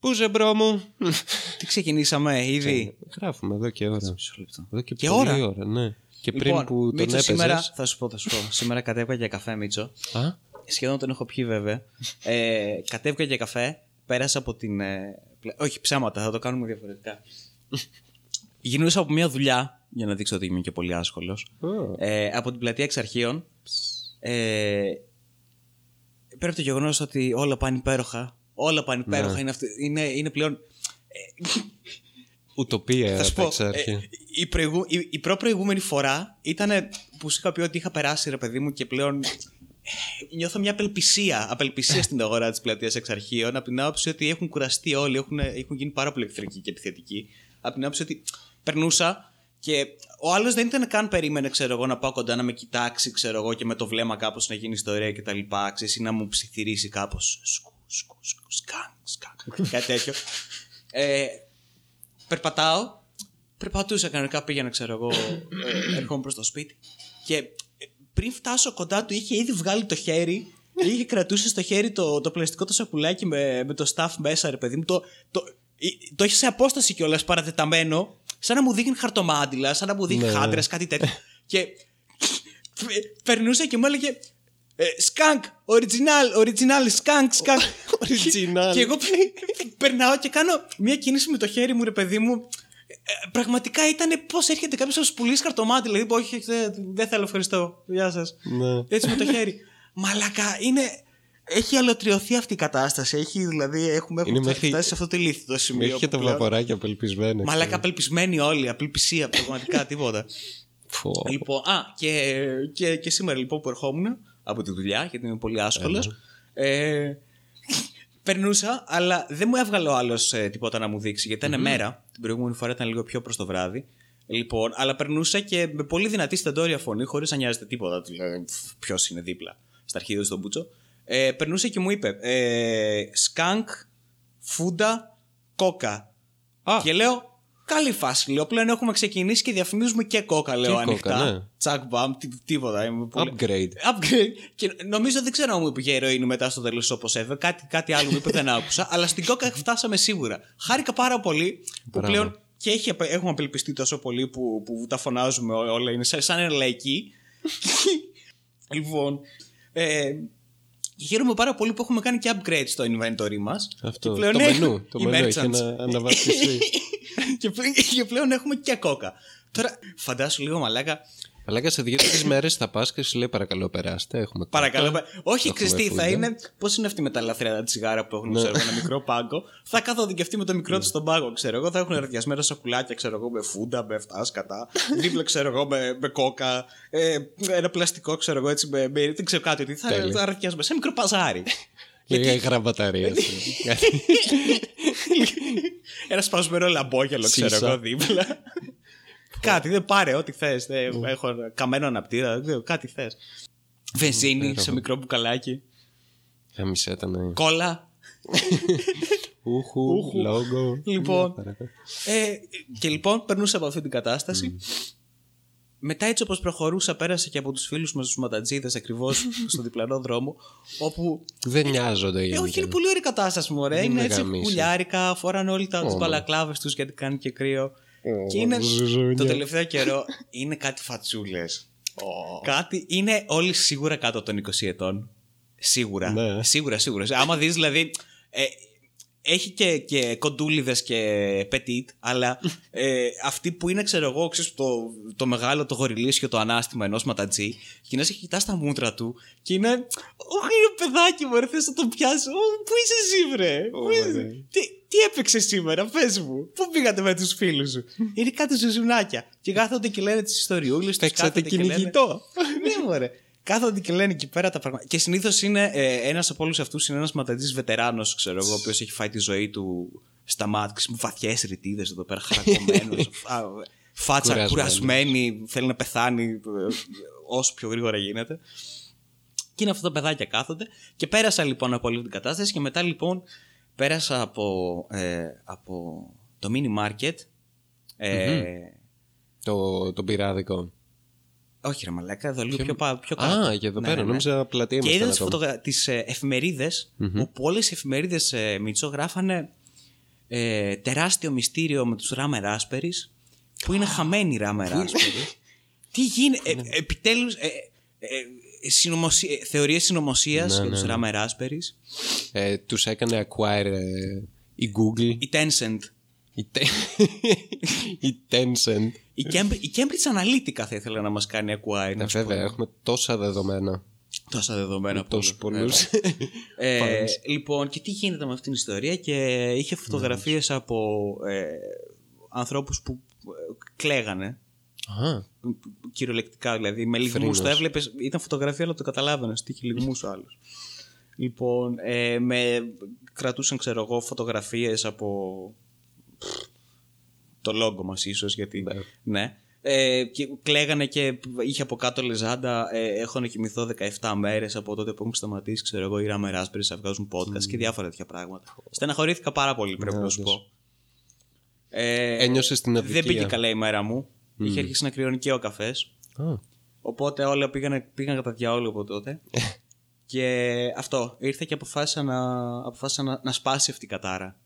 Πού ζεμπρό μου. Τι ξεκινήσαμε ήδη. Γράφουμε εδώ και ώρα. Εδώ και πολλή ώρα, ναι. Και πριν λοιπόν, που τον έπαιζες... σήμερα θα σου πω. Σήμερα κατέβηκα για καφέ, Μίτσο. Σχεδόν τον έχω πιει, βέβαια. Κατέβηκα για καφέ. Πέρασα από την... όχι, ψέματα, θα το κάνουμε διαφορετικά. Γυρνούσα από μια δουλειά, για να δείξω ότι είμαι και πολύ άσχολος. Από την πλατεία Εξαρχείων. Πέρα από το γεγονός ότι όλα πάνε υπέροχα. Όλα πάνε υπέροχα, ναι. είναι πλέον... ουτοπία, θα σου πω, η προπροηγούμενη φορά ήταν που σου είχα πει ότι είχα περάσει, ρε παιδί μου, και πλέον νιώθω μια απελπισία στην αγορά της πλατείας Εξαρχείων, από την άποψη ότι έχουν κουραστεί όλοι, έχουν γίνει πάρα πολύ εχθρικοί και επιθετικοί, από την άποψη ότι περνούσα και ο άλλος δεν ήταν καν περίμενε, ξέρω εγώ, να πάω κοντά να με κοιτάξει, ξέρω εγώ, και με το βλέμμα κάπως να γίνει ιστορία κτλ. Ξέρεις, ή να μου ψιθυρίσει κάπως σκάν, κάτι τέτοιο. Περπατούσα κανονικά, πήγαινα, ξέρω εγώ, έρχομαι προς το σπίτι. Και πριν φτάσω κοντά του, είχε ήδη βγάλει το χέρι, είχε κρατούσε στο χέρι το πλαστικό το σακουλάκι με το staff μέσα, ρε παιδί μου. Το είχε σε απόσταση κιόλας, παρατεταμένο, σαν να μου δείχνει χαρτομάντιλα, σαν να μου δείχνει χάντρες, κάτι τέτοιο. Και περνούσε και μου έλεγε «Σκάνκ, original, σκάνκ». Και εγώ περνάω και κάνω μια κίνηση με το χέρι μου, ρε παιδί μου. Πραγματικά ήταν πώς έρχεται κάποιος να σου πουλήσει χαρτομάτι. Δηλαδή, όχι, δεν θέλω, ευχαριστώ. Γεια σας. Ναι. Έτσι με το χέρι. Μαλάκα, είναι. Έχει αλωτριωθεί αυτή η κατάσταση. Έχουμε φτάσει σε αυτό το ηλίθιο σημείο. Έχει και τα βλαποράκια απελπισμένα. Μαλάκα, απελπισμένοι όλοι. Απελπισία, πραγματικά, τίποτα. Λοιπόν, και σήμερα λοιπόν που ερχόμουν από τη δουλειά, γιατί είμαι πολύ άσχολος. Περνούσα, αλλά δεν μου έβγαλε ο άλλος τίποτα να μου δείξει, γιατί ήταν μέρα. Την προηγούμενη φορά ήταν λίγο πιο προς το βράδυ. Λοιπόν, αλλά περνούσα και με πολύ δυνατή στεντόρια φωνή, χωρίς να νοιάζεται τίποτα. Ποιος είναι δίπλα, στα αρχίδια στον Μπούτσο. Περνούσα και μου είπε «Σκάνκ, φούντα, κόκα». Και λέω, καλή φάση, λέω. Πλέον έχουμε ξεκινήσει και διαφημίζουμε και κόκα, λέω, και ανοιχτά. Κόκα, ναι. Τσακ μπαμ, τίποτα. Upgrade. Και νομίζω δεν ξέρω αν μου είπε για ηρωίνη μετά στο τέλος, όπως έφερε. Κάτι άλλο μου είπε, δεν άκουσα. Αλλά στην κόκα φτάσαμε σίγουρα. Χάρηκα πάρα πολύ που πλέον και έχουμε απελπιστεί τόσο πολύ που τα φωνάζουμε όλα. Είναι σαν ένα λαϊκή. Λοιπόν. Χαίρομαι πάρα πολύ που έχουμε κάνει και upgrade στο inventory μας. Αυτό. Το μενού. Το μενού έχει αναβαθμιστεί. Και πλέον έχουμε και κόκα. Τώρα φαντάσου λίγο, μαλάκα. Μαλάκα, σε 2-3 μέρες θα πας και σου λέει παρακαλώ περάστε. Έχουμε παρακαλώ. Όχι, Χριστή, θα είναι. Πώς είναι αυτή με τα λαθρέα τσιγάρα που έχουν, ξέρω, ένα μικρό πάγκο. Θα κάθονται και αυτοί με το μικρό του στον πάγκο, ξέρω εγώ. Θα έχουν ραδιασμένα σακουλάκια, ξέρω εγώ, με φούντα, με αυτά σκατά. Δίπλα, ξέρω εγώ, με κόκα. Ένα πλαστικό, ξέρω εγώ, έτσι. Δεν ξέρω κάτι. Ότι θα ραδιασμένα. Σε μικρό παζάρι. Λίγα γραμματαρία. Ένα σπασμένο λαμπόγελο, ξέρω εγώ, δίπλα. Κάτι, δεν πάρε ό,τι θες. Έχω καμένο αναπτήρα, κάτι θες. Βενζίνη σε μικρό μπουκαλάκι. Χαμισέ τα να. Κόλλα. Ούχου, λόγο. Και λοιπόν, περνούσα από αυτή την κατάσταση. Μετά, έτσι όπως προχωρούσα, πέρασε και από τους φίλους μας τους ματατζίδες ακριβώς στον διπλανό δρόμο. Όπου δεν νοιάζονται για όχι, είναι πολύ ωραία κατάσταση μου, ωραία. Είναι έτσι πουλιάρικα, φοράνε όλοι τους μπαλακλάβες τους γιατί κάνει και κρύο. Και είναι το τελευταίο καιρό είναι κάτι φατσούλες. Κάτι είναι όλοι σίγουρα κάτω των 20 ετών. Σίγουρα. Ναι. Σίγουρα. Άμα δεις δηλαδή. Έχει και κοντούλιδες και πετίτ, αλλά αυτοί που είναι, ξέρω εγώ, ξέρεις, το μεγάλο, το γοριλίσιο, το ανάστημα ενός ματατζή, και να σε κοιτάς τα μούτρα του και είναι. Όχι, παιδάκι μου, θες να τον πιάσω. Πού είσαι εσύ, βρε. Τι έπαιξε σήμερα, πες μου. Πού πήγατε με τους φίλους σου. Είναι κάτι ζουζουνάκια. Και κάθονται και λένε τις ιστοριούλες τους. Παίξατε κυνηγητό. Ναι, μωρέ. Κάθονται και λένε εκεί πέρα τα πράγματα. Και συνήθως είναι ένας από όλους αυτούς είναι ένας ματατζής βετεράνος, ξέρω εγώ, ο οποίος έχει φάει τη ζωή του στα μάτια. Βαθιές ρητίδες εδώ πέρα, χαρακωμένος. Φάτσα κουρασμένη, θέλει να πεθάνει όσο πιο γρήγορα γίνεται. Και είναι αυτά τα παιδάκια κάθονται. Και πέρασα λοιπόν από όλη την κατάσταση και μετά λοιπόν πέρασα από το mini market. Το πειράδικο. Όχι, ρε μαλάκα, εδώ λίγο πιο κάτω. Για εδώ πέρα, νόμιζα πλατεία μας. Και είδα τις εφημερίδες, όπου όλες οι εφημερίδες, Μίτσο, γράφανε τεράστιο μυστήριο με τους Rama Raspberries, που είναι χαμένοι Rama Raspberries. Τι γίνεται, επιτέλους θεωρίες συνωμοσίας για τους Rama Raspberries. Τους έκανε acquire η Google. Η Tencent. Η Tencent. Η Cambridge Analytica θα ήθελα να μας κάνει acquire. Ναι, βέβαια, έχουμε τόσα δεδομένα. Τόσα δεδομένα. Τόσους πολλούς. Λοιπόν, και τι γίνεται με αυτήν την ιστορία. Και είχε φωτογραφίες από ανθρώπους που κλαίγανε. Κυριολεκτικά δηλαδή. Με λυγμούς. Το έβλεπες. Ήταν φωτογραφία, αλλά το καταλάβαινες. Τι είχε λυγμούς ο άλλος. Λοιπόν, κρατούσαν, ξέρω εγώ, φωτογραφίες από το λόγο μας, ίσως, γιατί. Ναι. Και κλαίγανε και είχε από κάτω λεζάντα. Έχω να κοιμηθώ 17 μέρες από τότε που έχουν σταματήσει, ξέρω εγώ, οι Rama Raspberries να βγάζουν podcast και διάφορα τέτοια πράγματα. Στεναχωρήθηκα πάρα πολύ, πρέπει να σου πω. Ένιωσες την αδικία. Δεν πήγε καλά η μέρα μου. Είχε αρχίσει να κρυώνει και ο καφές. Οπότε όλα πήγαν κατά διαόλου από τότε. Και αυτό. Ήρθε και αποφάσισα να σπάσει αυτή η κατάρα.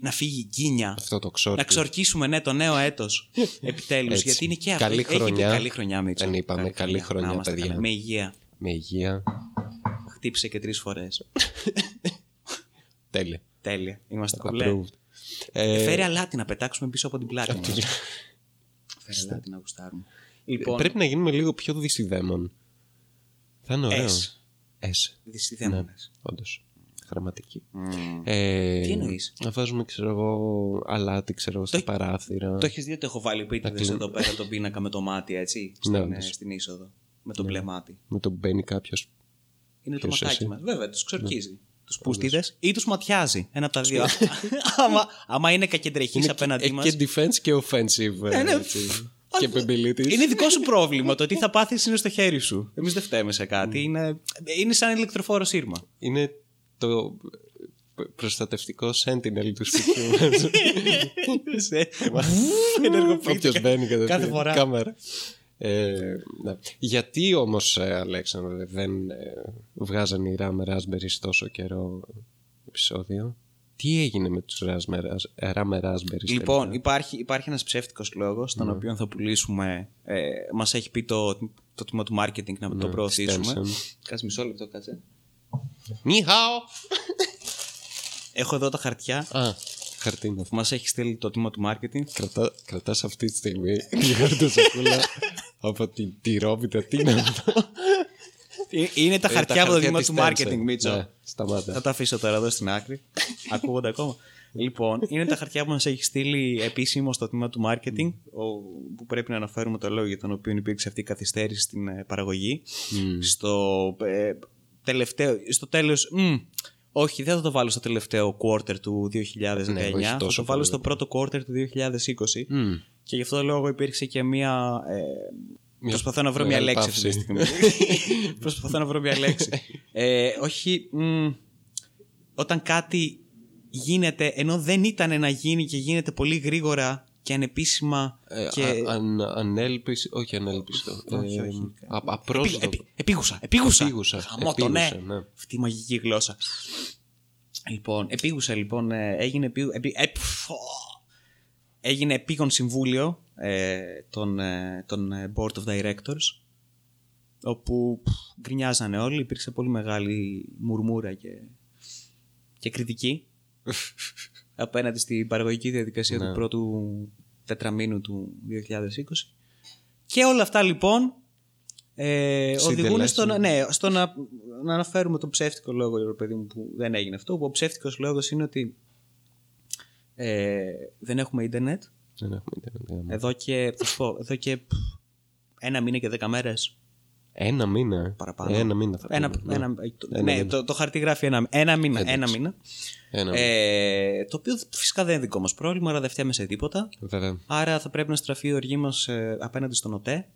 Να φύγει η γκίνια. Αυτό το ξόρκι. Να ξορκίσουμε, ναι, το νέο έτος. Επιτέλους. Γιατί είναι και αυτό. Καλή χρονιά, Μίτσο. Δεν είπαμε καλή χρονιά, παιδιά. Με υγεία. Με υγεία. Χτύπησε και 3 φορές. Τέλεια. Τέλεια. Είμαστε κομπλέ. Φέρει αλάτι να πετάξουμε πίσω από την πλάτη μας. Φέρει αλάτι να γουστάρουμε. Πρέπει να γίνουμε λίγο πιο δυσιδαίμων. Θα είναι ωραίο. Δυσιδαίμονες. Όντως. Γραμματική. Τι εννοείς? Να βάζουμε, ξέρω εγώ, αλάτι, ξέρω, στα παράθυρα. Το έχεις δει ότι έχω βάλει επίτηδες εδώ πέρα τον πίνακα με το μάτι, έτσι, στην είσοδο. Με το μπλε μάτι. Με το μπαίνει κάποιος. Είναι το ματάκι μας. Βέβαια, τους ξορκίζει. Τους πούστιδες ή τους ματιάζει. Ένα από τα δύο. Άμα είναι κακεντρεχής απέναντί μας. Και defense και offensive. Και είναι δικό σου πρόβλημα. Το τι θα πάθεις είναι στο χέρι σου. Εμείς δεν φταίμε σε κάτι. Είναι σαν ηλεκτροφόρο σύρμα. Είναι το προστατευτικό sentinel του σπιτιού μας. Ενεργοποιείται κάθε φορά. Κάμερα. Γιατί όμως, Αλέξανδρε, δεν βγάζαν οι Rama Raspberries τόσο καιρό επεισόδιο? Τι έγινε με τους Rama Raspberries? Λοιπόν, υπάρχει ένας ψεύτικος λόγος, τον οποίο θα πουλήσουμε. Μας έχει πει το τμήμα του marketing να το προωθήσουμε. Κάτσε μισό λεπτό, κάτσε. Νιχάο! Έχω εδώ τα χαρτιά. Χαρτί. Μας έχει στείλει το τμήμα του marketing. Κρατάς αυτή τη στιγμή τη χαρτοσακούλα από την τυρόπιτα. Τι είναι αυτό? Είναι τα χαρτιά από το τμήμα του marketing, Μίτσο. Σταμάτα. Θα τα αφήσω τώρα εδώ στην άκρη. Ακούγονται ακόμα. Λοιπόν, είναι τα χαρτιά που μας έχει στείλει επίσημο στο τμήμα του marketing, που πρέπει να αναφέρουμε το λόγο για τον οποίο υπήρξε αυτή η καθυστέρηση στην παραγωγή. Στο τέλος. Όχι, δεν θα το βάλω στο τελευταίο quarter του 2019. Ναι, θα το βάλω στο πρώτο quarter του 2020. Και γι' αυτό το λόγο υπήρξε και μία. Προσπαθώ να βρω μία λέξη αυτή τη στιγμή. Προσπαθώ να βρω μία λέξη. Όχι. Όταν κάτι γίνεται, ενώ δεν ήταν να γίνει και γίνεται πολύ γρήγορα και ανεπίσημα. Ανέλπιστο. Όχι ανέλπιστο. Απρόσδεκτο. Επίγουσα. Χαμότο, ναι. Αυτή η μαγική γλώσσα. Λοιπόν, επίγουσα, λοιπόν. Έγινε επίγον συμβούλιο των Board of Directors, όπου γκρινιάζανε όλοι. Υπήρξε πολύ μεγάλη μουρμούρα και κριτική απέναντι στην παραγωγική διαδικασία του πρώτου τετραμήνου του 2020. Και όλα αυτά, λοιπόν, οδηγούν στο να αναφέρουμε τον ψεύτικο λόγο, ρε παιδί μου, που δεν έγινε αυτό. Ο ψεύτικος λόγος είναι ότι δεν έχουμε ίντερνετ. Εδώ και 1 μήνα και 10 μέρες. 1 μήνα. Παραπάνω. 1 μήνα θα ναι, το χαρτί γράφει 1 μήνα. Το οποίο φυσικά δεν είναι δικό μας πρόβλημα, αλλά δεν φταίμε σε τίποτα. Βέβαια. Άρα θα πρέπει να στραφεί η οργή μας απέναντι στον ΟΤΕ.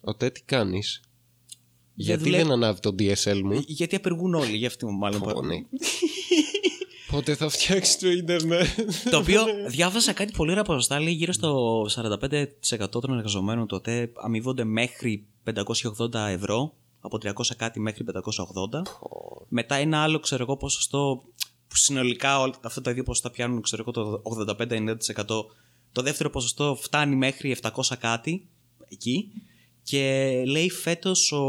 ΟΤΕ, τι κάνεις? Γιατί δεν ανάβει το DSL μου? Γιατί απεργούν όλοι, γι' αυτό μάλλον. Πότε θα φτιάξει το ίντερνετ? Το οποίο διάβασα κάτι πολύ ωραία ποσοστά. Λέει γύρω στο 45% των εργαζομένων τότε αμοιβόνται μέχρι 580 ευρώ. Από 300 κάτι μέχρι 580. Μετά ένα άλλο, ξέρω εγώ, ποσοστό που συνολικά αυτά τα δύο ποσοστά πιάνουν εξωτερικό το 85-90%. Το δεύτερο ποσοστό φτάνει μέχρι 700 κάτι εκεί και λέει φέτος ο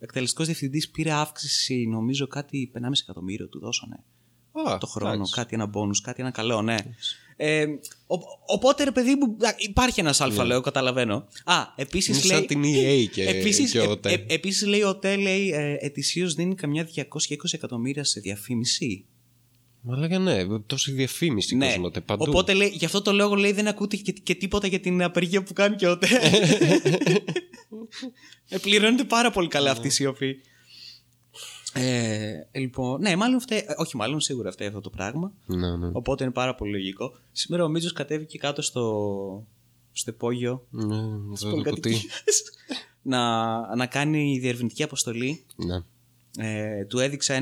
εκτελεστικός διευθυντής πήρε αύξηση, νομίζω κάτι 5,5 εκατομμύριο του δώσανε το χρόνο, nice. Κάτι ένα bonus, κάτι ένα καλό, ναι. Nice. Οπότε ρε παιδί μου, υπάρχει ένας αλφα, λέω, καταλαβαίνω. Επίσης λέει, την EA και, και ο ΤΕ. Επίσης λέει ο ΤΕ, λέει, ετησίως δίνει καμιά 220 εκατομμύρια σε διαφήμιση. Μα λέγανε, ναι, τόση διαφήμιση, ναι. Κόσμοτε, παντού. Οπότε λέει, γι' αυτό το λόγο λέει δεν ακούτε και τίποτα για την απεργία που κάνει και ο ΤΕ. Πληρώνεται πάρα πολύ καλά αυτή η σιωπή. Λοιπόν, ναι, μάλλον φταίει. Όχι, μάλλον σίγουρα φταίει αυτό το πράγμα. Ναι, ναι. Οπότε είναι πάρα πολύ λογικό. Σήμερα ο Μίτζος κατέβηκε κάτω στο υπόγειο. Ναι, να κάνει διερευνητική αποστολή. Ναι. Του έδειξα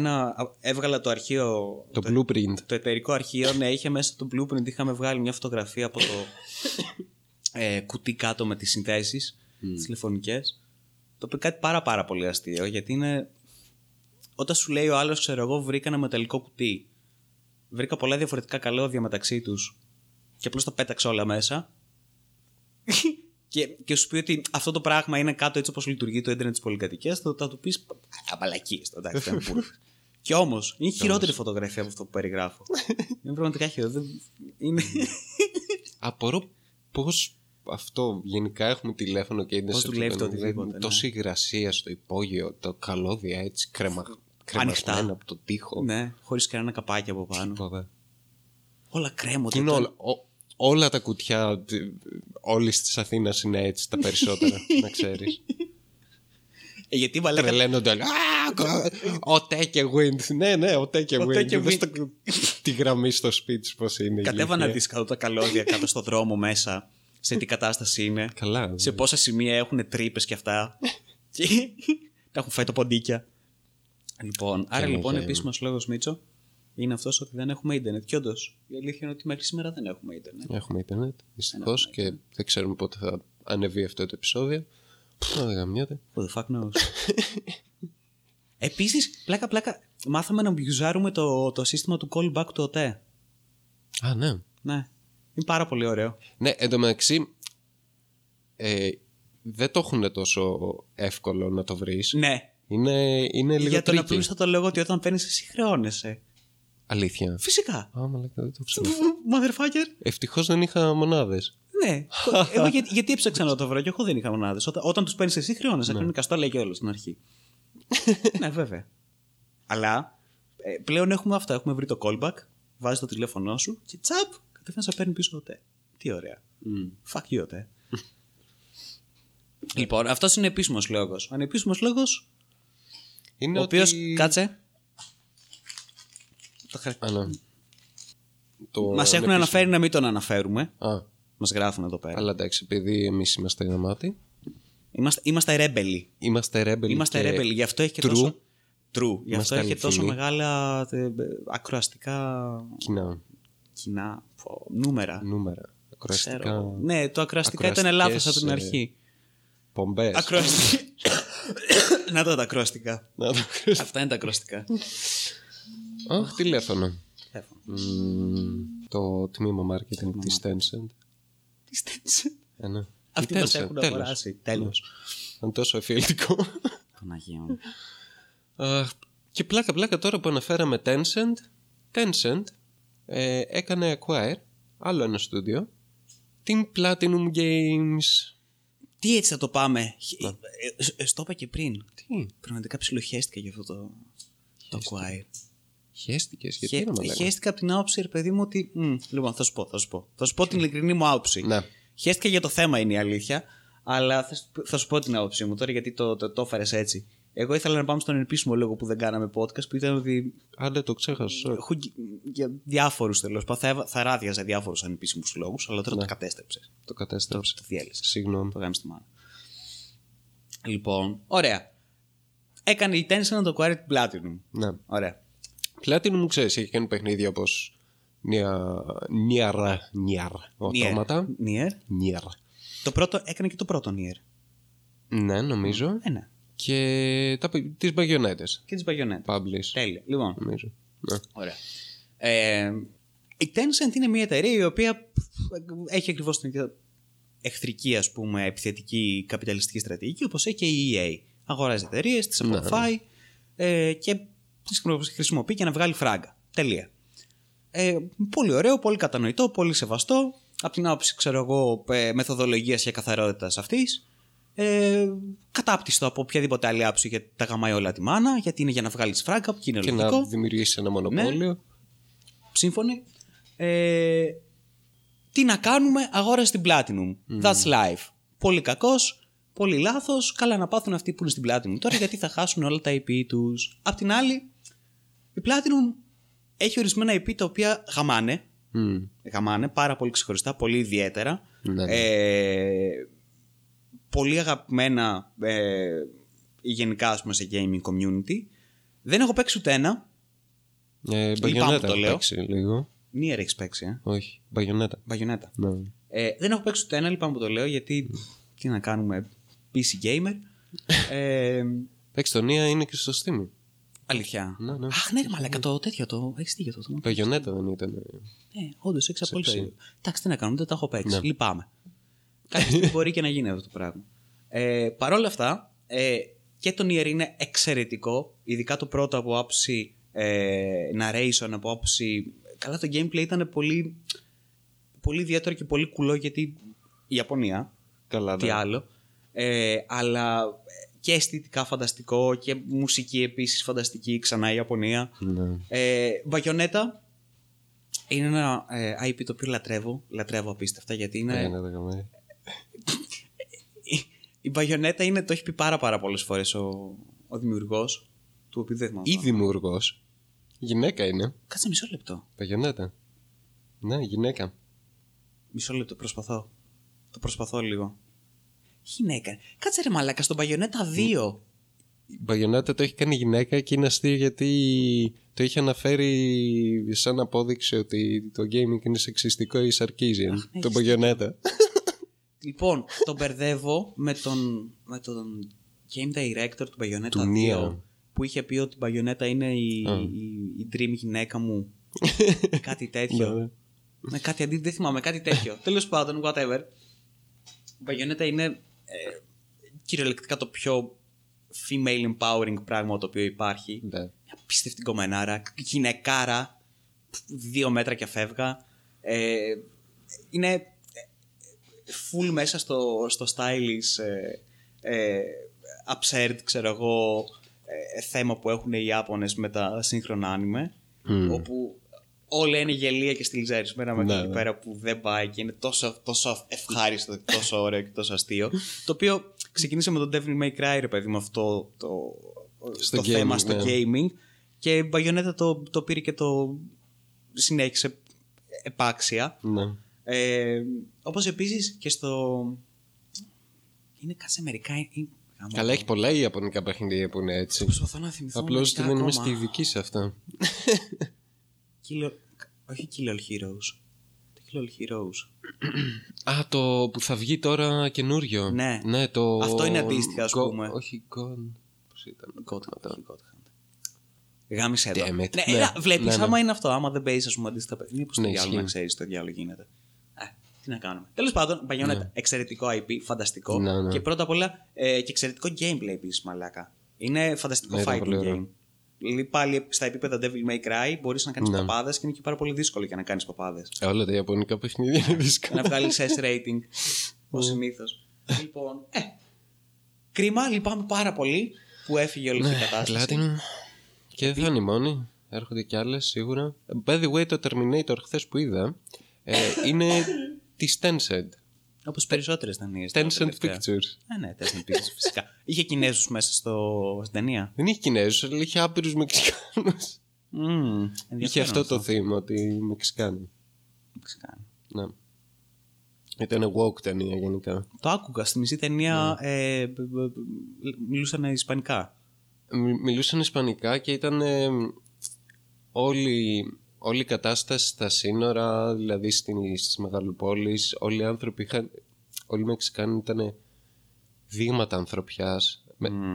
έβγαλα το αρχείο. Το blueprint. Το εταιρικό αρχείο. Ναι, είχε μέσα το blueprint. Είχαμε βγάλει μια φωτογραφία από το κουτί κάτω με τις συνθέσεις, τις τηλεφωνικές. Το οποίο κάτι πάρα πολύ αστείο, γιατί είναι. Όταν σου λέει ο άλλος, ξέρω εγώ, βρήκα ένα μεταλλικό κουτί. Βρήκα πολλά διαφορετικά καλώδια μεταξύ τους. Και απλώς τα πέταξα όλα μέσα. και σου πει ότι αυτό το πράγμα είναι κάτω έτσι όπως λειτουργεί το ίντερνετ της πολυκατοικίας. Θα του πεις απαλακίες. Και όμως, είναι χειρότερη φωτογραφία από αυτό που περιγράφω. Είναι πραγματικά χειρότερη. Απορώ πώς αυτό. Γενικά έχουμε τηλέφωνο και ίντερνετ. Πώς δουλεύει το οτιδήποτε. Τόση υγρασία στο υπόγειο, τα καλώδια έτσι κρεμασμένα από το τοίχο. Ναι, χωρίς κανένα καπάκι από πάνω. Τίποτα. Όλα κρέμονται. Όλα τα κουτιά όλης της Αθήνας είναι έτσι τα περισσότερα, να ξέρεις. Γιατί μαλάκα. Τρελαίνονται όλοι. Ο Τέ και Wind. Ναι, ο Τέ και Wind. Δες τη γραμμή στο σπίτι πώς είναι. Κατέβα να δεις κάτω τα καλώδια κάτω στο δρόμο μέσα. Σε τι κατάσταση είναι. Καλά, σε πόσα σημεία έχουν τρύπες και αυτά. Τα έχουν φάει τα ποντίκια. Λοιπόν, άρα λοιπόν επίσημος λόγος, Μίτσο, είναι αυτός ότι δεν έχουμε ίντερνετ. Και όντως, η αλήθεια είναι ότι μέχρι σήμερα δεν έχουμε ίντερνετ. Έχουμε ίντερνετ, δυστυχώς, και δεν ξέρουμε πότε θα ανεβεί αυτό το επεισόδιο. Να γαμιάται. What the fuck knows. Επίσης, πλάκα-πλάκα, μάθαμε να μπιουζάρουμε το σύστημα του callback του ΟΤΕ. Α, ναι. Ναι. Είναι πάρα πολύ ωραίο. Ναι, εντωμεταξύ δεν το έχουν τόσο εύκολο να το βρεις. Ναι. Είναι λίγο για τον απλούστατο λόγο ότι όταν παίρνεις εσύ χρεώνεσαι. Αλήθεια. Φυσικά. Δεν το ξέρω. Motherfucker. Ευτυχώς δεν είχα μονάδες. Ναι. Εγώ γιατί έψαξα να το βρω και εγώ δεν είχα μονάδες. Όταν τους παίρνεις εσύ χρεώνεσαι. Ναι. Κανονικά στο λέει και όλο στην αρχή. Ναι, βέβαια. Αλλά πλέον έχουμε αυτά. Έχουμε βρει το callback. Βάζεις το τηλέφωνό σου και τσαπ. Δεν θα παίρνει πίσω ΟΤΕ. Τι ωραία. Fuck you, ΟΤΕ. Λοιπόν, αυτός είναι επίσημος λόγος. Ο ανεπίσημος λόγος είναι ο οποίος. Κάτσε. Μας έχουν αναφέρει να μην τον αναφέρουμε. Μας γράφουν εδώ πέρα. Αλλά εντάξει, επειδή εμείς είμαστε γαμάτοι. Είμαστε ρέμπελοι. Είμαστε ρέμπελοι. Γι' αυτό έχει και τόσο. True. Γι' αυτό έχει τόσο μεγάλα ακροαστικά. Κοινά νούμερα. Ακροαστικά. Ναι, το ακροαστικά ήταν λάθος από την αρχή. Πομπές. Ακροαστικά. Να τα ακροαστικά. Αυτά είναι τα ακροαστικά. Αχ, τηλέφωνο. Το τμήμα marketing της Tencent. Της Tencent. Αυτή μας έχουν αγοράσει. Τέλος. Αν τόσο εφιελτικό. Παναγία μου. Και πλάκα τώρα που αναφέραμε Tencent έκανε acquire άλλο ένα στούντιο, την Platinum Games. Τι έτσι θα το πάμε. Στο είπα και πριν. Τι. Πραγματικά ψιλοχέστηκα για αυτό το acquire. Χέστηκες, γιατί να με λέγανε. Χέστηκα από την άποψη, ρε παιδί μου, ότι. Λοιπόν, θα σου πω την ειλικρινή μου άποψη. Ναι. Χέστηκα για το θέμα, είναι η αλήθεια. Αλλά θα σου πω την άποψή μου τώρα, γιατί το έφερες έτσι. Εγώ ήθελα να πάμε στον επίσημο λόγο που δεν κάναμε podcast, που ήταν ότι. Άντε, το ξέχασα. Για διάφορους τέλος πάντων. Θα ράδιαζα διάφορους ανεπίσημους λόγους, αλλά τώρα το κατέστρεψες. Το κατέστρεψες. Το διέλυσες. Συγγνώμη. Το γάμισε τη μάνα. Λοιπόν, ωραία. Έκανε η Tencent να το acquire την Platinum. Ναι. Ωραία. Platinum, ξέρεις, έχει κάνει παιχνίδια όπως. Nier. Οτόματα. Nier. Έκανε και το πρώτο Nier. Ναι, νομίζω. Και τις Bayonettas. Publish. Τέλεια. Λοιπόν, νομίζω. Ναι. Ωραία. Η Tencent είναι μια εταιρεία η οποία έχει ακριβώς την εχθρική, ας πούμε, επιθετική καπιταλιστική στρατηγική, όπως έχει και η EA. Αγοράζει εταιρείες, τις αποφάει και τις χρησιμοποιεί για να βγάλει φράγκα. Τελεία. Πολύ ωραίο, πολύ κατανοητό, πολύ σεβαστό. Από την άποψη, ξέρω εγώ, μεθοδολογίας και καθαρότητας αυτής. Κατάπτυστο από οποιαδήποτε άλλη άποψη, γιατί τα γαμάει όλα τη μάνα, γιατί είναι για να βγάλεις φράγκα, που είναι λογικό. Και να δημιουργήσεις ένα μονοπόλιο. Ναι. Σύμφωνοι. Τι να κάνουμε, αγόρασε την Platinum. That's life. Πολύ κακός, πολύ λάθος. Καλά να πάθουν αυτοί που είναι στην Platinum τώρα, γιατί θα χάσουν όλα τα IP τους. Απ' την άλλη, η Platinum έχει ορισμένα IP τα οποία γαμάνε. Γαμάνε πάρα πολύ ξεχωριστά, πολύ ιδιαίτερα. Πολύ αγαπημένα γενικά, ας πούμε, σε gaming community. Δεν έχω παίξει ούτε ένα. Μπαγιονέτα έχω παίξει λίγο. Nier έχεις παίξει, Όχι, Μπαγιονέτα. Ναι. Δεν έχω παίξει ούτε ένα, λυπάμαι που το λέω, γιατί τι να κάνουμε, PC gamer. Παίξει το Nier, είναι και στο Steam. Αλήθεια. Ναι. Αχ, ναι, μαλάκα, το τέτοιο το. Έχεις τι για το. Μπαγιονέτα δεν ήταν. Ναι, όντως, έχεις απόλυτο δίκιο. Εντάξει, τι να κάνουμε, δεν τα έχω παίξει. Λυπάμαι. Κάτι μπορεί και να γίνει αυτό το πράγμα. Παρ' όλα αυτά, και το Nier είναι εξαιρετικό, ειδικά το πρώτο από άψη narration, από άψη. Καλά, το gameplay ήταν πολύ, πολύ ιδιαίτερο και πολύ κουλό, γιατί η Ιαπωνία. Καλά, τι άλλο. Αλλά και αισθητικά φανταστικό και μουσική επίσης φανταστική, ξανά η Ιαπωνία. Ναι. Μπαγιονέτα είναι ένα IP το οποίο λατρεύω. Λατρεύω απίστευτα, γιατί είναι. Η Μπαγιονέτα είναι, το έχει πει πάρα πολλές φορές ο δημιουργός, του οποίου δεν θυμάμαι. Ή δημιουργός. Γυναίκα είναι. Κάτσε μισό λεπτό. Μπαγιονέτα. Ναι, γυναίκα. Μισό λεπτό, προσπαθώ. Το προσπαθώ λίγο. Γυναίκα. Κάτσε ρε μαλάκα, στον Μπαγιονέτα 2. Η Μπαγιονέτα το έχει κάνει γυναίκα και είναι αστείο, γιατί το είχε αναφέρει σαν απόδειξη ότι το gaming είναι σεξιστικό ή σαρκίζει. Τον Μπαγιονέτα. Λοιπόν, τον μπερδεύω με τον game director του Bayonetta 2, που είχε πει ότι η Bayonetta είναι η dream γυναίκα μου. Κάτι τέτοιο. Με κάτι αντίθετο, δεν θυμάμαι, κάτι τέτοιο. Τέλος πάντων, whatever. Η Bayonetta είναι κυριολεκτικά το πιο female empowering πράγμα το οποίο υπάρχει. Μια απίστευτη κομμενάρα, γυναικάρα, 2 μέτρα και φεύγα. Είναι full μέσα στο stylish absurd, ξέρω εγώ, θέμα που έχουν οι Ιάπωνες με τα σύγχρονα άνιμε, όπου όλα είναι γελία και στυλιζαρισμένα με εκεί πέρα που δεν πάει και είναι τόσο ευχάριστο, τόσο ωραίο και τόσο αστείο. Το οποίο ξεκίνησε με τον Devil May Cry, ρε παιδί, με αυτό το gaming, θέμα στο gaming, και η Bayonetta το πήρε και το συνέχισε επάξια. Όπως επίσης και στο. Είναι κάτι μερικά. Καλά, έχει πολλά ιαπωνικά παιχνίδια που είναι έτσι. Προσπαθώ να θυμηθώ. Απλώς ότι δεν είμαι στη ειδική σε αυτά. Όχι Kill All Heroes. Το Kill All Heroes. Α, το που θα βγει τώρα καινούριο. Ναι, το. Αυτό είναι αντίστοιχα, ας πούμε. Όχι, Gone. Πώς ήταν. God. Γάμισε εδώ. Βλέπεις, άμα είναι αυτό. Άμα δεν παίζεις, ας πούμε, αντίστοιχα παιχνίδια, πώς το διάλογο να ξέρεις, το διάλογο γίνεται. Τι να κάνουμε. Τέλος πάντων, Bayonetta, εξαιρετικό IP, φανταστικό. Ναι. Και πρώτα απ' όλα και εξαιρετικό gameplay επίσης, μαλάκα. Είναι φανταστικό fighting game. Πάλι στα επίπεδα Devil May Cry μπορείς να κάνεις παπάδες και είναι και πάρα πολύ δύσκολο για να κάνεις παπάδες. Όλα τα ιαπωνικά παιχνίδια είναι δύσκολα. Να βγάλεις S rating, ως συνήθως. Λοιπόν, κρίμα, λυπάμαι πάρα πολύ που έφυγε όλη αυτή η κατάσταση. Και δεν είναι μόνοι, έρχονται κι άλλες σίγουρα. By the way, το Terminator χθες που είδα είναι της Tencent. Όπως περισσότερες ταινίες. Tencent Pictures. Ναι, Tencent Pictures, φυσικά. Είχε Κινέζους μέσα στην ταινία. Δεν είχε Κινέζους, αλλά είχε άπειρους Μεξικάνους. Είχε αυτό το θύμα, ότι Μεξικάνοι. Ναι. Ήταν woke ταινία γενικά. Το άκουγα, στη μισή ταινία μιλούσαν ισπανικά. Μιλούσαν ισπανικά και ήταν όλη η κατάσταση στα σύνορα, δηλαδή στις μεγαλοπόλεις, όλοι οι άνθρωποι όλοι οι Μεξικάνοι ήταν δείγματα ανθρωπιάς,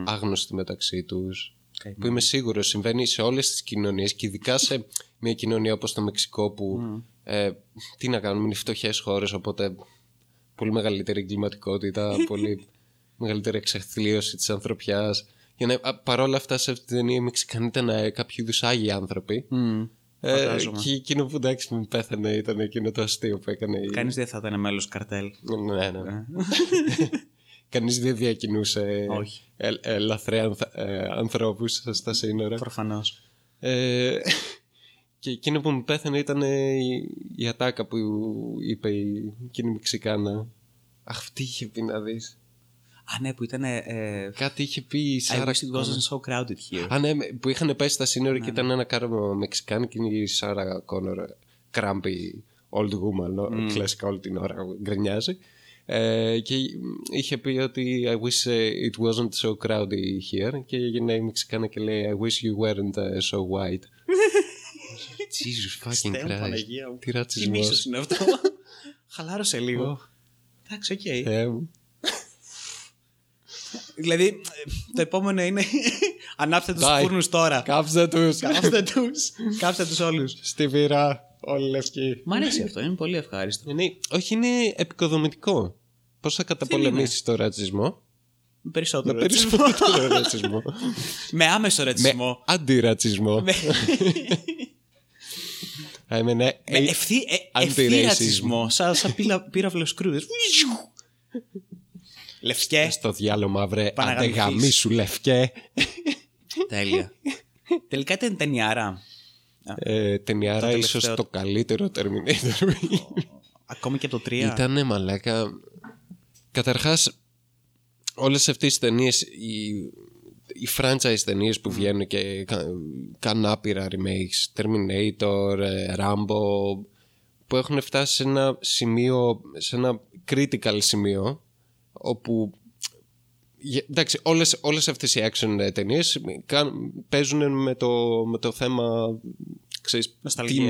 άγνωστοι μεταξύ τους. που είμαι σίγουρος συμβαίνει σε όλες τις κοινωνίες και ειδικά σε μια κοινωνία όπως το Μεξικό που τι να κάνουμε, είναι φτωχές χώρες, οπότε πολύ μεγαλύτερη εγκληματικότητα, πολύ μεγαλύτερη εξαθλίωση της ανθρωπιάς. Για να, παρόλα αυτά σε αυτή την ταινία Μεξικανοί ήταν κάποιοι είδους άγιοι άνθρωποι. Και εκείνο που εντάξει μου πέθανε ήταν εκείνο το αστείο που έκανε. Κανείς δεν θα ήταν μέλος καρτέλ. Ναι, ναι. Κανείς δεν διακινούσε ελαφρέα ανθρώπους στα σύνορα. Προφανώς. Και εκείνο που μου πέθανε ήταν η ατάκα που είπε εκείνη η Μεξικάνα. Αχ, τι είχε πει να δεις. Α, ναι, που ήταν. Κάτι είχε πει η Σάρα. I wish it wasn't so crowded here. Α, ναι, που είχαν πέσει στα σύνορα και ήταν ένα κάρο Μεξικάνο και η Σάρα Κόνορ, crumpy old woman, κλασικά όλη την ώρα γκρινιάζει. Και είχε πει ότι I wish it wasn't so crowded here. Και έγινε η Μεξικάνα και λέει I wish you weren't so white. Jesus fucking Christ. Τι ρατσισμός είναι αυτό. Χαλάρωσε λίγο. Εντάξει, οκ. Δηλαδή, το επόμενο είναι ανάψτε τους φούρνους τώρα. Κάψτε τους. Κάψτε τους όλους. Στη βυρά, όλοι λευκοί. Μ' αρέσει αυτό, είναι πολύ ευχάριστο. Όχι, είναι επικοδομητικό. Πώς θα καταπολεμήσεις τον ρατσισμό? Με περισσότερο ρατσισμό. Με άμεσο ρατσισμό. Με αντιρατσισμό. Με ευθύ ρατσισμό. Σαν πύραυλος κρούδες. Λευκέ. Στο διάλο μαύρε. Αντεγαμίσου λευκέ. Τέλεια. Τελικά ήταν ταινιάρα. Ταινιάρα, ίσως το καλύτερο Terminator. Ακόμη και το 3. Ήτανε μαλάκα. Καταρχάς, όλες αυτές τις ταινίες, οι franchise ταινίες που βγαίνουν και κάνουν άπειρα remakes, Terminator, Rambo, που έχουν φτάσει σε ένα σημείο, σε ένα critical σημείο, όπου εντάξει, όλες αυτές οι action ταινίες παίζουν με το θέμα, ξέρεις,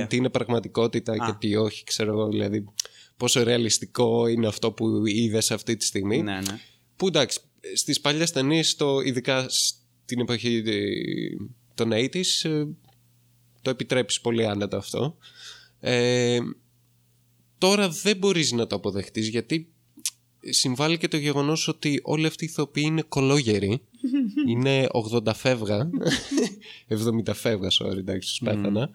τι είναι πραγματικότητα και τι όχι, ξέρω, δηλαδή πόσο ρεαλιστικό είναι αυτό που είδες αυτή τη στιγμή. Ναι, ναι. Που εντάξει, στις παλιές ταινίες, ειδικά στην εποχή των 80s, το επιτρέπεις πολύ άνετα αυτό. Τώρα δεν μπορείς να το αποδεχτείς, γιατί συμβάλλει και το γεγονός ότι όλοι αυτοί οι ηθοποιοί είναι κολόγεροι. Είναι 80 φεύγα 70 φεύγα, sorry, εντάξει, τους πέθανα.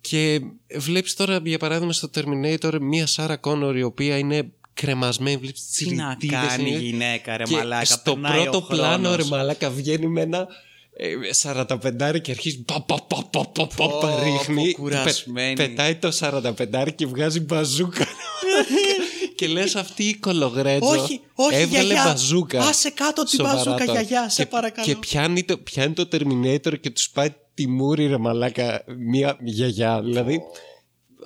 Και βλέπεις τώρα, για παράδειγμα, στο Terminator μια Σάρα Κόνορ η οποία είναι κρεμασμένη, βλέπεις τις λιτίδες. Τι να κάνει η γυναίκα, ρε μαλάκα? Και στο πρώτο πλάνο, ρε μαλάκα, βγαίνει με ένα 45 και αρχίζει πα ρίχνει, πετάει το 45 και βγάζει μπαζούκα. Και λες, αυτή η κολογρέτζο έβγαλε μπαζούκα. Άσε κάτω την μπαζούκα, γιαγιά, σε παρακαλώ. Και πιάνει το Terminator και τους πάει τη μούρη, ρε μαλάκα, μία γιαγιά. Δηλαδή,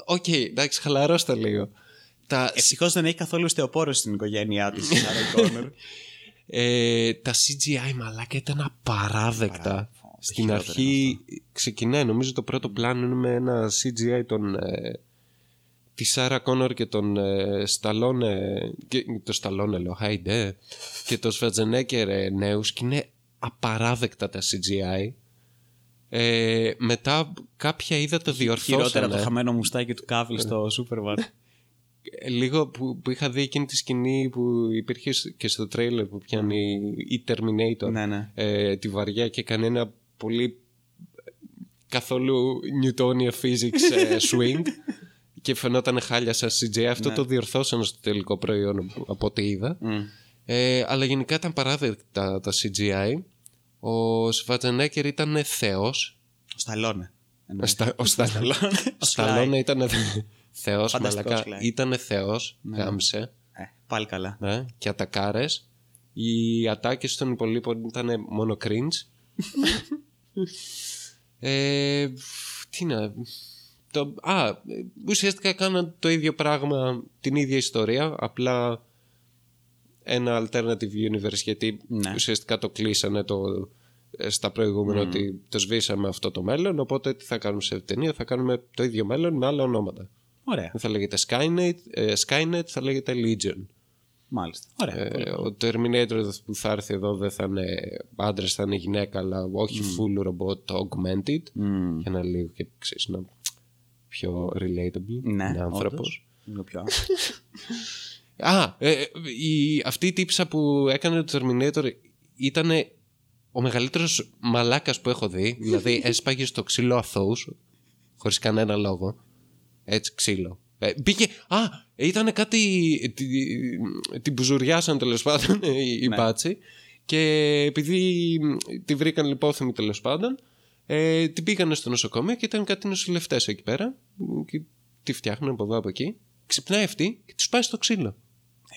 οκ, εντάξει, χαλαρώστε λίγο. Ευτυχώς δεν έχει καθόλου στεοπόρος στην οικογένειά του. Τα CGI, μαλάκα, ήταν απαράδεκτα. Στην αρχή ξεκινάει, νομίζω, το πρώτο πλάνο είναι με ένα CGI τη Σάρα Κόνορ και τον Σταλόνε. Το Σταλόνε, λέω, Χάιντε. Και τον Σφατζενέκερ νέους, και είναι απαράδεκτα τα CGI. Μετά κάποια είδα το διορθώσανε. Χειρότερα το χαμένο μουστάκι του Κάβιλ στο Superman. Λίγο που είχα δει εκείνη τη σκηνή που υπήρχε και στο τρέιλερ που πιάνει η Terminator, ναι, ναι. Τη βαριά, και έκανε ένα πολύ καθόλου Newtonian physics swing. Και φαινόταν χάλια σαν CJ. Αυτό το διορθώσαν στο τελικό προϊόν, από ό,τι είδα. Αλλά γενικά ήταν παράδεκτα τα CGI. Ο Σφατζενέκερ ήταν θεός. Ο Σταλόνε. Ο Σταλόνε ήταν θεός. Μαλακά. Ήταν θεός. Γάμισε. Πάλι καλά. Ναι. Και ατακάρες. Οι ατάκες των υπολείπων ήταν μόνο cringe. Τι να. Ουσιαστικά κάναν το ίδιο πράγμα, την ίδια ιστορία, απλά ένα alternative universe, γιατί ουσιαστικά το κλείσανε στα προηγούμενα, ότι το σβήσαμε αυτό το μέλλον, οπότε τι θα κάνουμε σε ταινία? Θα κάνουμε το ίδιο μέλλον με άλλα ονόματα. Ωραία. Θα λέγεται Skynet, θα λέγεται Legion. Μάλιστα. Ωραία. Ο Terminator που θα έρθει εδώ δεν θα είναι άντρας, θα είναι γυναίκα, αλλά όχι full robot, augmented. Για να λίγο και ξέρεις, να πιο relatable. Ναι, είναι άνθρωπος. Είναι πιο αυτή η τύψα που έκανε το Terminator ήταν ο μεγαλύτερος μαλάκας που έχω δει. Δηλαδή έσπαγε στο ξύλο αθώους χωρίς κανένα λόγο. Έτσι, ξύλο. Πήγε. Ήταν κάτι. Την μπουζουριάσαν τέλος πάντων η μπάτση. Και επειδή τη βρήκαν λιπόθυμη τέλος πάντων, την πήγανε στο νοσοκομείο και ήταν κάτι νοσηλευτές εκεί πέρα. Και τη φτιάχνουν από εδώ από εκεί. Ξυπνάει αυτή και τη πάει στο ξύλο.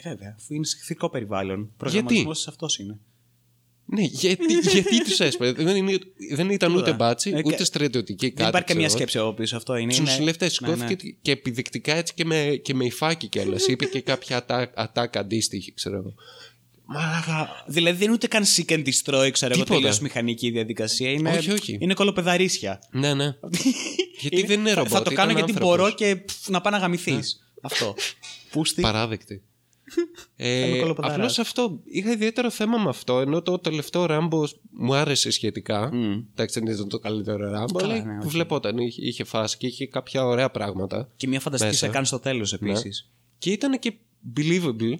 Βέβαια, αφού είναι σε εχθρικό περιβάλλον. Προγραμματισμός αυτός είναι. Ναι, γιατί τους έσπασε. Δεν ήταν ούτε μπάτσι, ούτε στρατιωτική κάτι. Δεν υπάρχει καμία σκέψη από πίσω αυτό. Τους νοσηλευτές σηκώθηκε και επιδεικτικά έτσι και με υφάκι κιόλας. Είπε και κάποια ατάκα αντίστοιχη, ξέρω εγώ. Μαλάκα. Δηλαδή δεν είναι ούτε καν seek and destroy, ξέρω εγώ, τελείως μηχανική διαδικασία. Είναι κολοπεδαρίσια. Ναι, ναι. Γιατί δεν είναι ρομπότ. Θα το κάνω γιατί μπορώ και να πάω να γαμηθείς. Αυτό. Πούστη. Παράδεκτη. Απλώς αυτό. Είχα ιδιαίτερο θέμα με αυτό. Ενώ το τελευταίο Ράμπο μου άρεσε σχετικά. Εντάξει, δεν ήταν το καλύτερο Ράμπο, αλλά ναι, που βλεπόταν. Είχε φάση και είχε κάποια ωραία πράγματα. Και μια φανταστική σε κάνει στο τέλος επίσης. Ναι. Και ήταν και believable.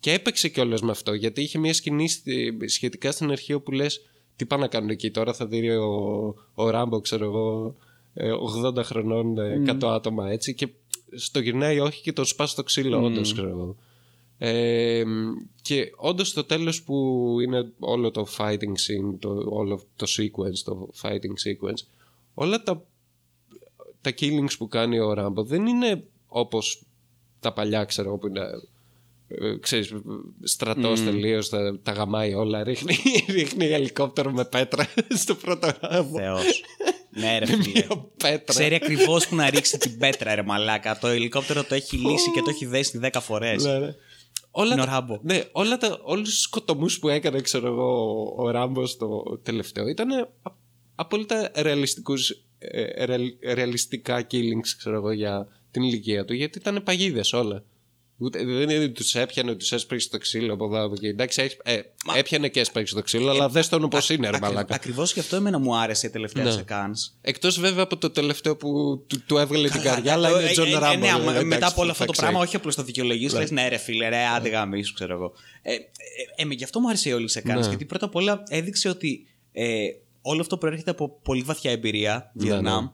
Και έπαιξε κιόλας με αυτό. Γιατί είχε μια σκηνή σχετικά στην αρχή όπου λες τι πάνε να κάνουν εκεί. Τώρα θα δει ο Ράμπο, ξέρω εγώ, 80 χρονών, 100 άτομα έτσι. Και στο γυρνάει όχι και το σπάσει στο ξύλο, όντως ξέρω εγώ. Και όντως στο τέλος που είναι όλο το fighting scene, όλο το sequence, το fighting sequence, όλα τα killings που κάνει ο Ράμπο δεν είναι όπως τα παλιά, ξέρω, που είναι ξέρεις, στρατός τελείως, τα γαμάει όλα, ρίχνει ελικόπτερο με πέτρα στο πρώτο Ράμπο. Θεός. Ναι, ρε φίλε. Ξέρει ακριβώς που να ρίξει την πέτρα, ρε μαλάκα. Το ελικόπτερο το έχει λύσει και το έχει δέσει 10 φορές. Όλους τους σκοτωμούς που έκανε, ξέρω εγώ, ο Ράμπος το τελευταίο ήταν απόλυτα ρεαλιστικά killings, ξέρω εγώ, για την ηλικία του. Γιατί ήταν παγίδες όλα. Δεν είναι ότι τους έσπριξε το ξύλο από εδώ. Εντάξει, έπιανε και έσπριξε το ξύλο, αλλά δες τον όπως είναι, ρε μαλάκα. Ακριβώς γι' αυτό εμένα μου άρεσε η τελευταία σεκάνς. Εκτός βέβαια από το τελευταίο που του έβγαλε την καρδιά, αλλά είναι Τζον Ράμπο. Μετά από όλο αυτό το πράγμα, όχι απλώς το δικαιολογείς, λες ναι, ρε φίλε, ρε, άντε γαμίσου, ξέρω εγώ. Γι' αυτό μου άρεσε η όλη σεκάνς, γιατί πρώτα απ' όλα έδειξε ότι όλο αυτό προέρχεται από πολύ βαθιά εμπειρία Βιετνάμ.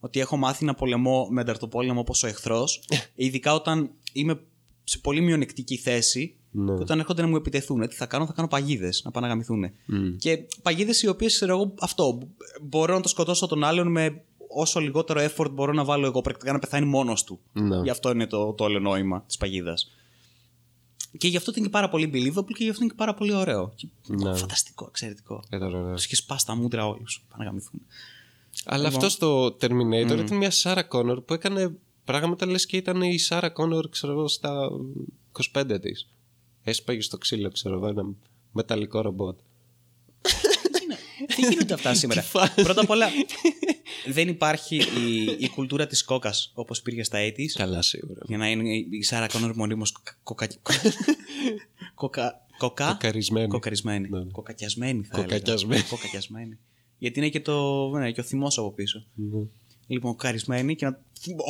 Ότι έχω μάθει να πολεμώ με ανταρτοπόλεμο όπως ο εχθρός, ειδικά όταν είμαι σε πολύ μειονεκτική θέση, που όταν έρχονται να μου επιτεθούν, τι θα κάνω παγίδες, να πάνε να γαμηθούν. Και παγίδες οι οποίες, ξέρω εγώ, αυτό. Μπορώ να το σκοτώσω τον άλλον με όσο λιγότερο effort μπορώ να βάλω εγώ, πρακτικά να πεθάνει μόνος του. Γι' αυτό είναι το όλο νόημα της παγίδας. Και γι' αυτό ήταν και πάρα πολύ believable και γι' αυτό είναι και πάρα πολύ ωραίο. Φανταστικό, εξαιρετικό. Τους είχε σπάσει τα μούτρα όλους, πάνε να γαμηθούν. Αλλά αυτό στο Terminator ήταν μια Sarah Connor που έκανε πράγματα λες και ήταν η Sarah Connor, ξέρω εγώ, στα 25 της. Έσπαγε στο ξύλο, ξέρω εγώ, ένα μεταλλικό ρομπότ. Τι γίνονται αυτά σήμερα. Πρώτα απ' όλα, δεν υπάρχει η κουλτούρα της κόκας όπως υπήρχε στα 80's. Καλά, σίγουρα. Για να είναι η Sarah Connor μονίμως κοκακιασμένη. Κοκακιασμένη. Γιατί είναι και ο θυμός από πίσω. Λοιπόν, καρισμένη και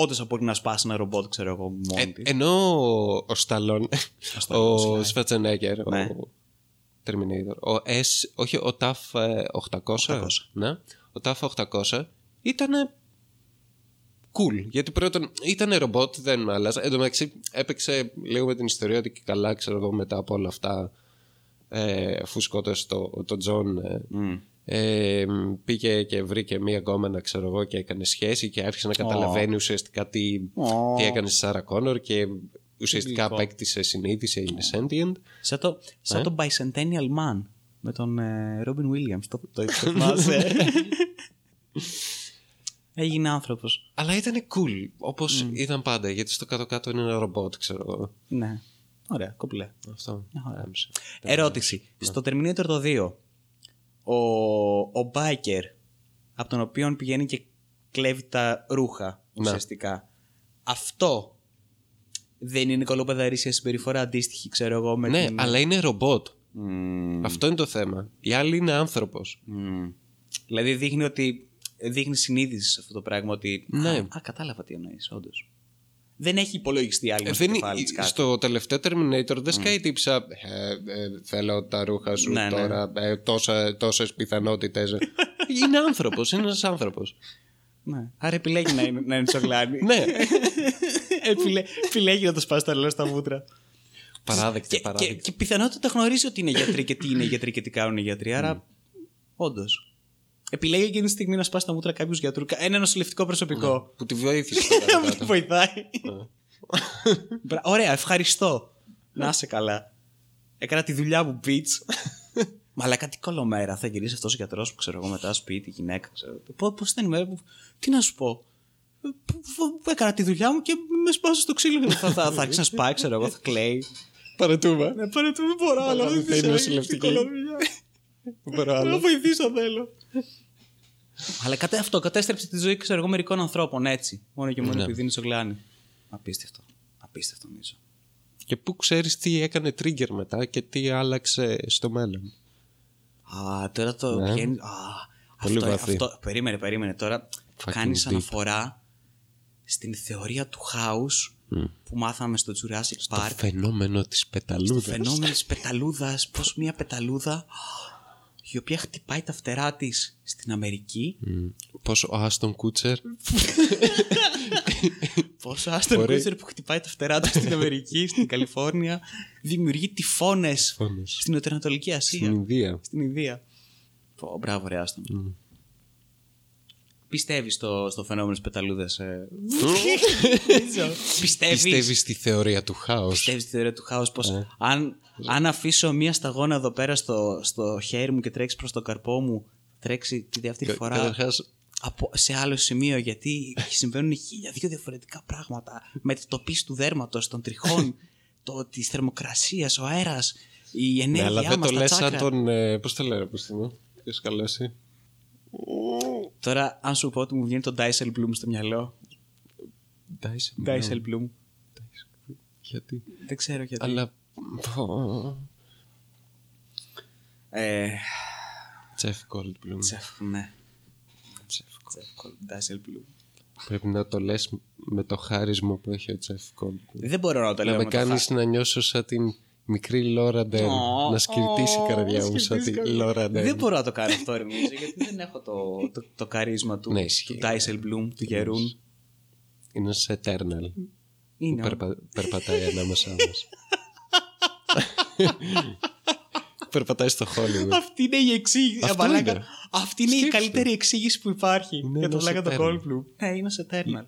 όντως μπορεί να σπάσει ένα ρομπότ, ξέρω εγώ, μόνη της. Ενώ ο Σταλόν, ο Σφατσενέγκερ, ο Terminator, ο ΤΑΦ 800, ο ΤΑΦ 800 ήταν cool. Γιατί πρώτον ήταν ρομπότ, δεν άλλαζε. Εν τω μεταξύ έπαιξε λίγο με την ιστορία ότι καλά, ξέρω εγώ, μετά από όλα αυτά, αφού σκότωσε τον Τζον, πήγε και βρήκε μία γκόμενα, ξέρω εγώ, και έκανε σχέση και άρχισε να καταλαβαίνει ουσιαστικά τι έκανε στη Sarah Connor και ουσιαστικά απέκτησε συνείδηση, έγινε sentient. Σαν τον Bicentennial Man με τον Robin Williams, το εξεφνάζε. Έγινε άνθρωπος. Αλλά ήταν cool, όπως ήταν πάντα, γιατί στο κάτω-κάτω είναι ένα ρομπότ, ξέρω εγώ. Ναι, ωραία, κομπλέ. Αυτό. Ερώτηση, στο Terminator το 2 ο biker, από τον οποίο πηγαίνει και κλέβει τα ρούχα ουσιαστικά, αυτό δεν είναι κολοπεδαρή σε συμπεριφορά αντίστοιχη, ξέρω εγώ. Με ναι, την... αλλά είναι ρομπότ. Mm. Αυτό είναι το θέμα. Η άλλη είναι άνθρωπος. Mm. Δηλαδή δείχνει ότι. Δείχνει συνείδηση σε αυτό το πράγμα ότι. Ναι. Α, κατάλαβα τι εννοείς, όντως. Δεν έχει υπολογιστεί άλλη στο κεφάλι της κάτι. Στο τελευταίο Terminator δεν σκάει τύψα. Θέλω τα ρούχα σου ναι, τώρα. Ναι. Τόσες πιθανότητες. Είναι άνθρωπος, είναι ένας άνθρωπος. Ναι. Άρα επιλέγει να είναι τσοκλάνη. Ναι. Επιλέγει να το σπάσει το αλληλό στα βούτρα. Παράδεκτη, παράδεκτη. Και πιθανότητα γνωρίζει ότι είναι γιατροί και τι είναι γιατροί και τι κάνουν οι γιατροί. Άρα, όντως. Επιλέγει εκείνη τη στιγμή να σπάσει τα μούτρα κάποιου γιατρού. Ένα νοσηλευτικό προσωπικό. Ναι, που τη βοήθησε. Που τη βοηθάει. Ωραία, ευχαριστώ. Να είσαι καλά. Έκανα τη δουλειά μου, bitch. Μα αλλά κάτι κολομέρα. Θα γυρίσει αυτός ο γιατρός που ξέρω εγώ μετά σπίτι, γυναίκα. Πώς ήταν η μέρα που. Τι να σου πω. Έκανα τη δουλειά μου και με σπάσω στο ξύλο. Θα άρχισε να σπάει, ξέρω εγώ, θα κλαίει. Παρετούμε. Ναι, παρετούμε, μπορώ άλλο. Θα είναι νοσηλευτική. Να βοηθήσω, θέλω. Αλλά αυτό κατέστρεψε τη ζωή ξέρω εγώ μερικών ανθρώπων έτσι. Μόνο και μόνο επειδή είναι σοκλάνη. Απίστευτο. Απίστευτο νομίζω. Και πού ξέρεις τι έκανε trigger μετά και τι άλλαξε στο μέλλον. Α, τώρα το βγαίνει. Ναι. Αυτό. Περίμενε τώρα. Κάνεις αναφορά στην θεωρία του χάους που μάθαμε στο Jurassic Park. Το φαινόμενο της πεταλούδας. Το φαινόμενο της πεταλούδας. Πώς μια πεταλούδα. Η οποία χτυπάει τα φτερά της στην Αμερική. Πόσο Άστον Κούτσερ. Πόσο Άστον Κούτσερ που χτυπάει τα φτερά του στην Αμερική, στην Καλιφόρνια. Δημιουργεί τυφώνες στην Νοτιοανατολική Ασία. Στην Ινδία. Μπράβο, ρε Άστον. Πιστεύεις στο φαινόμενο της πεταλούδας. Πιστεύεις στη θεωρία του χάους. Πιστεύεις τη θεωρία του χάους πως αν αφήσω μία σταγόνα εδώ πέρα στο χέρι μου και τρέξει προς το καρπό μου, τρέξει τη δεύτερη φορά σε άλλο σημείο, γιατί συμβαίνουν 1.002 διαφορετικά πράγματα με το τοπίση του δέρματος, των τριχών, της θερμοκρασίας, ο αέρας, η ενέργειά μας, τα τσάκρα. Αλλά δεν το λες σαν τον... Πώς το λένε, πώς θυμώ, ποιος καλέσει. Τώρα, αν σου πω ότι μου βγαίνει το Dijsselbloem στο μυαλό. Dijsselbloem. Γιατί? Δεν ξέρω γιατί. Αλλά... Jeff Goldblum. Ναι. Jeff Goldblum. Πρέπει να το λες με το χάρισμα που έχει ο Jeff Goldblum. Δεν μπορώ να το λέω. Να με κάνεις να νιώσω σαν την μικρή Λόρα Ντέρν. Να σκυρτήσει η καρδιά μου σαν την Λόρα Ντέρν. Δεν μπορώ να το κάνω αυτό, νομίζω, γιατί δεν έχω το χαρίσμα του Dijsselbloem, του γερούν. Είναι ένας eternal. Περπατάει ανάμεσά μας. Περπατάει στο Hollywood. Αυτή είναι η εξήγηση. Αυτή είναι η καλύτερη εξήγηση που υπάρχει για το βλάκα του Goldblum. Ναι, είναι ως eternal.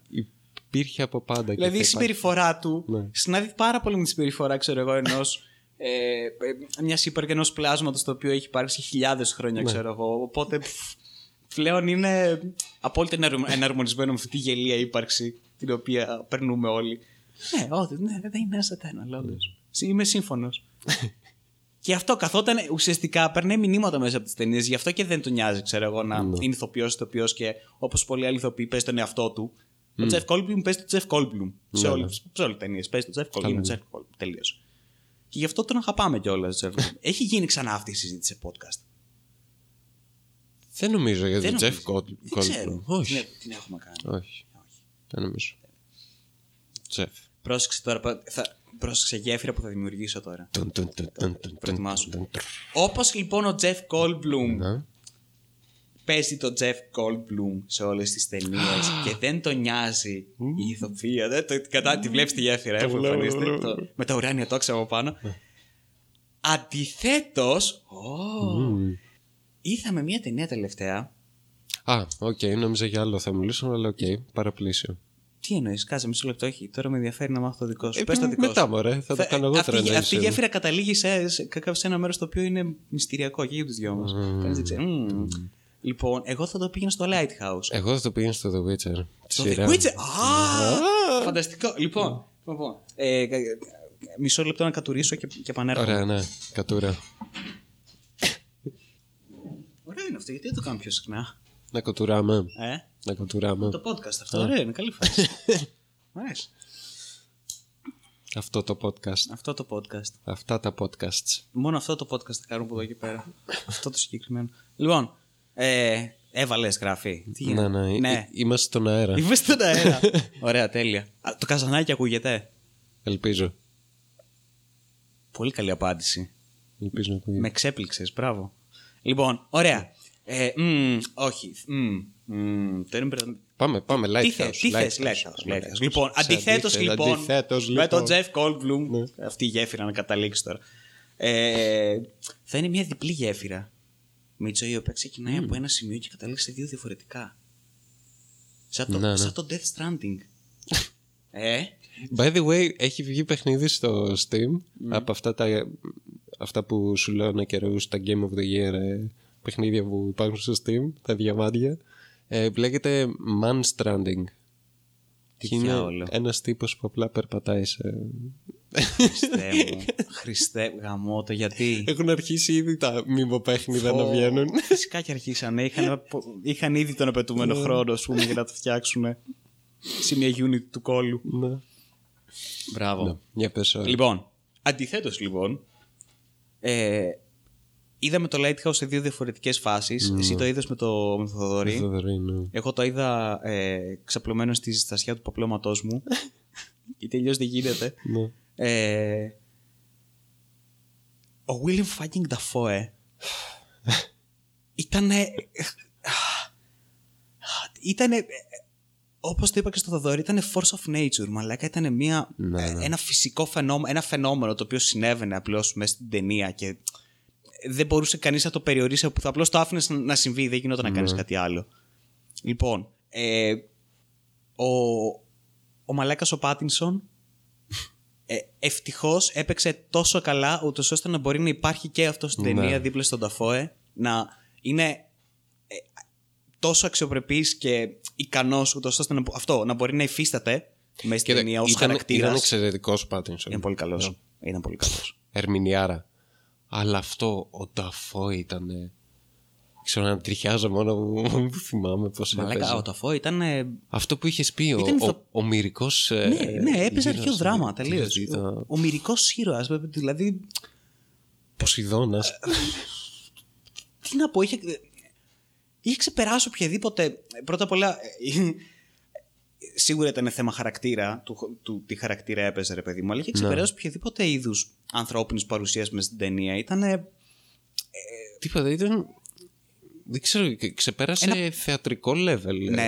Υπήρχε από πάντα. Δηλαδή η συμπεριφορά του συνάδει πάρα πολύ με τη συμπεριφορά, ξέρω εγώ, μιας υπερκενός πλάσματος το οποίο έχει υπάρξει χιλιάδες χρόνια, ξέρω εγώ. Οπότε πλέον είναι απόλυτα εναρμονισμένο με αυτή τη γελία ύπαρξη την οποία περνούμε όλοι. Ναι, δεν είναι ένα eternal, όντως. Είμαι σύμφωνος. Και αυτό καθόταν ουσιαστικά παίρνει μηνύματα μέσα από τις ταινίες. Γι' αυτό και δεν τον νοιάζει, ξέρω εγώ, να είναι ηθοποιός και όπως πολλοί άλλοι ηθοποιοί παίζει τον εαυτό του. Ο Jeff Goldblum παίζει τον Jeff Goldblum. Σε όλες τις ταινίες παίζει τον Jeff Goldblum. Τελείως. Και γι' αυτό τον αγαπάμε κιόλας. Έχει γίνει ξανά αυτή η συζήτηση σε podcast. Δεν νομίζω για τον Jeff Goldblum. Όχι. Την έχουμε κάνει. Όχι. Δεν νομίζω. Jeff. Πρόσεξε τώρα. Πρόσεξε γέφυρα που θα δημιουργήσω τώρα. Προετοιμάσου. Όπως λοιπόν ο Jeff Goldblum παίζει το Jeff Goldblum σε όλες τις ταινίες και δεν τον νοιάζει η ηθοποιία. Τη βλέπεις τη γέφυρα με τα ουράνια τόξα από πάνω. Αντιθέτως είδαμε μια ταινία τελευταία. Οκ, νόμιζα για άλλο θα μιλήσω, αλλά οκ, παραπλήσιο. Τι εννοείς, κάτσε μισό λεπτό, όχι. Τώρα με ενδιαφέρει να μάθω το δικό σου. Πες το δικό σου. Μετά, μωρέ, θα το κάνω εγώ τώρα. Αυτή η γέφυρα καταλήγει σε ένα μέρος το οποίο είναι μυστηριακό και για τους δυο μας. Κανείς δεν ξέρει. Λοιπόν, εγώ θα το πήγαινα στο Lighthouse. Εγώ θα το πήγαινα στο The Witcher. Το The Witcher! Φανταστικό. Λοιπόν, μισό λεπτό να κατουρίσω και επανέρχομαι. Ωραία, ναι, κατούρα. Ωραία είναι αυτό, γιατί δεν το κάνω πιο συχνά. Να κατουράμε. Να κατουράμε. Το podcast αυτό. Ωραία, είναι καλή φάση. Μ' αρέσει. Αυτό το podcast. Αυτά τα podcasts. Μόνο αυτό το podcast θα κάνουμε από εδώ και πέρα. Αυτό το συγκεκριμένο. Λοιπόν, έβαλες γράφει. Ναι. Είμαστε στον αέρα. Ωραία, τέλεια. Το καζανάκι ακούγεται. Ελπίζω. Πολύ καλή απάντηση. Ελπίζω να ακούγεται. Με ξέπληξες, μπράβο. Λοιπόν, ωραία. Όχι. Πάμε, Lighthouse. Λοιπόν, αντιθέτως με τον Jeff Goldblum, αυτή η γέφυρα να καταλήξει τώρα. Θα είναι μια διπλή γέφυρα, Μίτσο, η οποία ξεκινάει από ένα σημείο και καταλήξει σε δύο διαφορετικά. Σαν το Death Stranding. By the way, έχει βγει παιχνίδι στο Steam από αυτά που σου λέω να καιρούς τα Game of the Year παιχνίδια που υπάρχουν στο Steam, τα διαμάντια. Λέγεται Man Stranding. Τι είναι όλο. Ένας τύπος που απλά περπατάει σε... Χριστέ μου, γαμώτο, γιατί... Έχουν αρχίσει ήδη τα μιμοπέχνιδα να βγαίνουν. Φυσικά και αρχίσανε, είχαν ήδη τον απαιτούμενο χρόνο, ας πούμε, για να το φτιάξουν σε μια unit του κόλλου. Ναι. Μπράβο. Μια πεσόρα. Λοιπόν, αντιθέτως λοιπόν... Είδαμε το Lighthouse σε δύο διαφορετικές φάσεις. Εσύ το είδες με το Θοδωρή. Ναι. Εγώ το είδα ξαπλωμένο στη ζεστασιά του παπλώματός μου. Γιατί τελείως δεν γίνεται. Ναι. Ο William fucking Dafoe ήτανε όπως το είπα και στο Θοδωρή, ήτανε force of nature. Μαλάκα, ήτανε ένα φυσικό φαινόμενο. Ένα φαινόμενο το οποίο συνέβαινε απλώς μέσα στην ταινία και... Δεν μπορούσε κανείς να το περιορίσει, απλώς το άφηνες να συμβεί, δεν γινόταν να κάνεις κάτι άλλο. Λοιπόν, ο μαλάκας ο Πάτινσον ευτυχώς έπαιξε τόσο καλά, ούτως ώστε να μπορεί να υπάρχει και αυτό στην ταινία δίπλα στον Νταφόε, να είναι τόσο αξιοπρεπής και ικανός, ούτως ώστε να μπορεί να υφίσταται μέσα στην ταινία ως χαρακτήρας. Ήταν εξαιρετικός ο Πάτινσον. Είναι πολύ καλός. Ερμηνιάρα. Αλλά αυτό ο Νταφόε ήταν. Ξέρω να τριχιάζω μόνο που θυμάμαι πώς έπαιζε. Μαλάκα, ο Νταφόε ήταν. Αυτό που είχες πει, ο μυρικός. Ναι, έπαιζε αρχαίο δράμα τελείως. Ο μυρικός ήρωας, δηλαδή. Ποσειδώνας. Τι να πω, είχε ξεπεράσει οποιαδήποτε. Πρώτα απ' όλα. Σίγουρα ήταν θέμα χαρακτήρα, του τι χαρακτήρα έπαιζε, ρε παιδί μου, αλλά είχε ξεπεράσει οποιαδήποτε είδους ανθρώπινης παρουσίας μες στην ταινία. Ήτανε. Τίποτα, ήταν. Δεν ξέρω, ξεπέρασε θεατρικό level.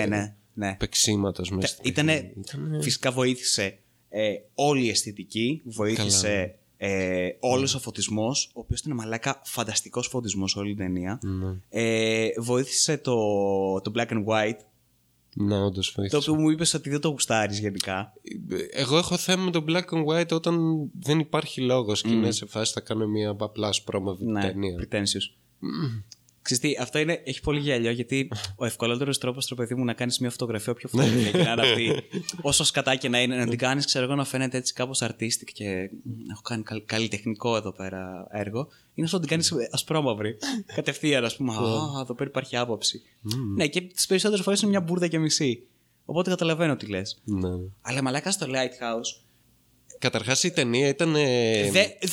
Ναι. Παίξηματος μέσα. Ήτανε. Φυσικά βοήθησε όλη η αισθητική, βοήθησε όλος ο φωτισμός, ο οποίος ήταν μαλάκα φανταστικός φωτισμός όλη την ταινία. Βοήθησε το black and white. Να, όντως, το οποίο μου είπες ότι δεν το γουστάρεις γενικά. Εγώ έχω θέμα με το black and white όταν δεν υπάρχει λόγος και είναι σε φάση θα κάνω μια απλά σπρώμαυρη ταινία. Ναι, pretentious. Ξέρεις τι, αυτό έχει πολύ γέλιο γιατί ο ευκολότερος τρόπος, στο παιδί μου, να κάνεις μια φωτογραφία όποιο φωτογραφία να αυτή, όσο σκατά και να είναι, να την κάνεις, ξέρω εγώ, να φαίνεται έτσι κάπως artistic και έχω κάνει καλλιτεχνικό εδώ πέρα έργο, είναι αυτό να την κάνεις ασπρόμαυρη. Κατευθείαν, ας πούμε, εδώ πέρα υπάρχει άποψη. Ναι, και τις περισσότερες φορές είναι μια μπουρδα και μισή. Οπότε καταλαβαίνω τι λες. Αλλά μαλάκα στο Lighthouse. Καταρχάς η ταινία ήταν.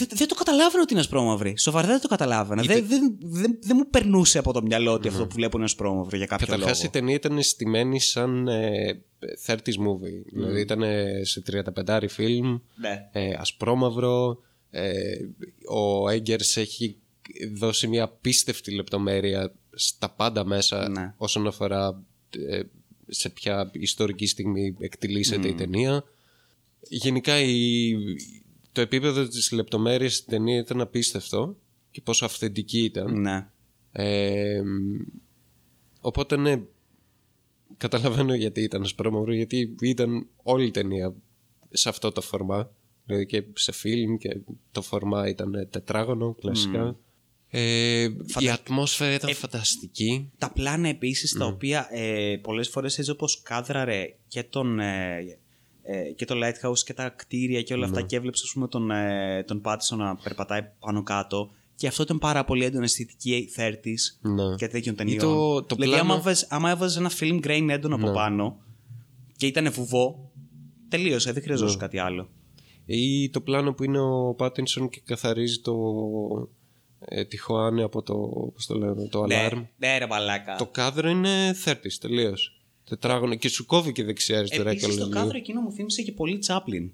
Δεν το καταλάβαινα ότι είναι ασπρόμαυρη. Σοβαρά δεν το καταλάβαινα. Δεν μου περνούσε από το μυαλό ότι αυτό που βλέπω είναι ασπρόμαυρο για κάποιο λόγο. Καταρχάς η ταινία ήταν στημένη σαν 30's movie. Δηλαδή ήταν σε 35' film, ασπρόμαυρο. Ο Έγκερς έχει δώσει μια απίστευτη λεπτομέρεια στα πάντα μέσα όσον αφορά σε ποια ιστορική στιγμή εκτυλίσσεται η ταινία. Γενικά το επίπεδο της λεπτομέρειας στην ταινία ήταν απίστευτο και πόσο αυθεντική ήταν. Ναι. Οπότε καταλαβαίνω γιατί ήταν ασπρόμαυρο, γιατί ήταν όλη η ταινία σε αυτό το φορμά. Δηλαδή και σε φιλμ και το φορμά ήταν τετράγωνο κλασικά. Η ατμόσφαιρα ήταν φανταστική. Τα πλάνα επίσης τα οποία πολλές φορές έτσι όπως κάδραρε και τον... και το Lighthouse και τα κτίρια και όλα αυτά και έβλεψε τον Πάτισον να περπατάει πάνω κάτω και αυτό ήταν πάρα πολύ έντονο αισθητική 30's και τέτοιων ταινιών. Δηλαδή πλάνα... άμα έβαζε ένα film grain έντονο από πάνω και ήταν φουβό, τελείωσε, δεν χρειαζόταν κάτι άλλο. ή το πλάνο που είναι ο Πάτινσον και καθαρίζει το τη Χωάνη από το, πώς το λένε, το alarm. Ναι, ρε μαλάκα. Το κάδρο είναι 30 τελείως. Τετράγωνο και σου κόβει και δεξιά αριστερά. Επίσης το κάδρο εκείνο μου θύμισε και πολύ Τσάπλιν.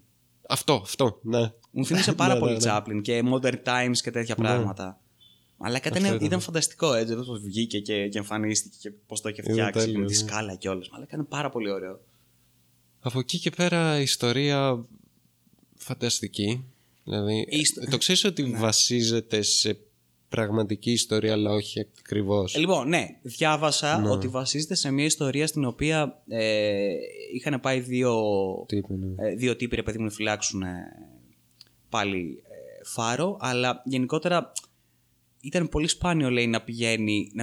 Αυτό, ναι. Μου θύμισε πάρα πολύ Τσάπλιν και Modern Times και τέτοια πράγματα. Αλλά ήταν φανταστικό έτσι, πώς βγήκε και εμφανίστηκε και πώς το είχε φτιάξει με τη σκάλα και όλες. Αλλά ήταν πάρα πολύ ωραίο. Από εκεί και πέρα ιστορία φανταστική. Δηλαδή, το ξέρεις ότι βασίζεται σε πραγματική ιστορία, αλλά όχι ακριβώς. Λοιπόν, ναι, διάβασα ότι βασίζεται σε μια ιστορία στην οποία είχαν πάει δύο τύποι, ρε παιδί μου, να φυλάξουν πάλι φάρο, αλλά γενικότερα ήταν πολύ σπάνιο, λέει, να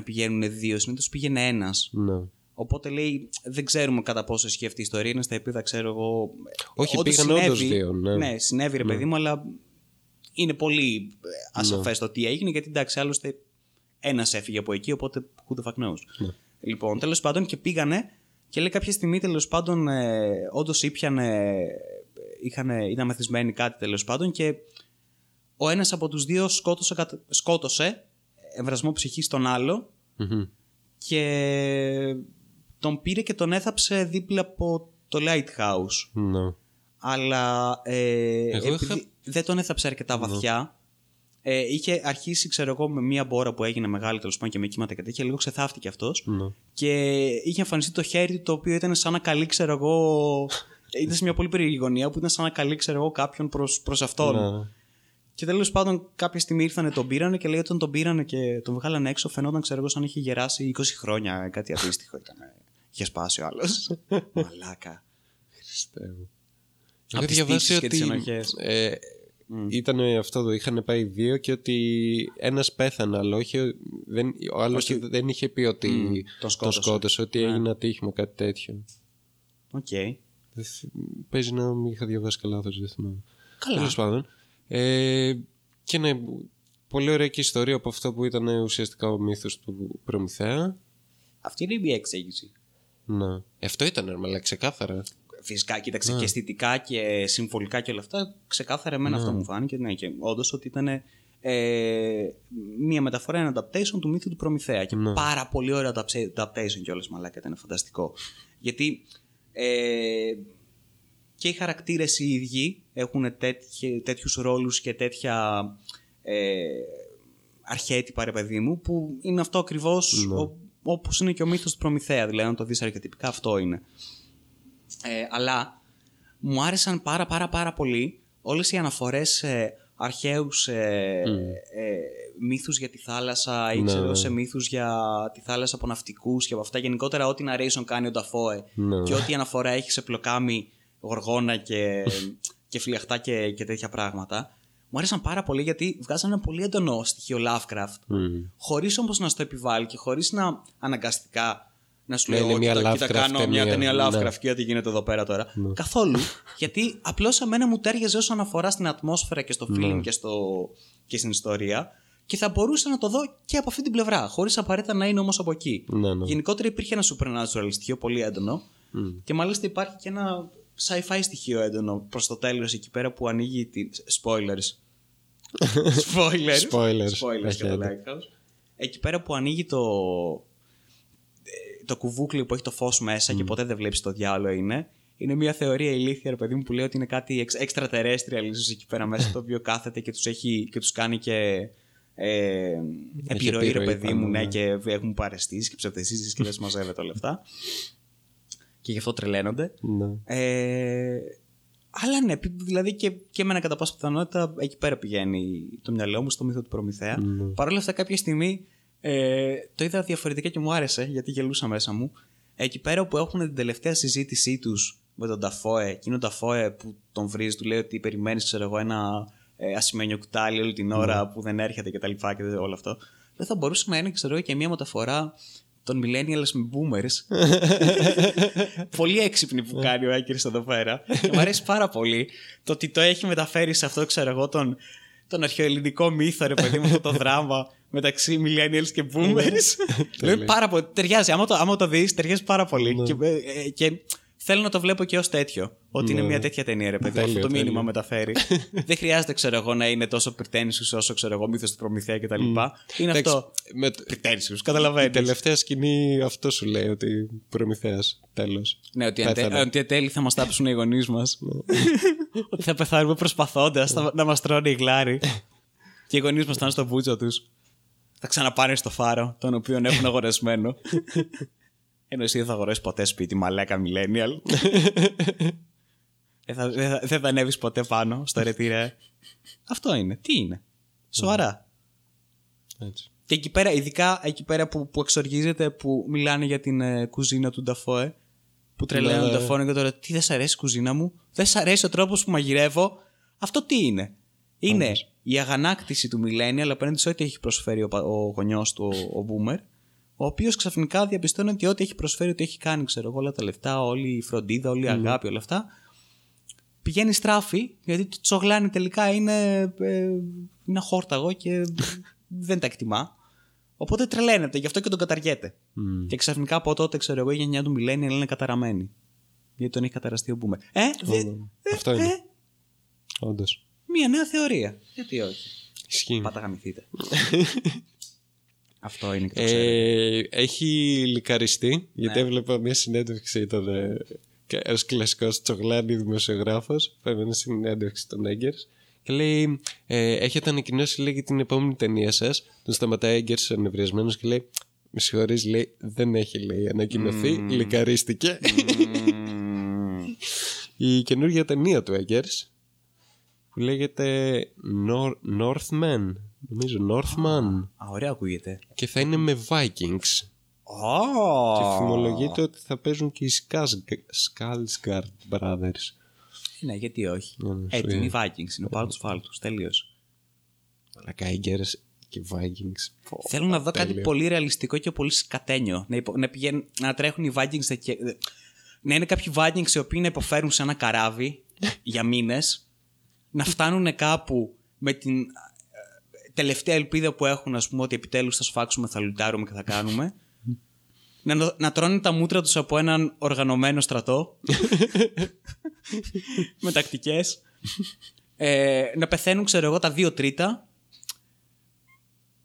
πηγαίνουν δύο, συνήθως πήγαινε ένας. Ναι. Οπότε λέει, δεν ξέρουμε κατά πόσο ισχύει αυτή η ιστορία. Είναι στα επίδα, ξέρω εγώ. Όχι, πήγαν όντως δύο. Ναι, συνέβη, ρε παιδί μου, αλλά είναι πολύ ασαφές το τι έγινε, γιατί εντάξει, άλλωστε ένας έφυγε από εκεί, οπότε who the fuck knows. Ναι. Λοιπόν, τέλος πάντων, και πήγανε και λέει κάποια στιγμή, τέλος πάντων, όντως ήταν μεθυσμένοι κάτι, τέλος πάντων, και ο ένας από τους δύο σκότωσε εμβρασμό ψυχής τον άλλο. Mm-hmm. Και τον πήρε και τον έθαψε δίπλα από το Lighthouse. No. Αλλά δεν τον έθαψε αρκετά βαθιά. Είχε αρχίσει, ξέρω εγώ, με μία μπόρα που έγινε μεγάλη, τέλος πάντων, και με κύματα και τέτοια. Λίγο ξεθάφτηκε αυτός. No. Και είχε εμφανιστεί το χέρι του, το οποίο ήταν σαν να καλεί, ξέρω εγώ. Ήταν σε μια πολύ περίεργη γωνία που ήταν σαν να καλεί, ξέρω εγώ, κάποιον προς αυτόν. No. Και τέλος πάντων, κάποια στιγμή ήρθανε, τον πήρανε και λέει, όταν τον πήρανε και τον βγάλανε έξω, φαινόταν, ξέρω εγώ, σαν είχε γεράσει 20 χρόνια, κάτι αντίστοιχο ήταν. Είχε σπάσει ο άλλος. Μαλάκα. Χριστεύω. Είχα διαβάσει ότι ήταν αυτό εδώ, είχαν πάει δύο και ότι ένας πέθανε, αλλά ο άλλος δεν είχε πει ότι τον σκότωσε, ότι έγινε ατύχημα, κάτι τέτοιο. Οκ. Παίζει να μην είχα διαβάσει καλά, δεν θυμάμαι. Τέλος πάντων. Και ναι, πολύ ωραία και ιστορία από αυτό που ήταν ουσιαστικά ο μύθος του Προμηθέα. Αυτή είναι η μία εξήγηση. Ναι. Αυτό ήταν, αλλά ξεκάθαρα. Φυσικά, κοίταξε, και αισθητικά και συμβολικά και όλα αυτά. Ξεκάθαρα, εμένα αυτό μου φάνηκε. Ναι, και όντως ότι ήταν μία μεταφορά, ένα adaptation του μύθου του Προμηθέα. Και πάρα πολύ ωραίο adaptation κιόλας, μαλάκα, ήταν φανταστικό. Γιατί. Και οι χαρακτήρες οι ίδιοι έχουν τέτοιους ρόλους και τέτοια αρχέτυπα, ρε παιδί μου, που είναι αυτό ακριβώς όπως είναι και ο μύθος του Προμηθέα. Δηλαδή, να το δεις αρχετυπικά, αυτό είναι. Αλλά μου άρεσαν πάρα πολύ όλες οι αναφορές σε αρχαίους μύθους για τη θάλασσα ή ξέρω σε μύθους για τη θάλασσα από ναυτικούς και από αυτά. Γενικότερα, ό,τι narration κάνει ο Νταφόε και ό,τι αναφορά έχει σε πλοκάμι, γοργόνα και φλιαχτά και τέτοια πράγματα. Μου άρεσαν πάρα πολύ γιατί βγάζανε ένα πολύ έντονο στοιχείο Lovecraft, χωρίς όμως να στο επιβάλλει και χωρίς να αναγκαστικά να σου λέει: κοίτα, κάνω μια ταινία Lovecraft και ό,τι γίνεται εδώ πέρα τώρα. Καθόλου. Γιατί απλώς εμένα μου τέριαζε όσον αφορά στην ατμόσφαιρα και στο film και στην ιστορία, και θα μπορούσα να το δω και από αυτή την πλευρά, χωρίς απαραίτητα να είναι όμως από εκεί. Γενικότερα υπήρχε ένα supernatural στοιχείο πολύ έντονο, και μάλιστα υπάρχει και ένα sci-fi στοιχείο έντονο προς το τέλος εκεί πέρα που ανοίγει τις Spoilers για το Lighthouse. Εκεί πέρα που ανοίγει το κουβούκλι που έχει το φως μέσα και ποτέ δεν βλέπεις το διάολο είναι. Είναι μια θεωρία ηλίθια, ρε παιδί μου, που λέει ότι είναι κάτι extraterrestrial ίσως εκεί πέρα μέσα, το οποίο κάθεται και τους κάνει και επιρροή, ρε παιδί μου, ναι, και έχουν παρεστήσεις και ψευτεσίσεις και δεν μαζεύεται όλα αυτά. Και γι' αυτό τρελαίνονται. Ναι. Αλλά ναι, δηλαδή και εμένα κατά πάσα πιθανότητα εκεί πέρα πηγαίνει το μυαλό μου στο μύθο του Προμηθέα. Ναι. Παρ' όλα αυτά, κάποια στιγμή το είδα διαφορετικά και μου άρεσε, γιατί γελούσα μέσα μου. Εκεί πέρα που έχουν την τελευταία συζήτησή τους με τον Νταφόε, εκείνο Νταφόε που τον βρίζει, του λέει ότι περιμένεις, ξέρω εγώ, ένα ασημένιο κουτάλι όλη την ώρα που δεν έρχεται κτλ. Και όλο αυτό. Δεν θα μπορούσε να είναι, ξέρω εγώ, και μια μεταφορά των millennials με boomers. Πολύ έξυπνη που κάνει ο Άκερς εδώ πέρα. Και μου αρέσει πάρα πολύ το ότι το έχει μεταφέρει σε αυτό, ξέρω εγώ, τον αρχαιοελληνικό μύθο, ρε παιδί μου, αυτό το δράμα μεταξύ millennials και boomers. Λέει πάρα πολύ. Ταιριάζει. Άμα το δεις, ταιριάζει πάρα πολύ. Και θέλω να το βλέπω και ως τέτοιο. Ότι είναι μια τέτοια ταινία, ρε παιδί. Τέλειο, αυτό το μήνυμα μεταφέρει. Δεν χρειάζεται, ξέρω εγώ, να είναι τόσο πριτένισιους όσο, ξέρω εγώ, Μύθος του Προμηθέα κτλ. Είναι αυτό. Πριτένισιους, καταλαβαίνεις. Η τελευταία σκηνή αυτό σου λέει, ότι Προμηθέας. Τέλος. Ναι, ότι εν τέλει θα μας τάψουν οι γονείς μας. Ότι θα πεθάνουμε προσπαθώντας να μας τρώνε οι γλάροι. Και οι γονείς μας θα είναι στο βούτζο τους. Θα ξαναπάνε στο φάρο, τον οποίο έχουν αγορασμένο. Ενώ εσύ δεν θα αγοράσει ποτέ σπίτι, μαλάκα millennial. Δεν θα ανέβεις ποτέ πάνω στο ρετυρέ. Αυτό είναι. Τι είναι. Σοβαρά. Έτσι. Και εκεί πέρα, ειδικά εκεί πέρα που εξοργίζεται, που μιλάνε για την κουζίνα του Νταφόε. Που τρελαίνουν τον Νταφόε και τώρα, τι δεν σ' αρέσει η κουζίνα μου. Δεν σ' αρέσει ο τρόπος που μαγειρεύω. Αυτό τι είναι. Είναι η αγανάκτηση του millennial απέναντι σε ό,τι έχει προσφέρει ο γονιός του, ο boomer. Ο οποίος ξαφνικά διαπιστώνει ότι ό,τι έχει προσφέρει, ό,τι έχει κάνει, ξέρω εγώ, όλα τα λεφτά, όλη η φροντίδα, όλη η αγάπη, όλα αυτά. Πηγαίνει στράφη, γιατί το τσογλάνι τελικά είναι χόρταγο και δεν τα εκτιμά. Οπότε τρελαίνεται, γι' αυτό και τον καταργέται. Και ξαφνικά από τότε, ξέρω εγώ, η γενιά του millennial είναι καταραμένη. Γιατί τον έχει καταραστεί ο boomer. Αυτό είναι. Όντως. Μία νέα θεωρία. Γιατί όχι. Ισχύει. Πάτα γαμηθείτε. Αυτό είναι και το ξέρω. Έχει λικαριστεί, γιατί έβλεπα μια συνέντευξη. Ήταν ένας κλασικός τσογλάνι δημοσιογράφος. Φέρνει μια συνέντευξη των Έγκερς και λέει: έχετε ανακοινώσει, λέει, για την επόμενη ταινία σας. Τον σταματάει Έγκερς ανεβριασμένος και λέει: με συγχωρείς, λέει, δεν έχει, λέει, ανακοινωθεί. Λικαρίστηκε. Η καινούργια ταινία του Έγκερς που λέγεται Northman. Νομίζω Northman. Ωραία ακούγεται. Και θα είναι με Vikings. Και φημολογείται ότι θα παίζουν και οι Skarsgård Brothers. Ναι, γιατί όχι. Έτοιμοι οι Vikings. Είναι ο Πάρτος Φάλτους. Τέλειος. Λακάιγκερς και Vikings. Θέλω να δω κάτι πολύ ρεαλιστικό και πολύ σκατένιο. Να τρέχουν οι Vikings. Να είναι κάποιοι Vikings οι οποίοι να υποφέρουν σε ένα καράβι για μήνες. Να φτάνουν κάπου με την τελευταία ελπίδα που έχουν, ας πούμε, ότι επιτέλους θα σφάξουμε, θα λουτάρουμε και θα κάνουμε. Να τρώνε τα μούτρα τους από έναν οργανωμένο στρατό. Με τακτικές. Να πεθαίνουν, ξέρω εγώ, τα 2/3.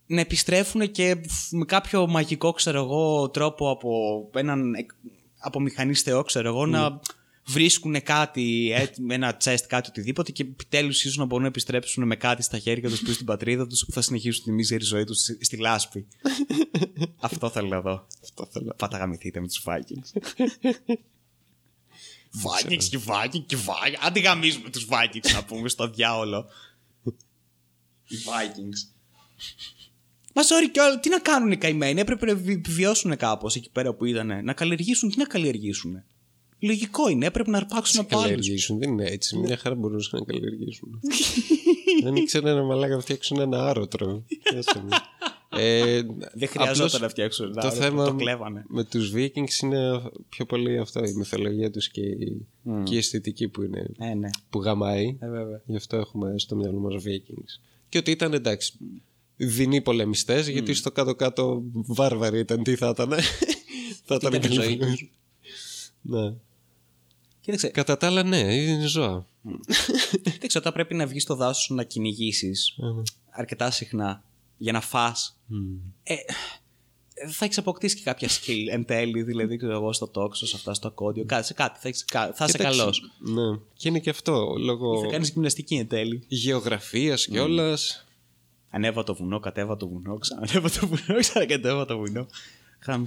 Να επιστρέφουν και με κάποιο μαγικό, ξέρω εγώ, τρόπο από μηχανής θεό, ξέρω εγώ, να βρίσκουν κάτι, ένα chest, κάτι οτιδήποτε, και επιτέλους ίσως να μπορούν να επιστρέψουν με κάτι στα χέρια τους πίσω στην πατρίδα τους, που θα συνεχίσουν τη μίζερη ζωή τους στη λάσπη. Αυτό θέλω να δω. Πάτα γαμηθείτε με τους Vikings. Vikings και Vikings και Vikings. Άντε γαμίζουμε τους Vikings, να πούμε, στο διάολο. Οι Vikings. Μα sorry κιόλας, τι να κάνουν οι καημένοι. Έπρεπε να επιβιώσουν κάπως εκεί πέρα που ήταν. Να καλλιεργήσουν, τι να καλλιεργήσουν. Λογικό είναι, έπρεπε να αρπάξουν από άλλους. Να καλλιεργήσουν, δεν είναι έτσι. Μια χαρά μπορούσαν να καλλιεργήσουν. Δεν ήξεραν, μαλάκα, να φτιάξουν ένα άρωτρο. Δεν χρειαζόταν να φτιάξουν ένα άρωτρο. Το θέμα με τους Vikings είναι πιο πολύ αυτό, η μυθολογία τους και η αισθητική που είναι. Που γαμάει. Γι' αυτό έχουμε στο μυαλό μας Vikings. Και ότι ήταν, εντάξει, δεινοί πολεμιστές, γιατί στο κάτω-κάτω βάρβαροι ήταν. Τι θα ήταν. Θα ήταν ζωή. Ναι. Κοίταξε. Κατά τα άλλα, ναι, είναι ζώα. Κοίταξε, όταν πρέπει να βγεις στο δάσος να κυνηγήσεις αρκετά συχνά για να φας, θα έχεις αποκτήσει και κάποια skill εν τέλει. Δηλαδή, εγώ στο τόξο, αυτά, στο ακόντιο, σε κάτι. Θα είσαι καλός. Ναι. Και είναι και αυτό. Λόγω... θα κάνεις γυμναστική εν τέλει. Γεωγραφίας κιόλας. Ανέβα το βουνό, κατέβα το βουνό, ξανανέβα το βουνό, ξανακατέβα το βουνό.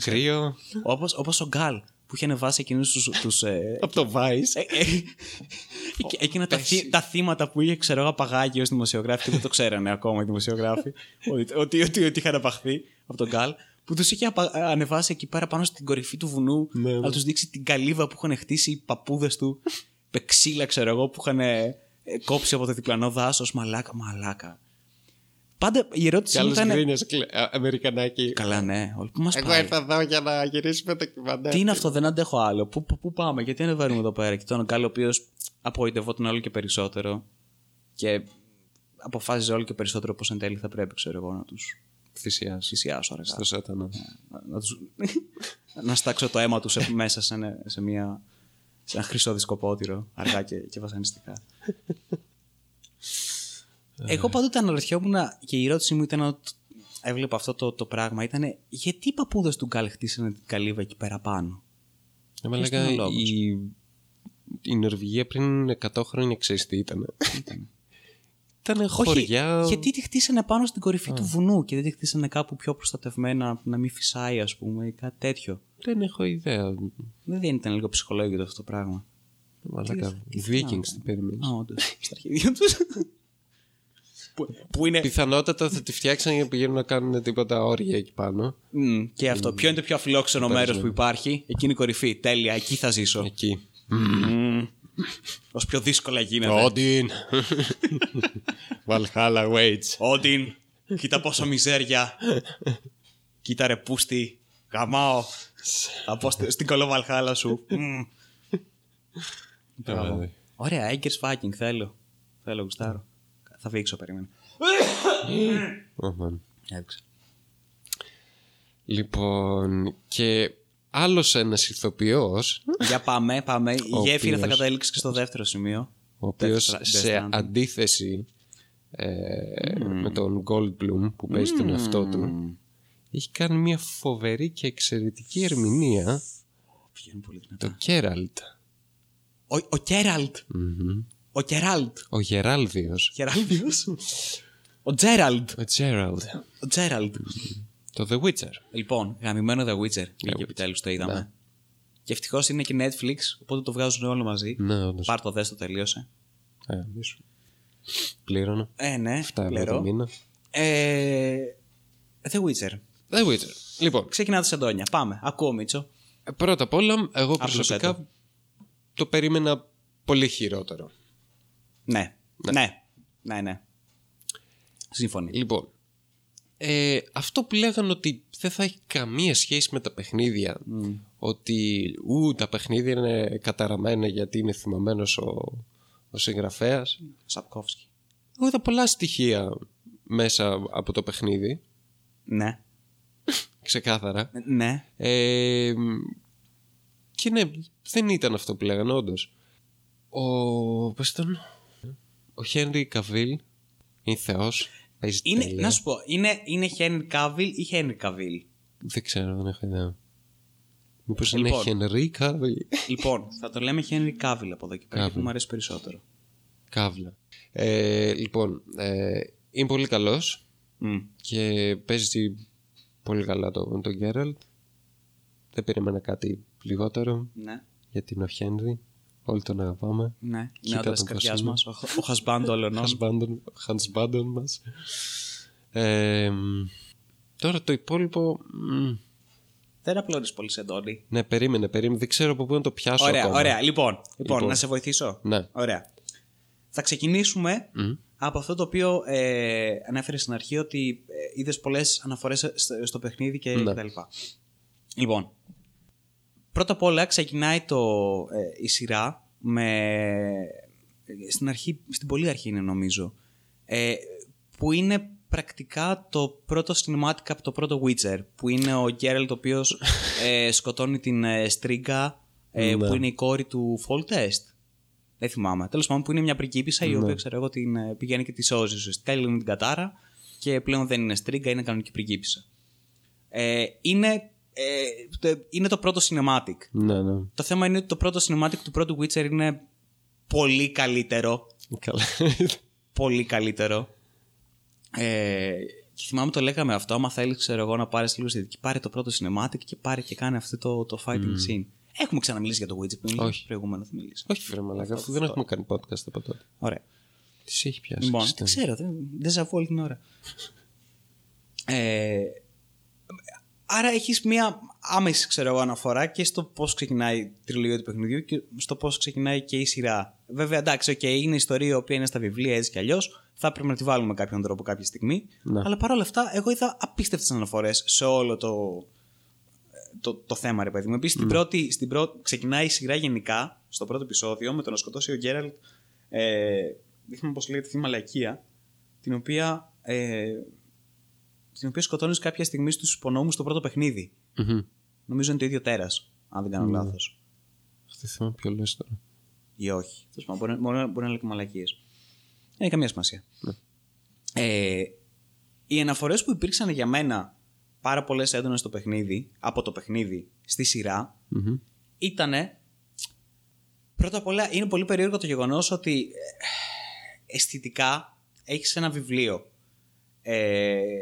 Κρύο. Όπως ο Γκάλ, που είχε ανεβάσει εκείνους τους... από το Vice. Εκείνα τα θύματα που είχε, ξέρω, απαγάγει ως δημοσιογράφη, και δεν το ξέρανε ακόμα οι δημοσιογράφοι, ότι είχαν απαχθεί από τον Γκάλ, που τους είχε ανεβάσει εκεί πέρα πάνω στην κορυφή του βουνού, να τους δείξει την καλύβα που είχαν χτίσει οι παππούδες του, με ξύλα, ξέρω εγώ, που είχαν κόψει από το διπλανό δάσος. Μαλάκα. Πάντα η ερώτηση μου ήταν... Καλώς Αμερικανάκι. Καλά, ναι. Εγώ ήρθα εδώ για να γυρίσουμε το κυβαντάκι. Τι είναι αυτό, δεν αντέχω άλλο. Πού πάμε, γιατί ανεβαίνουμε εδώ πέρα. Και τον Γκάλ, ο οποίος απογοητευόταν όλο και περισσότερο και αποφάσιζε όλο και περισσότερο πως εν τέλει θα πρέπει, ξέρω εγώ, να τους θυσιάσω αργά. Στο σάτανα. Να στάξω το αίμα τους μέσα σε μια σε ένα χρυσό δισκοπότηρο, αργά και βασανιστικά. Εγώ πάντοτε αναρωτιόμουν και η ερώτησή μου ήταν ότι έβλεπα αυτό το πράγμα. Ήταν γιατί οι παππούδες του Γκάλ χτίσανε την καλύβα εκεί πέρα πάνω. Λέγα, η Νορβηγία πριν 100 χρόνια ξέρεις τι ήταν. Ήταν χωριά. Όχι, γιατί τη χτίσανε πάνω στην κορυφή του βουνού και δεν τη χτίσανε κάπου πιο προστατευμένα, να μην φυσάει, ας πούμε, ή κάτι τέτοιο. Δεν έχω ιδέα. Δεν ήταν λίγο ψυχολόγητο αυτό το πράγμα. Μαλάκα. Βίκινγκς την περιμένει. Α, όντως. Στα αρχαιδία τους. Που είναι... Πιθανότατα θα τη φτιάξαν για να πηγαίνουν να κάνουν τίποτα όρια εκεί πάνω. Και αυτό. Ποιο είναι το πιο αφιλόξενο μέρος που υπάρχει? Εκείνη η κορυφή. Τέλεια. Εκεί θα ζήσω. Εκεί. Ως πιο δύσκολα γίνεται. Όντιν. Valhalla waits. Όντιν. Κοίτα πόσα μιζέρια. Κοίτα ρε πούστη. Γαμάω. Θα πω στην κολοβαλχάλα σου. Ωραία. Έγκερς Βάκινγκ θέλω. Θέλω, γουστάρω. Θα βγήξω, περίμενε. Λοιπόν, και άλλος ένας ηθοποιός. Για πάμε. Η γέφυρα θα καταλήξει και στο δεύτερο σημείο. Ο οποίος σε αντίθεση με τον Goldblum που παίζει τον εαυτό του, έχει κάνει μια φοβερή και εξαιρετική ερμηνεία. Το Κέραλτ. Ο Κέραλτ. Ο Γεράλντ. Ο Γεράλδιος. Ο Τζέραλντ. Το The Witcher. Λοιπόν, γαμημένο The Witcher. Και επιτέλους το είδαμε. Να. Και ευτυχώς είναι και Netflix, οπότε το βγάζουν όλο μαζί. Να, πάρ' το, δες το, τελείωσε. Μίσου. Πλήρωνα. Ναι, 7 ευρώ μήνα. The Witcher. Λοιπόν. Ξεκινάτε Αντώνια. Πάμε. Ακούω, Μίτσο. Πρώτα απ' όλα, εγώ προσωπικά το περίμενα πολύ χειρότερο. Ναι. Συμφωνεί. Λοιπόν, αυτό που λέγανε ότι δεν θα έχει καμία σχέση με τα παιχνίδια, ότι τα παιχνίδια είναι καταραμένα γιατί είναι θυμωμένος ο συγγραφέας Σαπκόφσκι. Εγώ είδα πολλά στοιχεία μέσα από το παιχνίδι. Ναι. Ξεκάθαρα. Ναι. Και ναι, δεν ήταν αυτό που λέγανε όντως. Ο Χένρι Καβίλ είναι θεός. Είναι, να σου πω, είναι Χένρι Καβίλ ή Χένρι Καβίλ. Δεν ξέρω, δεν έχω ιδέα. Μήπως είναι Χένρι Καβίλ. Λοιπόν, θα το λέμε Χένρι Καβίλ από εδώ και πέρα, που μου αρέσει περισσότερο. Καύλα. Λοιπόν, είναι πολύ καλός και παίζει πολύ καλά τον Γκέραλτ. Δεν περίμενα κάτι λιγότερο. Ναι. Γιατί είναι ο Χένρι. Όλοι τον αγαπάμε. Ναι, είναι άντρας της καρδιάς μας. Ο χασμπάντο όλων. Ο χασμπάντο μας. Τώρα το υπόλοιπο... Δεν απλώνεις πολύ σε Αντώνη. Ναι, περίμενε. Δεν ξέρω από πού να το πιάσω. Ωραία. Λοιπόν, να σε βοηθήσω. Ναι. Ωραία. Θα ξεκινήσουμε από αυτό το οποίο ανέφερε στην αρχή, ότι είδες πολλές αναφορές στο παιχνίδι και τα λοιπά. Λοιπόν... Πρώτα απ' όλα ξεκινάει η σειρά στην πολύ αρχή είναι νομίζω, που είναι πρακτικά το πρώτο cinematic από το πρώτο Witcher, που είναι ο Geralt ο οποίος σκοτώνει την Στρίγκα, που είναι η κόρη του Foltest. Δεν θυμάμαι. Τέλος πάντων, που είναι μια πριγκίπισσα η οποία ξέρω εγώ την πηγαίνει και τη σώζει. Στέλνει την κατάρα και πλέον δεν είναι Στρίγκα, είναι κανονική πριγκίπισσα. Είναι το πρώτο cinematic. Ναι. Το θέμα είναι ότι το πρώτο cinematic του πρώτου Witcher είναι πολύ καλύτερο. Πολύ καλύτερο. Και θυμάμαι το λέγαμε αυτό. Άμα θέλεις, ξέρω εγώ, να πάρεις λίγο αισθητική, πάρε το πρώτο cinematic και πάρε και κάνει αυτό το fighting scene. Έχουμε ξαναμιλήσει για το Witcher πριν. Όχι. Προηγούμενο θα μιλήσουμε. Όχι, φέρε μαλάκα, αφού δεν έχουμε κάνει podcast από τότε. Ωραία. Τις έχει πιάσει. Λοιπόν, δεν ξέρω. Δεν ζαβώ όλη την ώρα. Άρα έχεις μία άμεση αναφορά και στο πώς ξεκινάει η τριλογία του παιχνιδιού και στο πώς ξεκινάει και η σειρά. Βέβαια, εντάξει, είναι ιστορία η οποία είναι στα βιβλία έτσι κι αλλιώς. Θα πρέπει να τη βάλουμε με κάποιον τρόπο κάποια στιγμή. Ναι. Αλλά παρόλα αυτά, εγώ είδα απίστευτες αναφορές σε όλο το θέμα, ρε παιδί μου. Επίσης, ξεκινάει η σειρά γενικά στο πρώτο επεισόδιο με το να σκοτώσει ο Γκέραλτ. Δείχνουμε πώς λέγεται αυτή η μαλακία, την οποία σκοτώνεις κάποια στιγμή στους υπονόμους στο πρώτο παιχνίδι. Νομίζω είναι το ίδιο τέρας, αν δεν κάνω λάθος. Αυτή θυμάμαι ποιο λες τώρα. Ή όχι. Μπορεί να λέγουμε μαλακίες. Δεν έχει καμία σημασία. Ναι. Οι αναφορές που υπήρξαν για μένα πάρα πολλές έντονες στο παιχνίδι, από το παιχνίδι στη σειρά, mm-hmm. ήτανε. Πρώτα απ' όλα είναι πολύ περίεργο το γεγονός ότι αισθητικά έχεις ένα βιβλίο.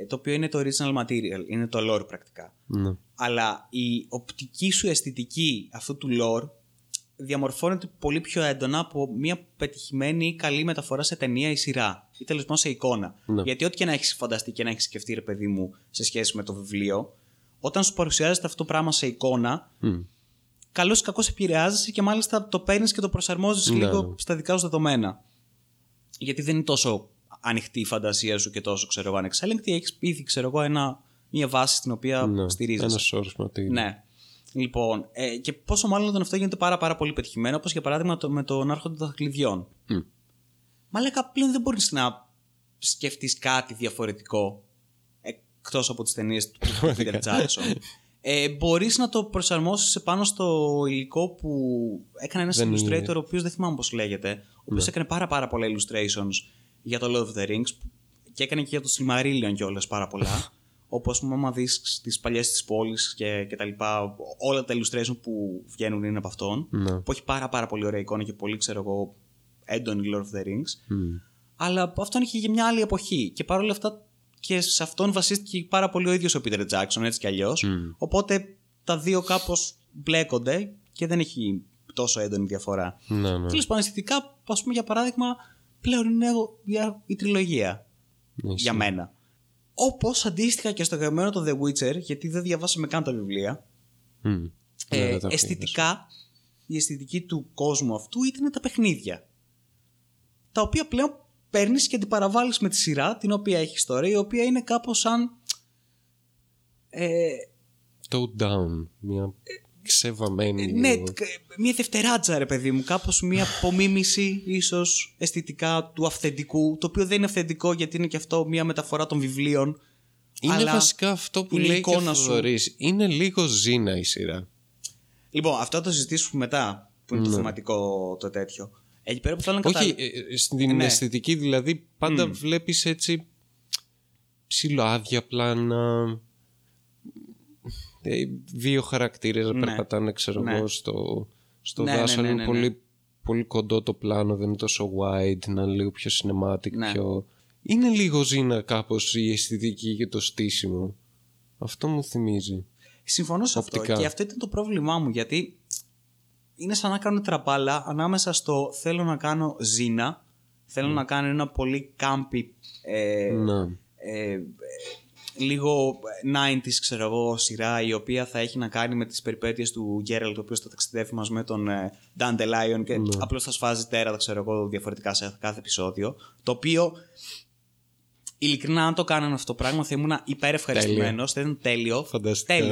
Το οποίο είναι το original material, είναι το lore πρακτικά. Mm. Αλλά η οπτική σου αισθητική αυτού του lore διαμορφώνεται πολύ πιο έντονα από μια πετυχημένη ή καλή μεταφορά σε ταινία ή σειρά ή τέλος πάντων σε εικόνα. Mm. Γιατί ό,τι και να έχεις φανταστεί και να έχεις σκεφτεί, ρε παιδί μου, σε σχέση με το βιβλίο, όταν σου παρουσιάζεται αυτό το πράγμα σε εικόνα, καλώς ή κακώς επηρεάζεσαι και μάλιστα το παίρνεις και το προσαρμόζεις λίγο στα δικά σου δεδομένα. Γιατί δεν είναι τόσο ανοιχτή η φαντασία σου και τόσο, ξέρω εγώ, ανεξέλεγκτη. Έχεις ήδη, ξέρω εγώ, μια βάση στην οποία στηρίζεσαι. Ένα source material. Ναι. Λοιπόν, και πόσο μάλλον όταν αυτό γίνεται πάρα, πάρα πολύ πετυχημένο, όπως για παράδειγμα με τον Άρχοντα των Δαχτυλιδιών. Μαλάκα, πλέον δεν μπορείς να σκεφτείς κάτι διαφορετικό εκτός από τις ταινίες του Πίτερ Τζάξον. Μπορείς να το προσαρμόσεις πάνω στο υλικό που έκανε ένας illustrator, ο οποίος δεν θυμάμαι πώς λέγεται, ο οποίος έκανε πάρα πολλά illustrations για το Lord of the Rings και έκανε και για το Silmarillion κιόλας πάρα πολλά. Όπως άμα δεις τις παλιές της πόλης και τα λοιπά, όλα τα illustration που βγαίνουν είναι από αυτόν, που έχει πάρα πολύ ωραία εικόνα και πολύ, ξέρω εγώ, έντονη Lord of the Rings. Αλλά αυτόν είχε για μια άλλη εποχή και παρόλα αυτά και σε αυτόν βασίστηκε πάρα πολύ ο ίδιος ο Peter Jackson, έτσι κι αλλιώς. Οπότε τα δύο κάπως μπλέκονται και δεν έχει τόσο έντονη διαφορά. Τέλος πάντων, αισθητικά, ας πούμε, για παράδειγμα, πλέον είναι η τριλογία για μένα. Όπως αντίστοιχα και στο γραμμένο το The Witcher, γιατί δεν διαβάσαμε καν τα βιβλία. Αισθητικά, η αισθητική του κόσμου αυτού ήταν τα παιχνίδια. Τα οποία πλέον παίρνεις και την παραβάλλεις με τη σειρά την οποία έχεις τώρα, η οποία είναι κάπως σαν toe down, μια ξεβαμένη, ναι, μια δευτεράτζα, ρε παιδί μου, κάπως μια απομίμηση ίσως αισθητικά του αυθεντικού, το οποίο δεν είναι αυθεντικό γιατί είναι και αυτό μια μεταφορά των βιβλίων. Είναι βασικά αυτό που λέει και ο Θοδωρής, είναι λίγο ζήνα η σειρά. Λοιπόν, αυτό θα το συζητήσουμε μετά, που είναι το θεματικό το τέτοιο. Εκεί πέρα που θέλω να στην αισθητική, δηλαδή, πάντα βλέπεις έτσι ψιλοάδια πλάνα, δύο χαρακτήρες να περπατάνε, ξέρω εγώ, στο δάσο. Είναι πολύ κοντό το πλάνο, δεν είναι τόσο wide, να είναι λίγο πιο cinematic. Είναι λίγο ζήνα κάπως η αισθητική και το στήσιμο. Αυτό μου θυμίζει. Συμφωνώ σε αυτό, και αυτό ήταν το πρόβλημά μου, γιατί είναι σαν να κάνουν τραπάλα ανάμεσα στο θέλω να κάνω ζήνα, θέλω να κάνω ένα πολύ κάμπι, λίγο 90s, ξέρω εγώ, σειρά, η οποία θα έχει να κάνει με τις περιπέτειες του Γκέραλτ, ο οποίος θα ταξιδεύει μαζί με τον Ντάντελάιον και απλώς θα σφάζει τέρατα, ξέρω εγώ, διαφορετικά σε κάθε επεισόδιο. Το οποίο, ειλικρινά, αν το κάνανε αυτό το πράγμα, θα ήμουν υπερευχαριστημένος, θα ήταν τέλειο.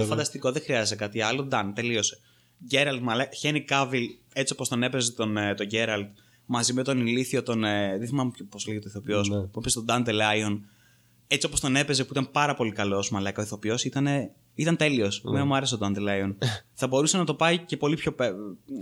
Φανταστικό, δεν χρειάζεται κάτι άλλο. Ντάν, τελείωσε. Γκέραλτ, Χένρι Κάβιλ, έτσι όπως τον έπαιζε τον Γκέραλτ, μαζί με τον ηλίθιο, δεν θυμάμαι πώς λέγεται ο ηθοποιός, που έπαιζε τον Ντάντελάιον, έτσι όπως τον έπαιζε, που ήταν πάρα πολύ καλός, μαλάκα, ο ηθοποιός, ήταν τέλειος. Μένα μου άρεσε ο Ντάντελάιον. Θα μπορούσε να το πάει και πολύ πιο.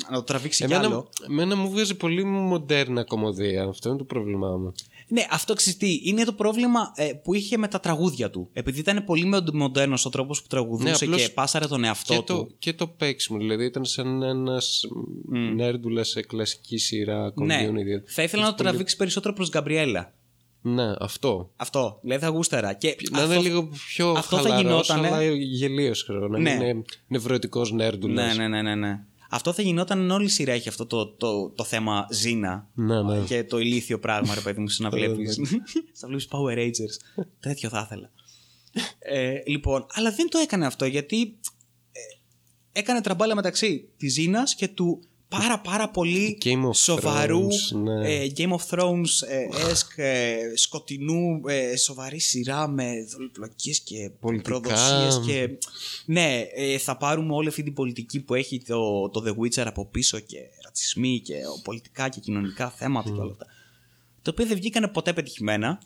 Να το τραβήξει κι άλλο. Εμένα μου βγάζει πολύ μοντέρνα κομμωδία. Αυτό είναι το πρόβλημά μου. Ναι, αυτό εξιστεί. Είναι το πρόβλημα που είχε με τα τραγούδια του. Επειδή ήταν πολύ μοντέρνος ο τρόπος που τραγουδούσε και πάσαρε τον εαυτό του. Και το παίξιμο. Δηλαδή ήταν σαν ένας νέρντουλα σε κλασική σειρά κομμωδιών. Ναι. Θα ήθελα να το τραβήξει περισσότερο προς Γκαμπριέλα. Ναι, αυτό. Δηλαδή θα γούστερα. Να είναι λίγο πιο χαλαρός, αλλά γελίος, να είναι νευρωτικός νέρντουλας. Ναι. Αυτό θα γινόταν όλη η σειρά, έχει αυτό το θέμα ζήνα. Ναι. Και το ηλίθιο πράγμα, ρε παιδί μου, να βλέπεις. Να βλέπεις Power Rangers. Τέτοιο θα ήθελα. Λοιπόν, αλλά δεν το έκανε αυτό, γιατί έκανε τραμπάλα μεταξύ της ζήνας και του πάρα πολύ σοβαρού Game of Thrones σκοτεινού, σοβαρή σειρά με δολοπλοκίες και προδοσίες και ναι, θα πάρουμε όλη αυτή την πολιτική που έχει το The Witcher από πίσω και ρατσισμοί και πολιτικά και κοινωνικά θέματα και όλα αυτά, τα οποία δεν βγήκανε ποτέ πετυχημένα.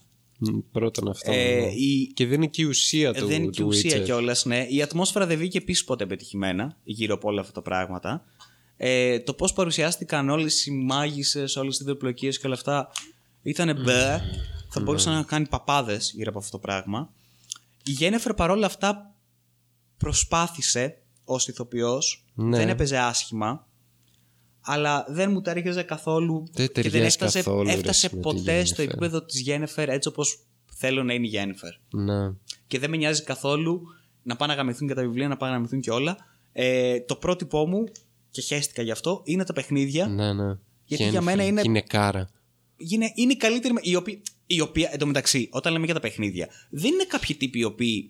Πρώτον αυτό. Και δεν είναι και η ουσία του Witcher. Δεν είναι και η ουσία κιόλας, ναι. Η ατμόσφαιρα δεν βγήκε επίσης ποτέ πετυχημένα γύρω από όλα αυτά τα πράγματα. Το πώς παρουσιάστηκαν όλες οι μάγισσες, όλες οι διπλοκίες και όλα αυτά ήταν μπε. Θα μπορούσε να κάνει παπάδες γύρω από αυτό το πράγμα. Η Γέννεφερ παρόλα αυτά προσπάθησε ως ηθοποιός. Ναι. Δεν έπαιζε άσχημα. Αλλά δεν μου ταιριάζε καθόλου. Και δεν έφτασε ποτέ στο επίπεδο της Γέννεφερ έτσι όπως θέλω να είναι η Γέννεφερ. Ναι. Και δεν με νοιάζει καθόλου να πάνε να γαμηθούν και τα βιβλία, να πάνε να γαμηθούν και όλα. Το πρότυπό μου, και χαίστηκα γι' αυτό, είναι τα παιχνίδια. Ναι, ναι. Γιατί Γέννεφερ, για μένα είναι. Γυναικάρα. Είναι η καλύτερη. Η οποία εντωμεταξύ, όταν λέμε για τα παιχνίδια, δεν είναι κάποιοι τύποι οι οποίοι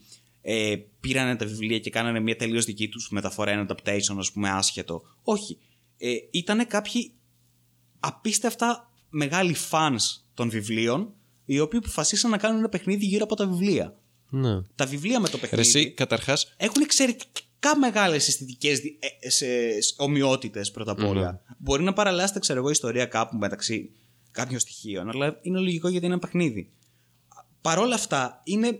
πήραν τα βιβλία και κάνανε μια τελείως δική τους μεταφορά, ένα adaptation, ας πούμε, άσχετο. Όχι. Ήτανε κάποιοι απίστευτα μεγάλοι fans των βιβλίων, οι οποίοι αποφασίσαν να κάνουν ένα παιχνίδι γύρω από τα βιβλία. Ναι. Τα βιβλία με το παιχνίδι. Εσύ, καταρχάς, έχουν εξαιρετικά μεγάλες αισθητικές ομοιότητες πρώτα απ' όλα. Ναι. Μπορεί να παραλλάσσεται, ξέρω εγώ, ιστορία κάπου μεταξύ κάποιων στοιχείων, αλλά είναι λογικό γιατί είναι ένα παιχνίδι. Παρόλα αυτά, είναι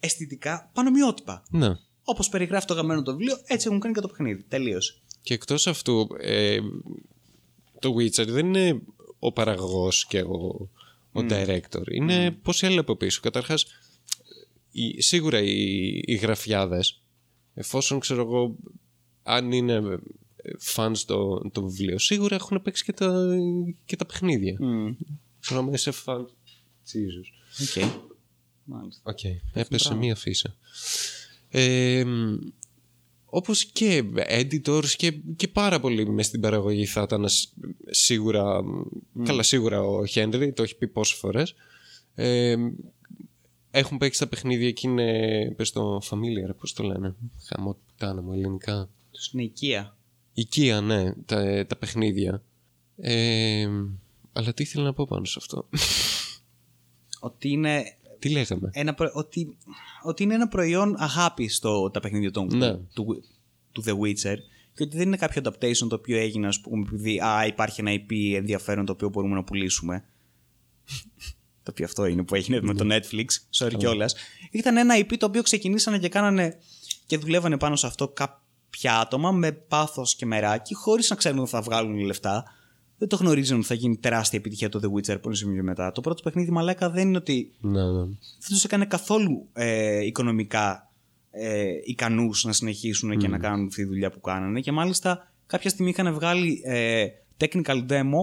αισθητικά πανομοιότυπα. Ναι. Όπως περιγράφει το γαμμένο το βιβλίο, έτσι έχουν κάνει και το παιχνίδι. Τελείωσε. Και εκτός αυτού, το Witcher δεν είναι ο παραγωγός και ο director. Είναι πώς έλα από πίσω. Καταρχάς, σίγουρα οι γραφιάδες, εφόσον ξέρω εγώ, αν είναι fans το βιβλίο, σίγουρα έχουν παίξει και τα παιχνίδια. Ξέρω να είσαι fan. Jesus. Okay. Μάλιστα. Okay. Έπεσε μία φύσα. Όπως και editors και πάρα πολύ μες στην παραγωγή θα ήταν σίγουρα. Καλά, σίγουρα ο Χένρι, το έχει πει πόσες φορές. Έχουν παίξει τα παιχνίδια και είναι. Πες το familiar, πώς το λένε. Χαμό που κάναμε ελληνικά. Τους είναι οικία. Οικία, ναι, τα παιχνίδια. Αλλά τι ήθελα να πω πάνω σε αυτό. Ότι είναι. Τι λέγαμε. Ότι είναι ένα προϊόν αγάπη τα παιχνίδια του The Witcher και ότι δεν είναι κάποιο adaptation το οποίο έγινε, ας πούμε, επειδή υπάρχει ένα IP ενδιαφέρον το οποίο μπορούμε να πουλήσουμε. Το οποίο αυτό είναι που έγινε με το Netflix, sorry κιόλας. Ήταν ένα IP το οποίο ξεκινήσανε και κάνανε και δουλεύανε πάνω σε αυτό κάποια άτομα με πάθος και μεράκι, χωρίς να ξέρουν ότι θα βγάλουν λεφτά. Δεν το γνωρίζουν ότι θα γίνει τεράστια επιτυχία το The Witcher πολύ σημείο μετά. Το πρώτο παιχνίδι, μαλάκα, δεν είναι ότι. Ναι. Δεν τους έκανε καθόλου οικονομικά ικανούς να συνεχίσουν και να κάνουν αυτή τη δουλειά που κάνανε. Και μάλιστα κάποια στιγμή είχαν βγάλει technical demo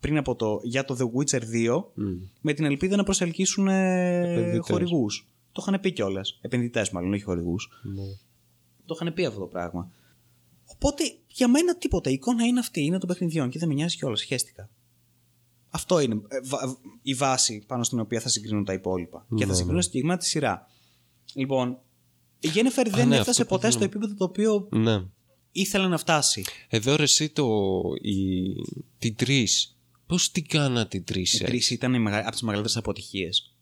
πριν από για το The Witcher 2 με την ελπίδα να προσελκύσουν χορηγούς. Το είχαν πει κιόλας. Επενδυτές, μάλλον, όχι χορηγούς. Ναι. Το είχαν πει αυτό το πράγμα. Οπότε για μένα τίποτα. Η εικόνα είναι αυτή, είναι των παιχνιδιών και δεν με νοιάζει κιόλας. Χαίστηκα. Αυτό είναι η βάση πάνω στην οποία θα συγκρίνουν τα υπόλοιπα. Και θα συγκρίνουν συγκεκριμένα τη σειρά. Λοιπόν, η Γέννεφερ δεν έφτασε ποτέ στο επίπεδο το οποίο ήθελε να φτάσει. Εδώ ρε εσύ την 3. Πώς την κάνα την 3? Η 3 ήταν από τις μεγαλύτερες αποτυχίες.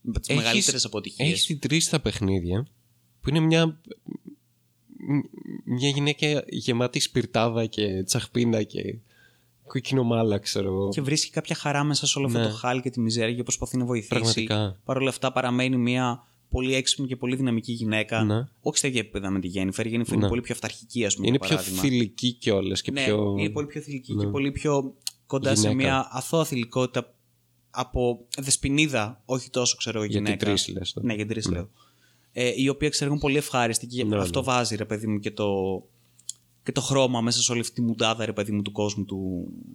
Έχεις την 3 στα παιχνίδια που είναι μια γυναίκα γεμάτη σπιρτάδα και τσαχπίνα και κουκκινομάλα, ξέρω εγώ. Και βρίσκει κάποια χαρά μέσα σε όλο αυτό το χάλι και τη μιζέρια και προσπαθεί να βοηθήσει. Πραγματικά. Παρ' όλα αυτά παραμένει μια πολύ έξυπνη και πολύ δυναμική γυναίκα. Ναι. Όχι στα ίδια επίπεδα με τη Γέννεφερ. Η Γέννεφερ είναι πολύ πιο αυταρχική, ας πούμε. Είναι πιο θηλυκή κιόλας. Ναι, είναι πολύ πιο θηλυκή και πολύ πιο κοντά γυναίκα. Σε μια αθώα θηλυκότητα από δεσποινίδα, όχι τόσο, ξέρω εγώ, γυναίκα. Για την 3 λες. Ναι, για την 3 λέω. Η οποία εξεργούν πολύ ευχάριστη και αυτό βάζει, ρε παιδί μου, και το χρώμα μέσα σε όλη αυτή τη μουντάδα, ρε παιδί μου, του κόσμου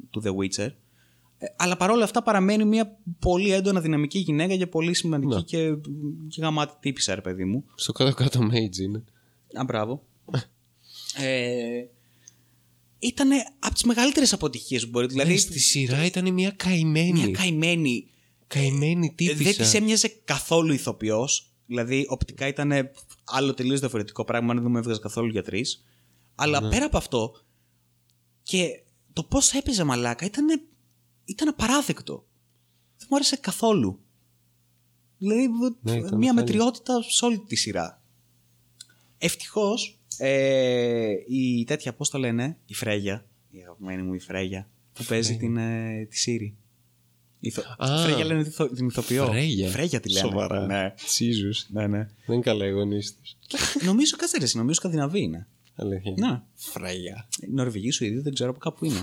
του The Witcher. Αλλά παρόλα αυτά παραμένει μια πολύ έντονα δυναμική γυναίκα και πολύ σημαντική και γαμάτη τύπησα, ρε παιδί μου. Στο κάτω-κάτω Mage είναι. Α, μπράβο. Ήτανε από τις μεγαλύτερες αποτυχίες που μπορεί. Δηλαδή, στη σειρά ήταν μια καημένη. Καημένη τύπησα. Δεν της έμοιαζε καθόλου ηθοποιός. Δηλαδή, οπτικά ήταν άλλο τελείως διαφορετικό πράγμα, αν δεν μου έβγαζε καθόλου για 3. Αλλά πέρα από αυτό, και το πώς έπαιζε, μαλάκα, ήταν απαράδεκτο. Δεν μου άρεσε καθόλου. Δηλαδή, μια μετριότητα σε όλη τη σειρά. Ευτυχώς, η τέτοια, πώς το λένε, η Φρέγια, η αγαπημένη μου η Φρέγια, που παίζει τη Σύρη. Φρέγια λένε την ηθοποιό. Φρέγια τη λένε. Σοβαρά. Ναι. Τσίζους. Ναι. Δεν είναι καλά οι γονείς της. Νομίζω Σκανδιναβή είναι. Αλήθεια. Να. Φρέγια. Νορβηγοί, Σουηδοί, δεν ξέρω από κάπου είναι.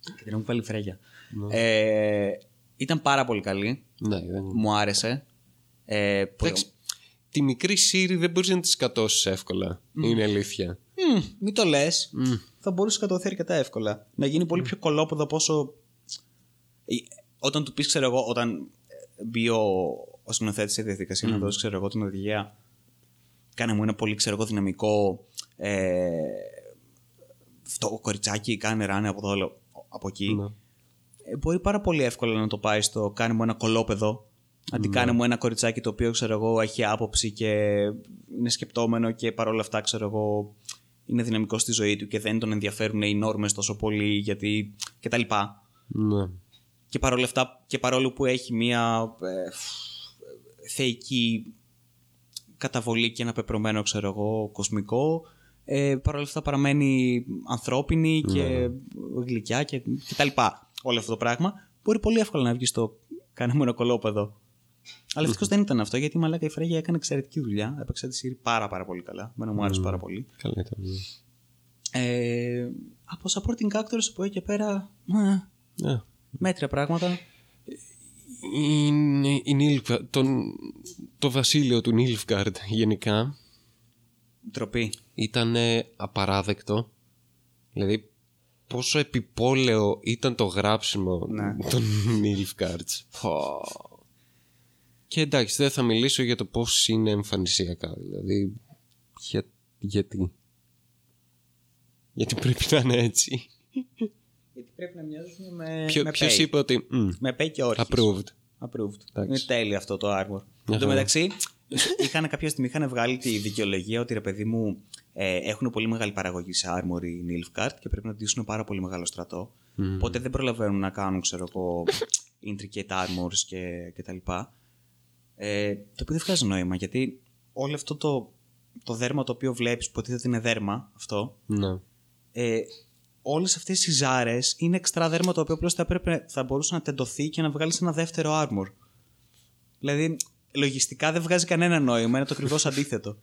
Και την έχουν πάλι φρέγια. Ναι. Ήταν πάρα πολύ καλή. Ναι, δεν... Μου άρεσε. Τη μικρή Σύρη δεν μπορείς να τη σκατώσεις εύκολα. Είναι αλήθεια. Μην το λες. Θα μπορούσε να σκατωθεί αρκετά εύκολα. Να γίνει πολύ πιο κολόποδο από όσο. Όταν του πεις, ξέρω εγώ, όταν μπει ο σκηνοθέτης σε διαδικασία να δώσει, ξέρω εγώ, την οδηγία. Κάνε μου ένα πολύ, ξέρω εγώ, δυναμικό. Το κοριτσάκι, κάνε ράνε από εδώ, από εκεί. Ναι. Μπορεί πάρα πολύ εύκολα να το πάει στο κάνε μου ένα κολόπεδο. Αντί κάνε μου ένα κοριτσάκι το οποίο, ξέρω εγώ, έχει άποψη και είναι σκεπτόμενο και παρόλα αυτά, ξέρω εγώ, είναι δυναμικό στη ζωή του και δεν τον ενδιαφέρουν οι νόρμες τόσο πολύ γιατί κτλ. Ναι. Και παρόλα αυτά, και παρόλο που έχει μια θεϊκή καταβολή και ένα πεπρωμένο, ξέρω εγώ, κοσμικό, παρόλα αυτά παραμένει ανθρώπινη και γλυκιά και τα λοιπά. Όλο αυτό το πράγμα μπορεί πολύ εύκολα να βγει στο κάνε μου ένα κολόπεδο. Αλλά ευτυχώς δεν ήταν αυτό, γιατί η μαλάκα η Φρέγια έκανε εξαιρετική δουλειά. Έπαιξε τη Σύρη πάρα πολύ καλά. Μένα μου άρεσε πάρα πολύ. Καλά ήταν. Από supporting actors από εκεί και πέρα. Μέτρια πράγματα. Το βασίλειο του Νίλφγκαρντ γενικά. Τροπή. Ήταν απαράδεκτο. Δηλαδή πόσο επιπόλαιο ήταν το γράψιμο των Νίλφγκαρντς. Και εντάξει, δεν θα μιλήσω για το πώς είναι εμφανισιακά. Δηλαδή γιατί πρέπει να είναι έτσι. Γιατί πρέπει να μοιάζουν με Pay. Ποιος είπε ότι με Pay και όρχης. Approved. Είναι τέλειο αυτό το armor. Εν τω μεταξύ κάποια στιγμή είχαν βγάλει τη δικαιολογία ότι ρε παιδί μου έχουν πολύ μεγάλη παραγωγή σε armor οι Nilfgaard και πρέπει να ντύσουν πάρα πολύ μεγάλο στρατό. Οπότε δεν προλαβαίνουν να κάνουν, ξέρω εγώ, intricate armors και τα λοιπά. Το οποίο δεν βγάζει νόημα, γιατί όλο αυτό το δέρμα το οποίο βλέπεις που είναι δέρμα αυτό. Ναι. Όλες αυτές οι ζάρες είναι εξτρά δέρμα το οποίο απλώς θα μπορούσε να τεντωθεί και να βγάλεις ένα δεύτερο armor. Δηλαδή λογιστικά δεν βγάζει κανένα νόημα, είναι το ακριβώς αντίθετο.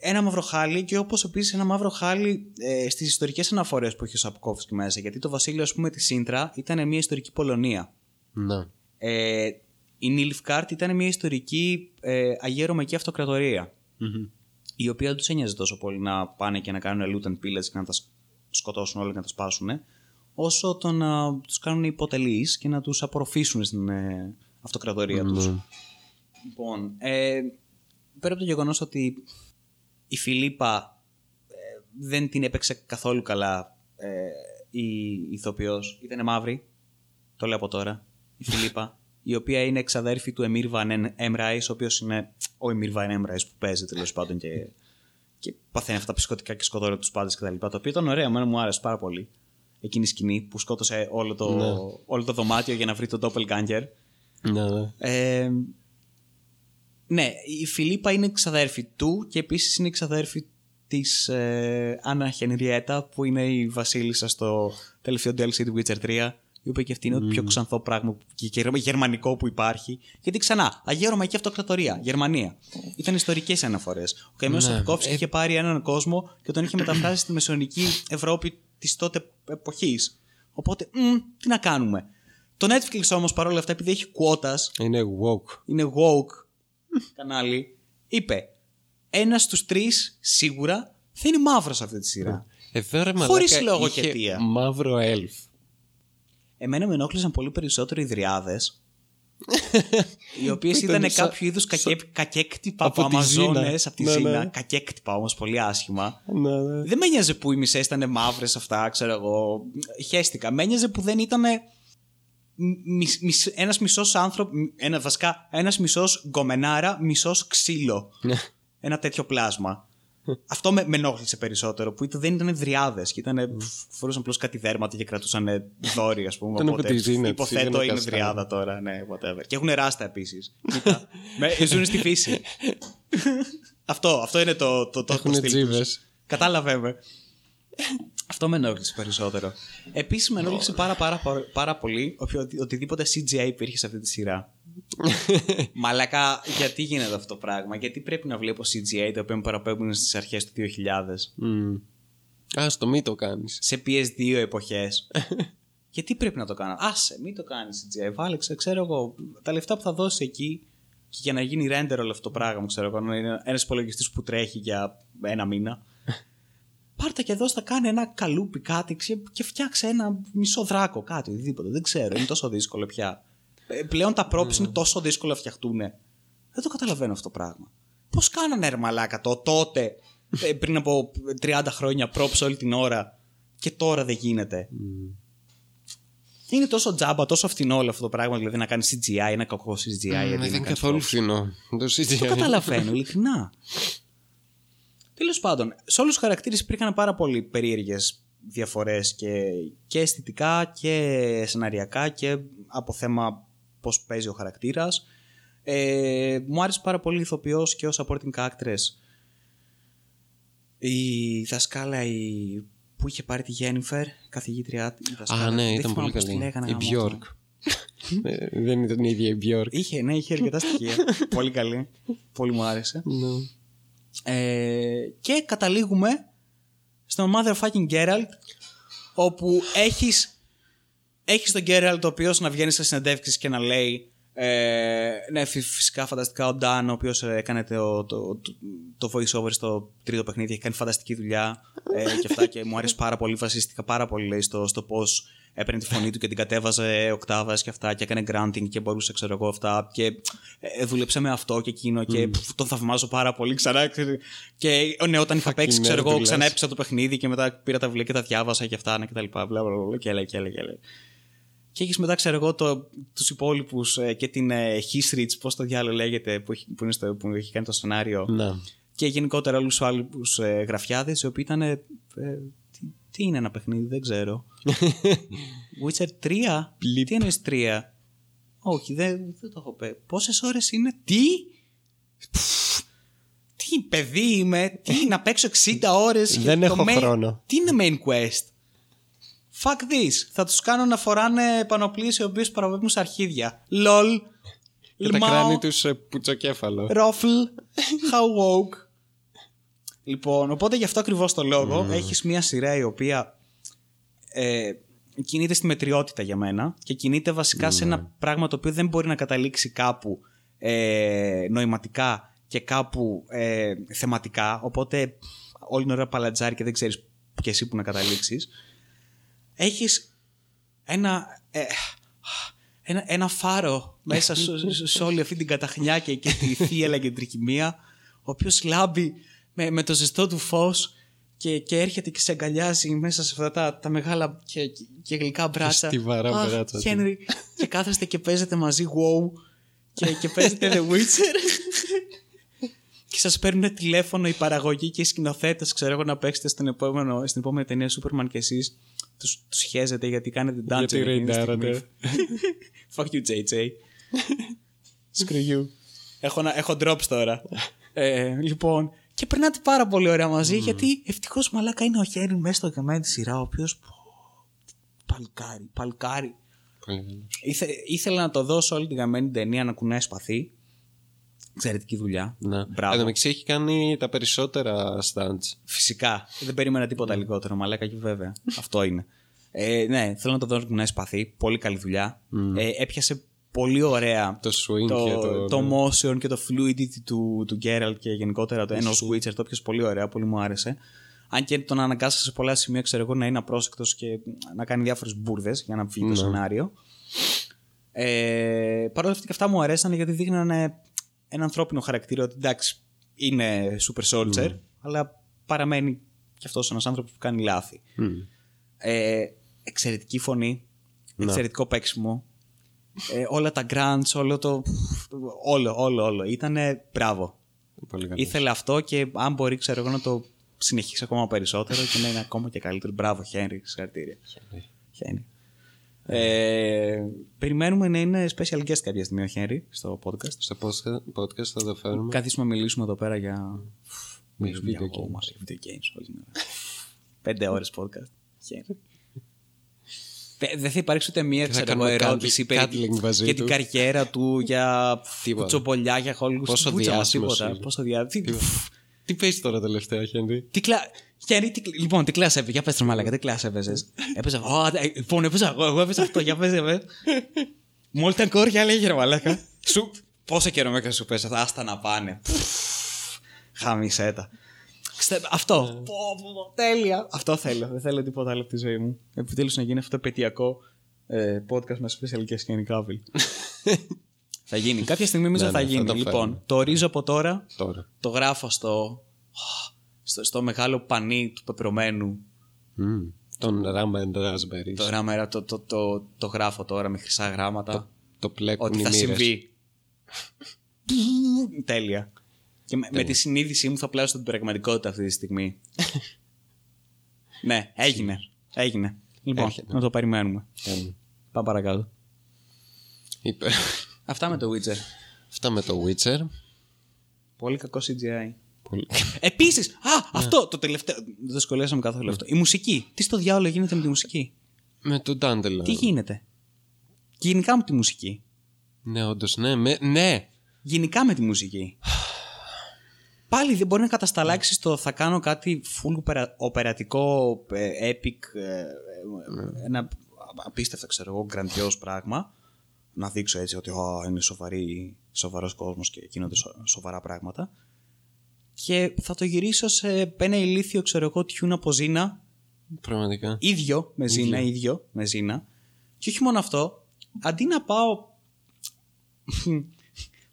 Ένα μαύρο χάλι, και όπως επίσης ένα μαύρο χάλι στις ιστορικές αναφορές που έχει ο Σαπκόφσκι μέσα, γιατί το βασίλειο, ας πούμε, τη Σύντρα ήταν μια ιστορική Πολωνία. Ναι. Η Νίλφγκαρντ ήταν μια ιστορική αγιερωμαϊκή αυτοκρατορία. Η οποία δεν τους ένοιαζε τόσο πολύ να πάνε και να κάνουν loot and pillage και να τα σκοτώσουν όλα και να τα σπάσουν, όσο το να τους κάνουν υποτελείς και να τους απορροφήσουν στην αυτοκρατορία τους. Λοιπόν, πέρα από το γεγονός ότι η Φιλίπα δεν την έπαιξε καθόλου καλά η ηθοποιός, ήταν μαύρη, το λέω από τώρα, η Φιλίπα, η οποία είναι εξαδέρφη του Εμίρ Βαν Εμράις, ο οποίος είναι ο Εμίρ Βαν Εμράις που παίζει τέλος πάντων και παθαίνει αυτά τα ψυχοτικά και σκοτώνει τους πάντες κτλ. Το οποίο ήταν ωραίο, εμένα μου άρεσε πάρα πολύ. Εκείνη η σκηνή που σκότωσε όλο το δωμάτιο για να βρει τον Doppelganger. Ναι. Ναι, η Φιλίπα είναι εξαδέρφη του και επίσης είναι εξαδέρφη της Άννα Χενριέτα, που είναι η βασίλισσα στο τελευταίο DLC του Witcher 3. Η οποία και αυτή είναι το πιο ξανθό πράγμα και γερμανικό που υπάρχει. Γιατί ξανά, αγιερωμαϊκή αυτοκρατορία, Γερμανία. Ήταν ιστορικές αναφορές. Ο καημένος Σαπκόφσκι είχε πάρει έναν κόσμο και τον είχε μεταφράσει στη μεσαιωνική Ευρώπη της τότε εποχής. Οπότε, τι να κάνουμε. Το Netflix όμως, παρόλα αυτά, επειδή έχει κουότας. Είναι woke. Κανάλι. Είπε, ένας στους τρεις σίγουρα θα είναι μαύρος αυτή τη σειρά. Χωρίς λόγο και αιτία. Μαύρο elf. Εμένα με ενόχλησαν πολύ περισσότερο οι δριάδες, οι οποίες ήταν κάποιο είδους κακέκτυπα από Αμαζόνες, από τη Ζήνα. Κακέκτυπα όμως, πολύ άσχημα. Δεν με νοιάζε που οι μισές ήταν μαύρες, αυτά, ξέρω εγώ. Χαίστηκα. Με νοιάζε που δεν ήταν ένας μισός άνθρωπο, βασικά ένας μισός γκομενάρα, μισός ξύλο. Ένα τέτοιο πλάσμα. Αυτό με ενόχλησε περισσότερο, που δεν ήταν δριάδες και φορούσαν απλώς κάτι δέρματα και κρατούσαν δόρυ, ας πούμε. Οπότε υποθέτω είναι δριάδα τώρα, ναι, whatever. Και έχουν ράστα επίσης. Ζουν στη φύση. Αυτό είναι το στυλ τους. Κατάλαβε με. Αυτό με ενόχλησε περισσότερο. Επίσης με ενόχλησε πάρα πολύ οτιδήποτε CGI υπήρχε σε αυτή τη σειρά. Μαλάκα, γιατί γίνεται αυτό το πράγμα? Γιατί πρέπει να βλέπω CGI τα οποία μου παραπέμπουν στις αρχές του 2000? Ας το μην το κάνεις. Σε PS2 εποχές. Γιατί πρέπει να το κάνω? Άσε, μην το κάνεις CGI. Βάλεξε, ξέρω εγώ, τα λεφτά που θα δώσει εκεί. Και για να γίνει render όλο αυτό το πράγμα, ξέρω εγώ, ένας υπολογιστής που τρέχει για ένα μήνα. Πάρτα και εδώ, θα κάνει ένα καλούπι κάτι και φτιάξε ένα μισό δράκο, κάτι, οτιδήποτε. Δεν ξέρω, είναι τόσο δύσκολο πια. Πλέον τα props είναι τόσο δύσκολο να φτιαχτούν. Δεν το καταλαβαίνω αυτό το πράγμα. Πώς κάνανε ρε μαλάκα τότε, πριν από 30 χρόνια, props όλη την ώρα και τώρα δεν γίνεται. Είναι τόσο τζάμπα, τόσο φθηνό όλο αυτό το πράγμα. Δηλαδή να κάνει CGI, ένα κακό CGI. Δεν είναι καθόλου φθηνό. Δεν το καταλαβαίνω, ειλικρινά. Τέλος πάντων, σε όλους τους χαρακτήρες υπήρχαν πάρα πολύ περίεργες διαφορές και αισθητικά και σεναριακά και από θέμα πώς παίζει ο χαρακτήρας. Μου άρεσε πάρα πολύ η ηθοποιός και ο supporting actress. Η δασκάλα που είχε πάρει τη Jennifer, καθηγήτριά της. Α, ναι, ήταν πολύ καλή. Η Björk. Δεν ήταν η ίδια η Björk. Είχε αρκετά στοιχεία. Πολύ καλή. Πολύ μου άρεσε. Και καταλήγουμε στο motherfucking Geralt, όπου έχεις τον Geralt ο οποίος να βγαίνει σε συνεντεύξεις και να λέει ναι, φυσικά φανταστικά ο Dan, ο οποίος έκανε το voice over στο τρίτο παιχνίδι, έχει κάνει φανταστική δουλειά και αυτά, και μου άρεσε πάρα πολύ, βασίστηκα πάρα πολύ λέει, στο πώς έπαιρνε τη φωνή του και την κατέβαζε οκτάβας και αυτά, και έκανε grunting και μπορούσε ξέρω εγώ αυτά, και δούλεψε με αυτό και εκείνο και τον θαυμάζω πάρα πολύ ξανά, και ναι, όταν είχα παίξει ξέρω εγώ ξανά έπαιξα το παιχνίδι και μετά πήρα τα βιβλία και τα διάβασα και αυτά και τα λοιπά, και έχεις μετά ξέρω εγώ τους υπόλοιπους και την Hisrich, πώς το διάλογο λέγεται, που έχει κάνει το σενάριο, και γενικότερα όλους τους άλλους γραφιάδες, οι οποίοι ήταν τι είναι ένα παιχνίδι, δεν ξέρω. Witcher 3? Τι εννοείς 3? Όχι, δεν το έχω πει. Πόσες ώρες είναι? Τι παιδί είμαι? Τι να παίξω 60 ώρες? Δεν έχω χρόνο. Τι είναι main quest? Fuck this. Θα τους κάνω να φοράνε πανοπλίες οι οποίες παραπέμπουν σε αρχίδια. LOL. Και τα κράνη τους πουτσοκέφαλο. Ρόφλ. How woke. Λοιπόν, οπότε γι' αυτό ακριβώς το λόγο έχεις μια σειρά η οποία κινείται στη μετριότητα για μένα και κινείται βασικά σε ένα πράγμα το οποίο δεν μπορεί να καταλήξει κάπου νοηματικά και κάπου θεματικά, οπότε όλη την ώρα παλατζάρει και δεν ξέρεις και εσύ που να καταλήξεις. Έχεις ένα φάρο μέσα σε όλη αυτή την καταχνιά και τη θύελα και την τρικυμία, ο οποίος λάμπει με το ζεστό του φως και έρχεται και σε αγκαλιάζει μέσα σε αυτά τα μεγάλα και γλυκά μπράτσα. Στιβαρά μπράτσα. Χένρι, και κάθεστε και παίζετε μαζί WoW και παίζετε The Witcher. Και σας παίρνουν τηλέφωνο η παραγωγή και οι σκηνοθέτες, ξέρω εγώ, να παίξετε στην επόμενη ταινία Superman, και εσείς τους χέζετε γιατί κάνετε dungeon. Fuck you JJ. Screw you. Έχω drops τώρα. Λοιπόν, και περνάτε πάρα πολύ ωραία μαζί, γιατί ευτυχώς μαλάκα είναι ο Χέρι μέσα στο γεμάτη τη σειρά, ο οποίος παλκάρι. Ήθελα να το δώσω όλη την γαμμένη ταινία να κουνάει σπαθί. Εξαιρετική δουλειά. Εν τω μεταξύ έχει κάνει τα περισσότερα stunts. Φυσικά. Δεν περίμενα τίποτα λιγότερο, μαλάκα, και βέβαια. Αυτό είναι. Ναι, θέλω να το δώσω να κουνάει σπαθί. Πολύ καλή δουλειά. Έπιασε πολύ ωραία το swing και το motion και το fluidity του Geralt και γενικότερα το ενός Witcher, το οποίο πολύ ωραία, πολύ μου άρεσε. Αν και τον αναγκάσα σε πολλά σημεία, ξέρω εγώ, να είναι απρόσεκτος και να κάνει διάφορες μπουρδες για να φύγει το σενάριο. Παρόλα αυτά και αυτά μου αρέσανε, γιατί δείχναν ένα ανθρώπινο χαρακτήρα, ότι εντάξει είναι super soldier, αλλά παραμένει κι αυτός ένας άνθρωπος που κάνει λάθη. Εξαιρετική φωνή, εξαιρετικό παίξιμο. Όλα τα grunts, όλο. Ήτανε μπράβο. Ήθελε αυτό, και αν μπορεί, ξέρω εγώ, να το συνεχίσει ακόμα περισσότερο και να είναι ακόμα και καλύτερο. Μπράβο, Χένρι, συγχαρητήρια. Χένρι. Περιμένουμε να είναι special guest κάποια στιγμή ο Χένρι στο podcast. Στο podcast θα το φέρουμε. Καθίσουμε να μιλήσουμε εδώ πέρα για video games. 5 ώρες podcast. Χένρι. Δεν θα υπάρξει ούτε μία ερώτηση για την καριέρα του, για τσοπολιά, για χόλου. Πόσο διάσημος. Πόσο διάσημος. Τι παίζει τώρα τελευταία, Χένρι. Λοιπόν, τι κλάσσα έπαιζε. Για πες τώρα, μαλάκα, τι κλάσσα έπαιζε. Λοιπόν, έπαιζα εγώ, έπαιζα αυτό. Για πες, μόλι τα κόρια λέγε, μαλάκα. Πόσο καιρό μέχρι να σου πες αυτά, άστα να πάνε. Χαμισέτα. Αυτό. Τέλεια. Αυτό θέλω. Δεν θέλω τίποτα άλλο από τη ζωή μου. Επιτέλους να γίνει αυτό το επαιτειακό podcast με special και σκηνικά. Θα γίνει. Κάποια στιγμή νομίζω θα γίνει. Λοιπόν, το ορίζω από τώρα. Το γράφω στο μεγάλο πανί του πεπρωμένου. Τον Ramen Raspberry. Το Ramen το γράφω τώρα με χρυσά γράμματα. Το πλέκουν οι μοίρες. Ότι θα συμβεί. Τέλεια. Και με τη συνείδησή μου θα πλάσω την πραγματικότητα αυτή τη στιγμή. Ναι, έγινε. Λοιπόν, να το περιμένουμε. Πάμε παρακάτω. Αυτά με το Witcher. Πολύ κακό CGI. Επίσης, αυτό το τελευταίο. Δεν σχολιάσαμε καθόλου αυτό. Η μουσική. Τι στο διάολο γίνεται με τη μουσική. Με τον Ντάντελα. Τι γίνεται. Και γενικά με τη μουσική. Ναι, όντως, ναι. Γενικά με τη μουσική. Πάλι δεν μπορεί να κατασταλάξει το θα κάνω κάτι full οπερατικό, epic, ένα απίστευτο, ξέρω εγώ, γκραντιός πράγμα. Να δείξω έτσι ότι είναι σοβαρός κόσμος και γίνονται σοβαρά πράγματα. Και θα το γυρίσω σε ένα ηλίθιο, ξέρω εγώ, τιούν από Ζήνα. Πραγματικά. Ίδιο με Ζήνα. Και όχι μόνο αυτό, αντί να πάω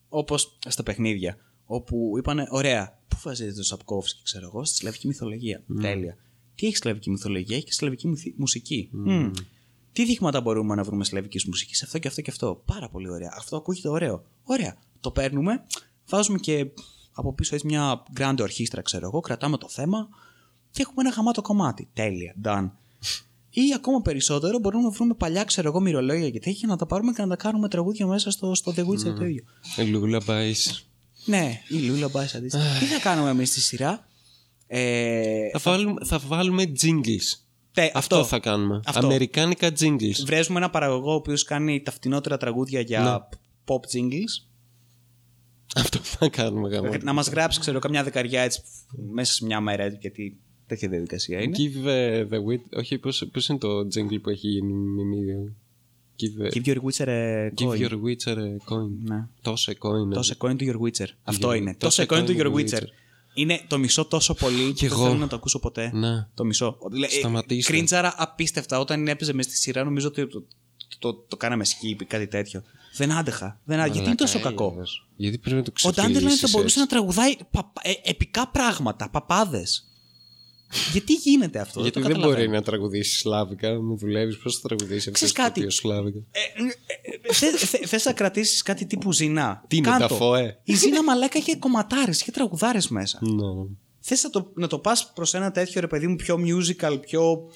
όπως στα παιχνίδια, όπου είπανε, ωραία, πού βάζετε το Σαπκόφσκι, ξέρω εγώ, στη σλαβική μυθολογία. Τέλεια. Τι έχει σλαβική μυθολογία, έχει και σλαβική μουσική. Τι δείγματα μπορούμε να βρούμε σλαβικής μουσικής, αυτό και αυτό και αυτό. Πάρα πολύ ωραία. Αυτό ακούγεται ωραίο. Ωραία. Το παίρνουμε, βάζουμε και από πίσω έτσι μια grand ορχήστρα, ξέρω εγώ, κρατάμε το θέμα και έχουμε ένα γαμάτο κομμάτι. Τέλεια. Done. Ή ακόμα περισσότερο μπορούμε να βρούμε παλιά, ξέρω εγώ, μυρολόγια και τέτοια να τα πάρουμε και να τα κάνουμε τραγούδια μέσα στο The Witcher το ίδιο. Lullabies. Ναι, η Lullabies αντίστοιχα. Τι θα κάνουμε εμείς στη σειρά. Θα βάλουμε jingles. Αυτό θα κάνουμε. Αμερικάνικα jingles. Βρέζουμε ένα παραγωγό ο οποίος κάνει τα φτηνότερα τραγούδια για pop jingles. Αυτό θα κάνουμε. Να μας γράψει, ξέρω, καμιά δεκαριά έτσι μέσα σε μια μέρα, γιατί τέτοια διαδικασία είναι. Give the Witcher. Όχι, πώς είναι το jingle που έχει γίνει μιμίδιο. Give your Witcher a coin. Give your Witcher a coin. Τόσε coin. Τόσε coin to your Witcher. Αυτό είναι. Τόσε coin to your Witcher. Είναι το μισό τόσο πολύ και δεν θέλω να το ακούσω ποτέ. Ναι. Το μισό. Σταματήστε. Κρίντζαρα απίστευτα. Όταν έπαιζε μες στη σειρά, νομίζω ότι το κάναμε skip ή κάτι τέτοιο. Δεν άντεχα. Γιατί είναι τόσο κακό. Γιατί πρέπει να το ξεφύγει. Ο Ντάντελαν θα μπορούσε να τραγουδάει επικά πράγματα, παπάδες. Γιατί γίνεται αυτό. Γιατί δεν μπορεί να τραγουδήσει σλάβικα. Μου δουλεύει, πώς θα τραγουδήσει κάτι. Θες να κρατήσει κάτι τύπου Ζινά. Τι είναι αυτό, η Ζινά μαλάκα είχε κομματάρες, είχε τραγουδάρες μέσα. Θες να το πας προς ένα τέτοιο, ρε παιδί μου, πιο musical, πιο.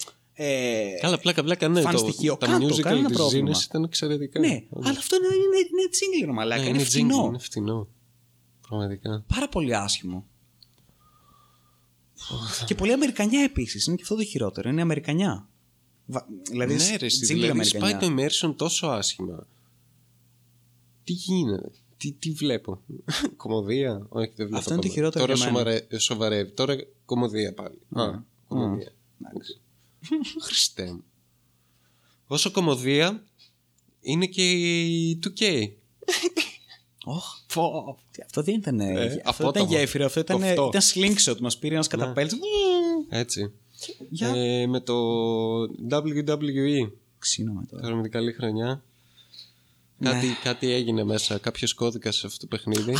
Καλά, πλάκα, ναι. Τα musical της Ζίνας ήταν εξαιρετικά. Ναι, αλλά αυτό είναι τσίγκλινο, μαλάκα. Είναι φτηνό. Πραγματικά. Πάρα πολύ άσχημο. Και πολύ Αμερικανιά επίσης. Είναι και αυτό το χειρότερο. Είναι Αμερικανιά. Δηλαδή σπάει το immersion τόσο άσχημα. Τι γίνεται. Τι βλέπω. Κομμωδία. Όχι, δεν βλέπω. Αυτό είναι το χειρότερο. Τώρα σοβαρεύει. Τώρα κομμωδία πάλι. Κομμωδία. Χριστέ μου. Όσο κομμωδία είναι και η 2K. Αυτό δεν ήταν. Αυτό ήταν γέφυρα. Αυτό ήταν slingshot. Μας πήρε ένας καταπέλτης. Έτσι. Με το WWE. Ξύνομαι τώρα. Θέλουμε την καλή χρονιά. Κάτι έγινε μέσα. Κάποιος κώδικας σε αυτό το παιχνίδι.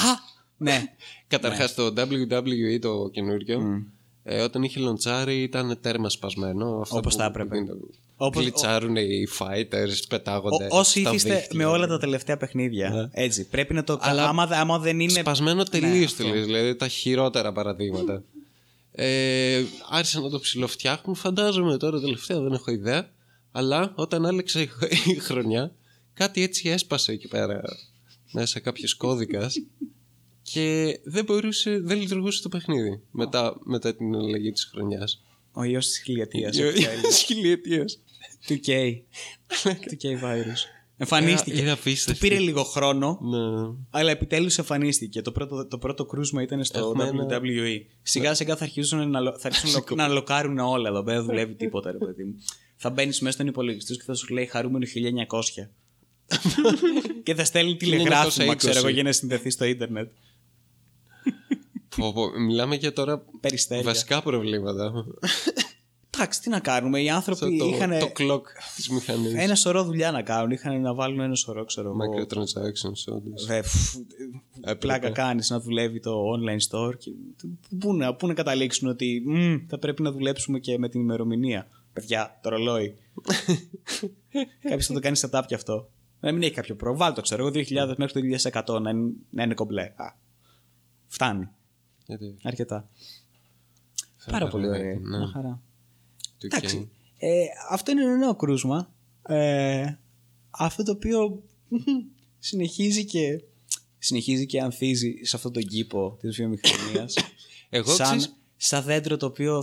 Ναι. Καταρχάς το WWE το καινούριο, όταν είχε λοντσάρει, ήταν τέρμα σπασμένο. Όπως τα έπρεπε. Κλιτσάρουν οι fighters, πετάγονται. Όσοι ήθιστε με όλα τα τελευταία παιχνίδια. Ναι. Έτσι. Πρέπει να το. Αλλά άμα δεν είναι. Σπασμένο τελείως. Ναι, δηλαδή τα χειρότερα παραδείγματα. Άρχισαν να το ψιλοφτιάχνουν. Φαντάζομαι τώρα τελευταία, δεν έχω ιδέα. Αλλά όταν άλλαξε η χρονιά, κάτι έτσι έσπασε εκεί πέρα μέσα κάποιο κώδικα. Και δεν λειτουργούσε το παιχνίδι μετά την αλλαγή της χρονιάς. Ο ιός της χιλιετίας. 2K. 2K virus. Εμφανίστηκε. Του πήρε λίγο χρόνο, αλλά επιτέλους εμφανίστηκε. Το πρώτο κρούσμα ήταν στο WWE. Σιγά σιγά θα αρχίσουν να λοκάρουν όλα εδώ πέρα. Δεν δουλεύει τίποτα, ρε παιδί μου. Θα μπαίνεις μέσα στον υπολογιστή και θα σου λέει χαρούμενο 1900. Και θα στέλνει τηλεγράφημα, ξέρω εγώ, για να συνδεθεί στο ίντερνετ. Μιλάμε για τώρα βασικά προβλήματα. Εντάξει, τι να κάνουμε. Οι άνθρωποι είχαν. Το clock τη μηχανή. Ένα σωρό δουλειά να κάνουν. Είχαν να βάλουν ένα σωρό, ξέρω εγώ. Microtransactions, όντως. Πλάκα κάνει να δουλεύει το online store. Πού να καταλήξουν ότι θα πρέπει να δουλέψουμε και με την ημερομηνία. Παιδιά, το ρολόι. Κάποιο θα το κάνει setup κι αυτό. Να μην έχει κάποιο πρόβλημα. Βάλτε το, ξέρω εγώ, 2000 μέχρι το 2100 να είναι κομπλέ. Φτάνει. Αρκετά. Πάρα πολύ ωραία. Μια χαρά. Εντάξει, αυτό είναι ένα νέο κρούσμα, αυτό το οποίο συνεχίζει και ανθίζει σε αυτόν τον κήπο της βιομηχανίας. Σαν δέντρο το οποίο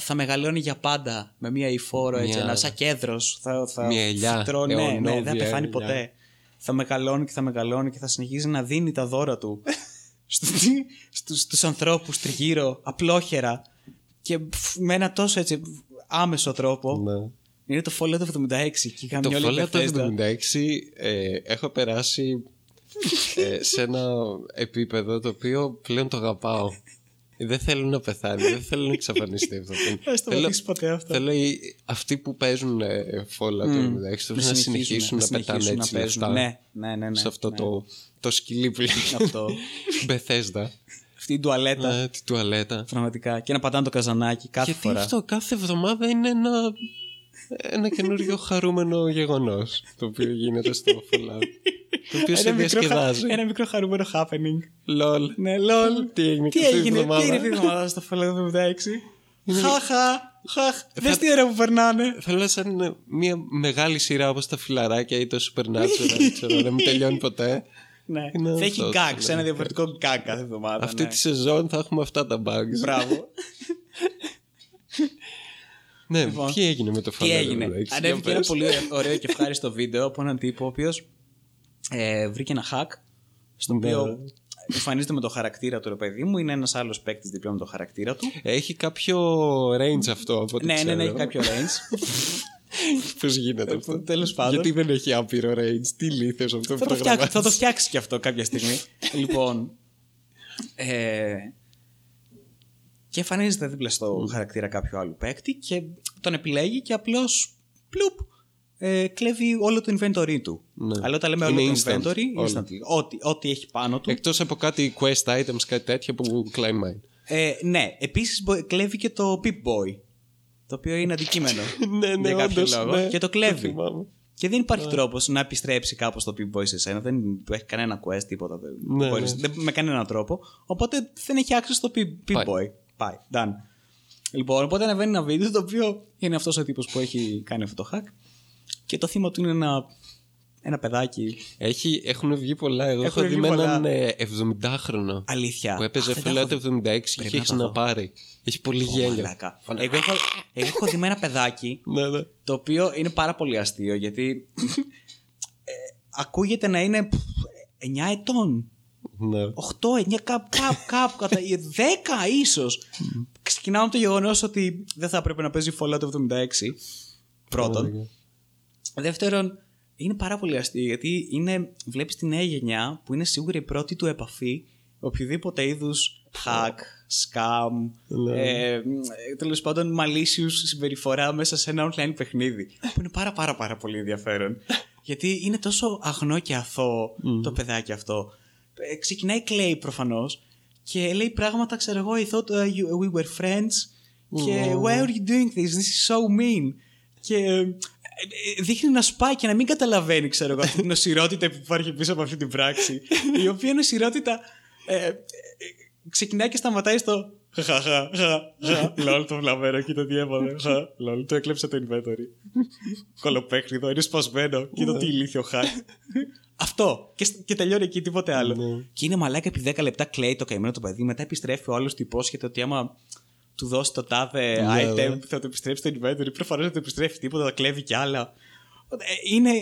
θα μεγαλώνει για πάντα με μια υφόρο, σαν κέδρος, θα τρώνε, ναι, δεν θα πεθάνει ποτέ. Θα μεγαλώνει και θα μεγαλώνει και θα συνεχίζει να δίνει τα δώρα του στους ανθρώπους τριγύρω απλόχερα. Και με ένα τόσο έτσι άμεσο τρόπο. Ναι. Είναι το Fallout 76. Το Fallout 76 έχω περάσει σε ένα επίπεδο το οποίο πλέον το αγαπάω. Δεν θέλω να πεθάνει, δεν θέλω να εξαφανιστεί αυτό. Θέλω αυτοί που παίζουν Fallout 76 να συνεχίσουν να πετάνε έτσι λεφτά. Ναι. Σε αυτό το σκυλί που είναι Bethesda. Την τουαλέτα. Την τουαλέτα. Πραγματικά. Και να πατάνε το καζανάκι κάθε φορά. Γιατί αυτό κάθε εβδομάδα είναι ένα καινούριο χαρούμενο γεγονός. Το οποίο γίνεται στο Fallout. Το οποίο σε διασκεδάζει. Ένα μικρό χαρούμενο happening. Λολ. Ναι, λολ. Τι έγινε αυτή η εβδομάδα στο Fallout 76. Χαχ. Δες τι ώρα που περνάνε. Θα λέω σαν μια μεγάλη σειρά όπως τα Φιλαράκια ή το Supernatural. Ξέρω, να μην τελειώνει ποτέ. Ναι. Θα έχει γκακ, ένα διαφορετικό γκακ κάθε εβδομάδα. Αυτή τη σεζόν θα έχουμε αυτά τα bugs. Μπράβο. Ναι, λοιπόν, τι έγινε με το Fallout 76? Ανέβηκε ένα πολύ ωραίο και ευχάριστο βίντεο από έναν τύπο ο οποίος βρήκε ένα hack στο οποίο εμφανίζεται με το χαρακτήρα του, ρε παιδί μου. Είναι ένας άλλος παίκτης δίπλα με το χαρακτήρα του. Έχει κάποιο range αυτό από ό,τι ξέρω. Ναι, έχει κάποιο range. Πώς γίνεται αυτό? Τέλος πάντων. Γιατί δεν έχει άπειρο range? Τι λίθος αυτό που προγραμμάζεις? Θα το φτιάξει και αυτό κάποια στιγμή. Λοιπόν, και εμφανίζεται δίπλα στο χαρακτήρα κάποιου άλλου παίκτη και τον επιλέγει και απλώς πλουπ, κλέβει όλο το inventory του. Ναι. Αλλά όταν λέμε όλο το inventory, ό,τι έχει πάνω του. Εκτός από κάτι quest items, κάτι τέτοια που κλείνει mine. Ναι, επίσης κλέβει και το Pip-Boy. Το οποίο είναι αντικείμενο για κάποιο λόγο. Ναι, και το κλέβει. Το και δεν υπάρχει τρόπος να επιστρέψει κάπως το Pip-Boy σε εσένα. Δεν έχει κανένα quest, τίποτα. Δεν, με κανέναν τρόπο. Οπότε δεν έχει access στο Pip-Boy. Πάει. Done. Λοιπόν, οπότε ανεβαίνει ένα βίντεο το οποίο είναι αυτός ο τύπος που έχει κάνει αυτό το hack. Και το θύμα του είναι ένα παιδάκι. Έχουν βγει πολλά. Εγώ έχω δει με έναν 70χρονο. Αλήθεια. Που έπαιζε Fallout 76 και έχει να πάρει. Έχει πολύ γέλιο. Εγώ έχω δει με ένα παιδάκι. Το οποίο είναι πάρα πολύ αστείο γιατί ακούγεται να είναι 9 ετών. 8, 9, κάπου κατά 10 ίσως. Ξεκινάμε από το γεγονός ότι δεν θα έπρεπε να παίζει Fallout 76. Πρώτον. Δεύτερον, είναι πάρα πολύ αστείο γιατί βλέπεις τη νέα γενιά που είναι σίγουρα η πρώτη του επαφή οποιοδήποτε είδους hack, scam, τέλος πάντων malicious συμπεριφορά μέσα σε ένα online παιχνίδι. Που είναι πάρα πολύ ενδιαφέρον. Γιατί είναι τόσο αγνό και αθώο το παιδάκι αυτό. Ξεκινάει κλαίει προφανώς και λέει πράγματα, ξέρω εγώ, I thought we were friends. Και why are you doing this? This is so mean. Και δείχνει να σπάει και να μην καταλαβαίνει, ξέρω εγώ, αυτή την οσιρότητα που υπάρχει πίσω από αυτή την πράξη. Η οποία οσιρότητα ξεκινάει και σταματάει στο χαχαχαχα. Λόλ το βλαβέρο, κοίτα τι έβαλε. Λόλ, του έκλεψε το inventory. Κολοπέχνιδο, είναι σπασμένο. Κοίτα τι ηλίθιο χακ. Αυτό. Και τελειώνει εκεί, τίποτε άλλο. Και είναι μαλάκα επί 10 λεπτά κλαίει το καημένο το παιδί. Μετά επιστρέφει ο άλλος, του υπόσχεται ότι άμα του δώσει το τάδε item που θα το επιστρέψει στο inventory. Προφανώς δεν το επιστρέφει τίποτα, τα κλέβει κι άλλα. Είναι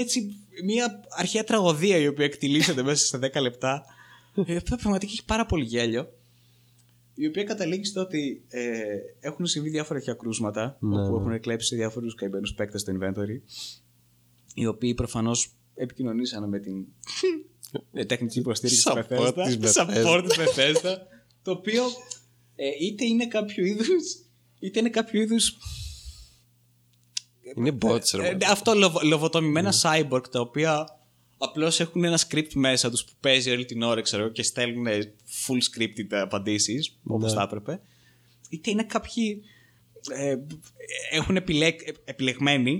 έτσι μια αρχαία τραγωδία η οποία εκτυλίσσεται μέσα σε 10 λεπτά. Αυτό πραγματικά έχει πάρα πολύ γέλιο. Η οποία καταλήγει στο ότι έχουν συμβεί διάφορα χιακρούσματα όπου έχουν εκλέψει διάφορους καημένους παίκτες στο inventory, οι οποίοι προφανώς επικοινωνήσαν με την τεχνική υποστήριξη της Bethesda, το οποίο είτε είναι κάποιο είδους είναι bots, αυτό λοβοτομημένα cyborg, τα οποία απλώς έχουν ένα script μέσα τους που παίζει όλη την ώρα, ξέρω, και στέλνουν full scripted απαντήσεις όπως θα έπρεπε. Είτε είναι κάποιοι έχουν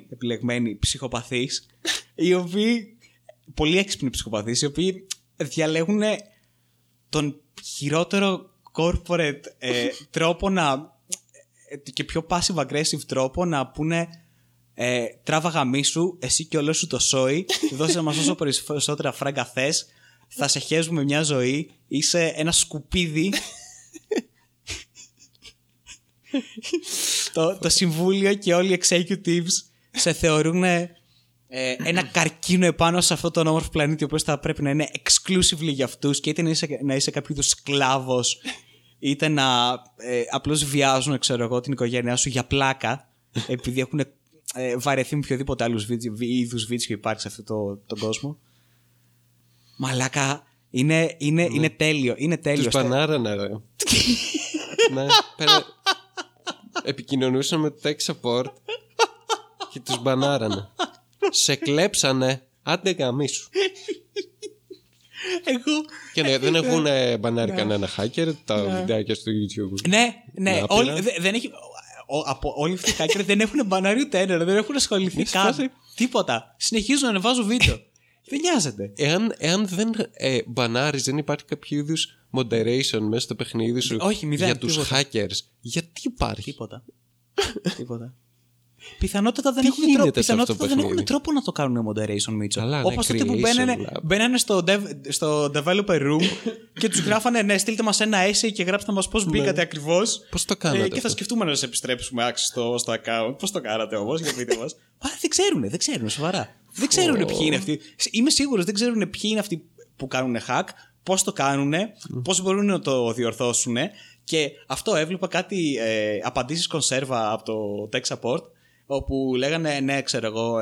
επιλεγμένοι ψυχοπαθείς, οι οποίοι πολύ έξυπνοι ψυχοπαθείς, οι οποίοι διαλέγουν τον χειρότερο corporate τρόπο να και πιο passive aggressive τρόπο να πούνε τράβα γαμίσου, εσύ και όλο σου το σόι, δώσε μας όσο περισσότερα φράγκα θες, θα σε χέζουμε μια ζωή, είσαι ένα σκουπίδι. Το συμβούλιο και όλοι οι executives σε θεωρούν ένα καρκίνο επάνω σε αυτόν τον όμορφο πλανήτη, ο οποίος θα πρέπει να είναι exclusively για αυτούς, και είτε να είσαι κάποιο είδους σκλάβος, είτε να απλώς βιάζουν, ξέρω εγώ, την οικογένειά σου για πλάκα, επειδή έχουν βαρεθεί με οποιοδήποτε άλλους είδους βίτσιο υπάρχει σε αυτόν τον κόσμο. Μαλάκα, είναι τέλειο. Τους πανάρανε, ρε. Ναι, επικοινωνούσαν με το tech support και τους μπανάρανε. Σε κλέψανε, άντε γαμίσου. Και δεν έχουν μπανάρει κανένα hacker τα βιντεάκια στο YouTube. Ναι, όλοι αυτοί οι hacker δεν έχουν μπανάρει ούτε ένα, δεν έχουν ασχοληθεί καν. Τίποτα. Συνεχίζουν να ανεβάζουν βίντεο. Δεν νοιάζεται. Εάν δεν μπανάρεις, δεν υπάρχει κάποιο είδους moderation μέσα στο παιχνίδι σου. Όχι, μηδέν, για τους hackers. Γιατί υπάρχει? Τίποτα. Πιθανότατα δεν έχουν τρόπο να το κάνουν moderation, Μίτσο. Όπως τότε που μπαίνανε στο developer room και τους γράφανε, ναι, στείλτε μας ένα essay και γράψτε μας πώς μπήκατε ακριβώς. Πώς το κάνατε? Και θα σκεφτούμε να σε επιστρέψουμε άξιο στο account. Πώς το κάνατε όμως, για πείτε μας. Άρα δεν ξέρουν, σοβαρά. Δεν ξέρουν ποιοι είναι αυτοί. Είμαι σίγουρος, δεν ξέρουν ποιοι είναι αυτοί που κάνουν hack, πώς το κάνουν, πώς μπορούν να το διορθώσουν. Και αυτό έβλεπα κάτι απαντήσεις κονσέρβα από το tech support, όπου λέγανε, ναι, ξέρω εγώ,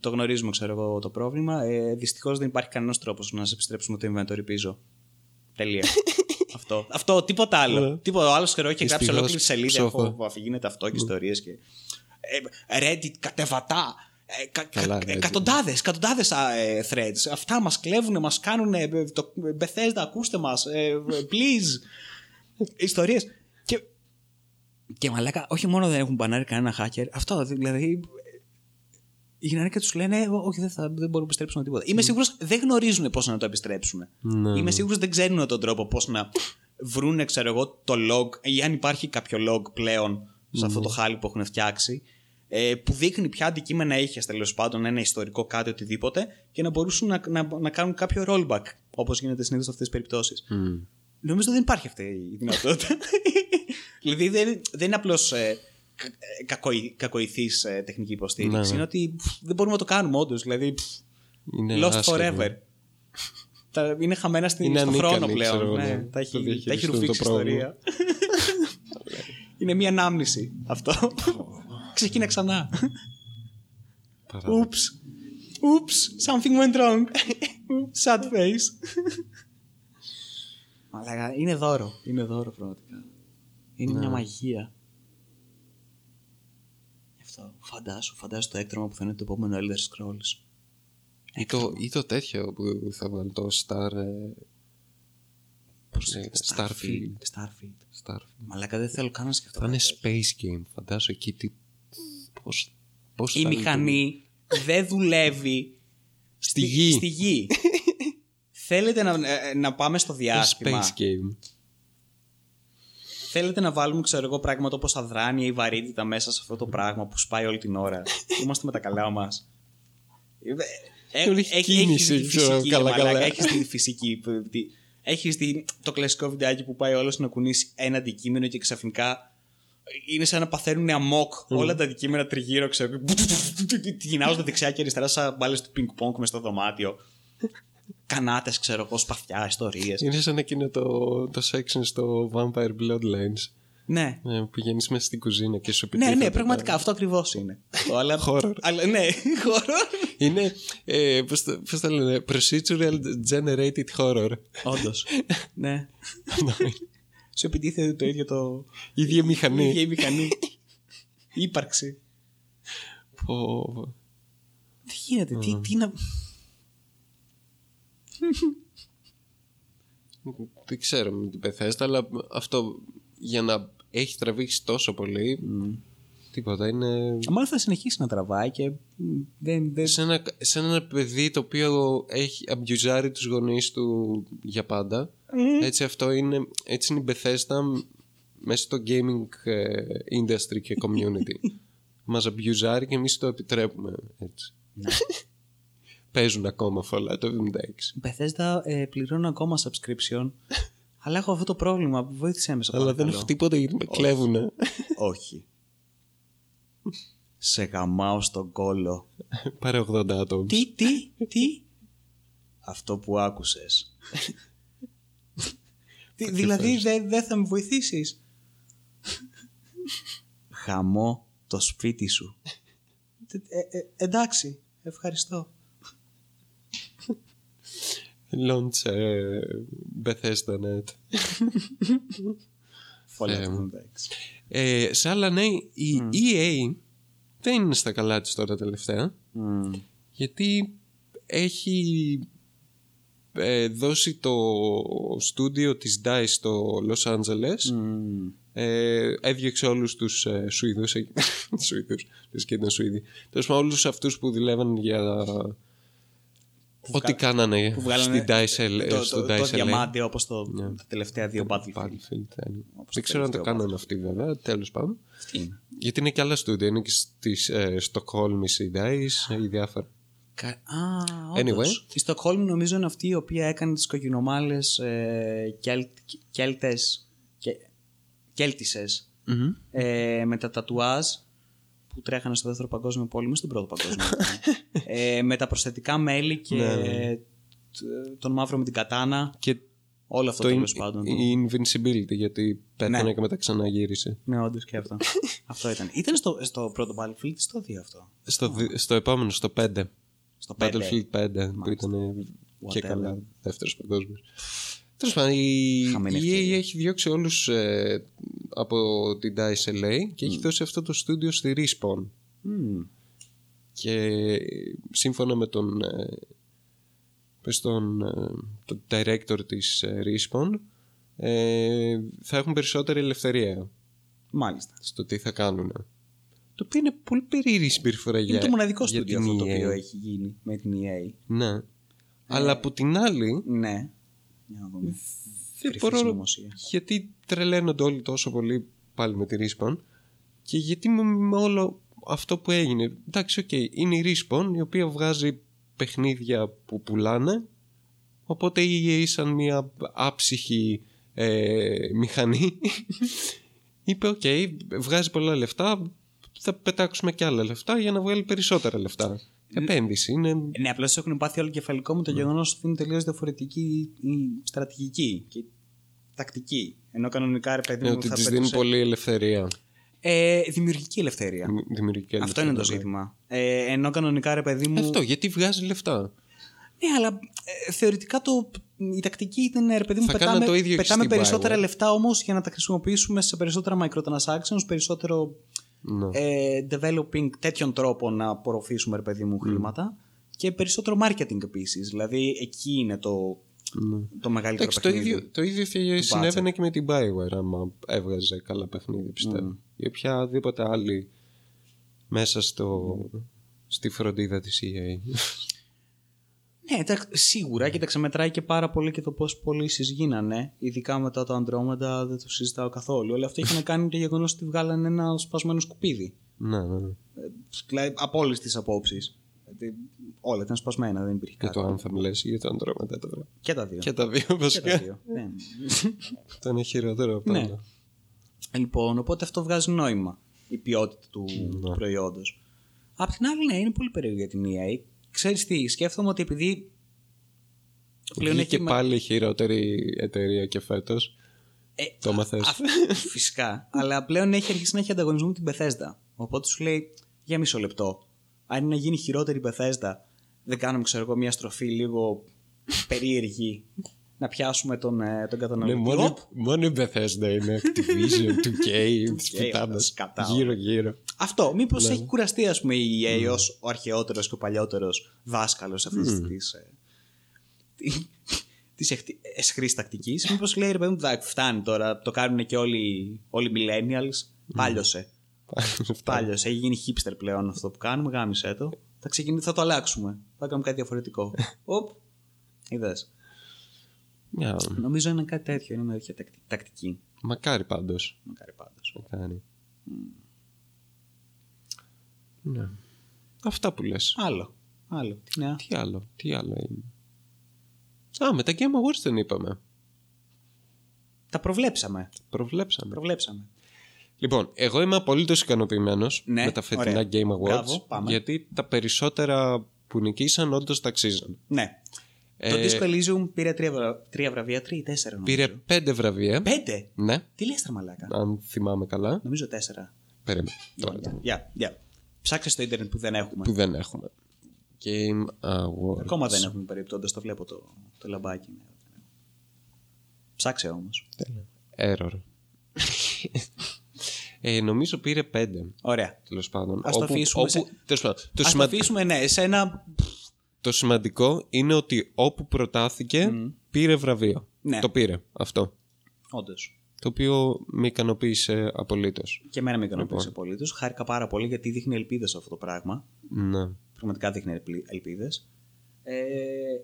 το γνωρίζουμε, ξέρω εγώ, το πρόβλημα. Δυστυχώς δεν υπάρχει κανένας τρόπος να σε επιστρέψουμε το inventory πίσω. Τελεία. Αυτό, τίποτα άλλο. Τίποτα άλλο, ξέρω, και γράψει ολόκληρη σελίδα που αφηγείται αυτό και ιστορίες. Reddit, κατεβατά. Εκατοντάδες threads. Αυτά μας κλέβουν, μας κάνουν το Bethesda, ακούστε μας, please. Ιστορίες. Και μαλάκα, όχι μόνο δεν έχουν μπανάρει κανένα hacker, αυτό δηλαδή. Οι γυναίκα τους λένε, όχι, δεν μπορούν να επιστρέψουν τίποτα. Είμαι σίγουρος δεν γνωρίζουν πώς να το επιστρέψουν. Ναι. Είμαι σίγουρος δεν ξέρουν τον τρόπο πώς να βρουν, ξέρω εγώ, το log, ή αν υπάρχει κάποιο log πλέον σε αυτό το χάλι που έχουν φτιάξει, που δείχνει ποια αντικείμενα είχε, τέλος πάντων, ένα ιστορικό κάτι, οτιδήποτε, και να μπορούσαν να κάνουν κάποιο rollback, όπως γίνεται συνήθως σε αυτές τις περιπτώσεις. Νομίζω δεν υπάρχει αυτή η δυνατότητα. Δηλαδή δεν είναι απλώς κακοηθής τεχνική υποστήριξη. Ναι. Είναι ότι δεν μπορούμε να το κάνουμε όντως. Δηλαδή, lost forever. Είναι χαμένα στον χρόνο πλέον. Ναι. Τα έχει ρουφήξει η ιστορία. Είναι μια ανάμνηση αυτό. Ξεκίνα ξανά. Oops, something went wrong. Sad face. Μαλάκα, είναι δώρο. Είναι δώρο πραγματικά. Είναι μια μαγεία. Αυτό. Φαντάσου το έκτρωμα που θα είναι το επόμενο Elder Scrolls. Ή το τέτοιο που θα βάλει το Starfield. Μαλάκα, δεν θέλω καν να σκεφτώ. Θα είναι space game. Φαντάσου εκεί τι. Πώς η μηχανή δεν δουλεύει στη γη. Θέλετε να πάμε στο διάστημα. Space game. Θέλετε να βάλουμε, ξέρω εγώ, πράγματα όπως αδράνεια ή βαρύτητα μέσα σε αυτό το πράγμα που σπάει όλη την ώρα. Είμαστε με τα καλά μας. Έχεις τη φυσική. Έχεις δει το κλασικό βιντεάκι που πάει όλος να κουνήσει ένα αντικείμενο και ξαφνικά είναι σαν να παθαίνουν αμόκ όλα τα αντικείμενα τριγύρω, ξέρω. Γινάζονται δεξιά και αριστερά σαν μπάλες του πινκ-πονκ μες στο δωμάτιο. Κανάτες, ξέρω εγώ, σπαθιά, ιστορίες. Είναι σαν εκείνο το section στο Vampire Bloodlines. Ναι. Που πηγαίνεις μέσα στην κουζίνα και σου επιτίθεται. Ναι, πραγματικά αυτό ακριβώς είναι. Horror. Ναι, horror. Είναι, πώς το λένε, procedural generated horror. Όντως. Ναι. Σου επιτίθεται το ίδιο το. Η ίδια μηχανή. Η ύπαρξη. Τι γίνεται, τι να. Δεν ξέρω με την Bethesda, αλλά αυτό για να έχει τραβήξει τόσο πολύ. Τίποτα είναι. Μάλλον θα συνεχίσει να τραβάει και. Σε ένα παιδί το οποίο έχει αμπιουζάρει τους γονείς του για πάντα. Έτσι είναι η Bethesda μέσα στο gaming industry και community. Μας αμπιουζάρει και εμείς το επιτρέπουμε. Έτσι. Παίζουν ακόμα φωλά το 76. Bethesda, πληρώνω ακόμα subscription. Αλλά έχω αυτό το πρόβλημα που βοήθησε μέσα. Αλλά δεν έχω τίποτα γιατί με κλέβουνε. Όχι. Σε γαμάω στον κόλο. Πάρε 80 άτομα. Τι. Αυτό που άκουσες. Δηλαδή δεν θα με βοηθήσεις. Χαμό το σπίτι σου. Εντάξει, ευχαριστώ. Launch Bethesda Net. Σε άλλα ναι, η EA δεν είναι στα καλά της τώρα τελευταία. Γιατί έχει δώσει το στούντιο της DICE στο Los Angeles. Έδιωξε όλους τους Σουηδούς. Σουηδούς, λες και ήταν Σουηδοί. Τέλος πάντων, όλους αυτούς που δουλεύαν για ό,τι κάνανε στην DICE. Το διαμάντι, όπως τα τελευταία δύο Battlefield. Δεν ξέρω αν το κάνανε αυτοί βέβαια, τέλος πάντων. Γιατί είναι και άλλα στούντιο. Είναι και στη Στοκχόλμη η DICE ή διάφορα. Όντως. Η Στοκχόλμη νομίζω είναι αυτή η οποία έκανε τις κοκκινομάλες κέλτισες με τα τατουάζ που τρέχανε στο δεύτερο παγκόσμιο πόλεμο, στον πρώτο παγκόσμιο με τα προσθετικά μέλη και τον μαύρο με την κατάνα και όλο αυτό το πάντων. Η invincibility, γιατί πέθανε και μετά ξαναγύρισε. Ναι, όντως και αυτό. Αυτό ήταν. Ήταν στο πρώτο Battlefield, στο 2 αυτό. Στο επόμενο, στο 5. Στο Battlefield 5 που ήταν και καλά δεύτερος παγκόσμιος. Τέλος πάντων, η EA έχει διώξει όλους από την DICE LA και έχει δώσει αυτό το στούντιο στη Respawn. Και σύμφωνα με τον director της Respawn θα έχουν περισσότερη ελευθερία. Μάλιστα. Στο τι θα κάνουν. Το οποίο είναι πολύ περίεργη συμπεριφορά για την EA. Είναι το μοναδικό στούντιο αυτό το οποίο έχει γίνει με την EA. Ναι. Αλλά από την άλλη. Ναι. Δεν μπορώ, γιατί τρελαίνονται όλοι τόσο πολύ πάλι με τη Respawn και γιατί με όλο αυτό που έγινε. Εντάξει, είναι η Respawn η οποία βγάζει παιχνίδια που πουλάνε, οπότε η EA σαν μια άψυχη μηχανή είπε βγάζει πολλά λεφτά, θα πετάξουμε και άλλα λεφτά για να βγάλει περισσότερα λεφτά. Επένδυση είναι. Ναι, απλώς έχουν πάθει όλο κεφαλικό με το γεγονός ότι είναι τελείως διαφορετική η στρατηγική και η τακτική. Ενώ κανονικά ρε παιδί μου. Ότι της δίνει πολύ ελευθερία. Δημιουργική ελευθερία. Αυτό είναι το ζήτημα. Ενώ κανονικά ρε παιδί μου. Αυτό, γιατί βγάζει λεφτά. Ναι, αλλά θεωρητικά η τακτική ήταν ρε παιδί μου. Πετάμε περισσότερα λεφτά όμως για να τα χρησιμοποιήσουμε σε περισσότερα microtransactions, περισσότερο. Developing τέτοιον τρόπο να απορροφήσουμε ρε παιδί μου χρήματα και περισσότερο marketing επίσης. Δηλαδή εκεί είναι το μεγαλύτερο παιχνίδι. Το ίδιο συνέβαινε και με την Bioware άμα έβγαζε καλά παιχνίδι πιστεύω ή οποιαδήποτε άλλη μέσα στη φροντίδα της EA. Ναι, σίγουρα, κοίταξε, μετράει και πάρα πολύ και το πώς πωλήσεις γίνανε. Ειδικά μετά το Andromeda δεν το συζητάω καθόλου. Αλλά αυτό είχε να κάνει το γεγονός ότι βγάλανε ένα σπασμένο σκουπίδι. Ναι. Από όλες τις απόψεις. Όλα ήταν σπασμένα, δεν υπήρχε κάτι. Και το αν θα μιλήσει για το άντρα μετά τα δύο. Και τα δύο βασικά. Ήταν χειρότερο από όλα. Λοιπόν, οπότε αυτό βγάζει νόημα. Η ποιότητα του προϊόντος. Απ' την άλλη, ναι, είναι πολύ περίεργη για την EA. Ξέρεις τι, σκέφτομαι ότι επειδή. Πλέον έχει και πάλι χειρότερη εταιρεία και φέτος. Το μαθες. Φυσικά. Αλλά πλέον έχει αρχίσει να έχει ανταγωνισμό με την Bethesda. Οπότε σου λέει, για μισό λεπτό. Αν είναι να γίνει χειρότερη η Bethesda, δεν κάνουμε, ξέρω εγώ, μια στροφή λίγο περίεργη. Να πιάσουμε τον καταναλωτή. Ναι, μόνο η Bethesda είναι. Activision, 2K, τις πιτάδες. Γύρω-γύρω. Αυτό. Μήπως έχει κουραστεί, ας πούμε, η EA ως ο αρχαιότερος και ο παλιότερος δάσκαλος αυτής της εσχρής τακτικής. Μήπως λέει, ρε παιδί μου, φτάνει τώρα. Το κάνουν και όλοι οι millennials. Πάλιωσε. Πάλιωσε. Έχει γίνει hipster πλέον αυτό που κάνουμε. Γάμισε το. Θα το αλλάξουμε. Θα κάνουμε κάτι διαφορετικό. Οπ. Είδες. Yeah. Νομίζω είναι κάτι τέτοιο, είναι μια τέτοια τακτική. Μακάρι πάντως. Μακάρι. Ναι. Αυτά που λες. Άλλο. Τι άλλο είναι. Α, με τα Game Awards δεν είπαμε. Τα προβλέψαμε. Λοιπόν, εγώ είμαι απολύτως ικανοποιημένος με τα φετινά Game Awards. Μπράβο, γιατί τα περισσότερα που νικήσαν όντως ταξίζαν. Ναι. Το Disco Elysium πήρε 3 βραβεία, 3 ή 4 νομίζω. Πήρε 5 βραβεία. 5? Ναι. Τι λες, μαλάκα. Αν θυμάμαι καλά. Νομίζω 4. Περίμενε. Ψάξε στο ίντερνετ που δεν έχουμε. Game Awards. Ακόμα δεν έχουμε περιπτώντας, το βλέπω το λαμπάκι. Ψάξε όμως. Error. Νομίζω πήρε 5. Ωραία. Τέλος πάντων. Ας το αφήσουμε. Ναι, σε ένα. Το σημαντικό είναι ότι όπου προτάθηκε πήρε βραβείο. Ναι. Το πήρε αυτό. Όντως. Το οποίο με ικανοποίησε απολύτως. Και εμένα με ικανοποίησε απολύτως. Χάρηκα πάρα πολύ γιατί δείχνει ελπίδες αυτό το πράγμα. Ναι. Πραγματικά δείχνει ελπίδες.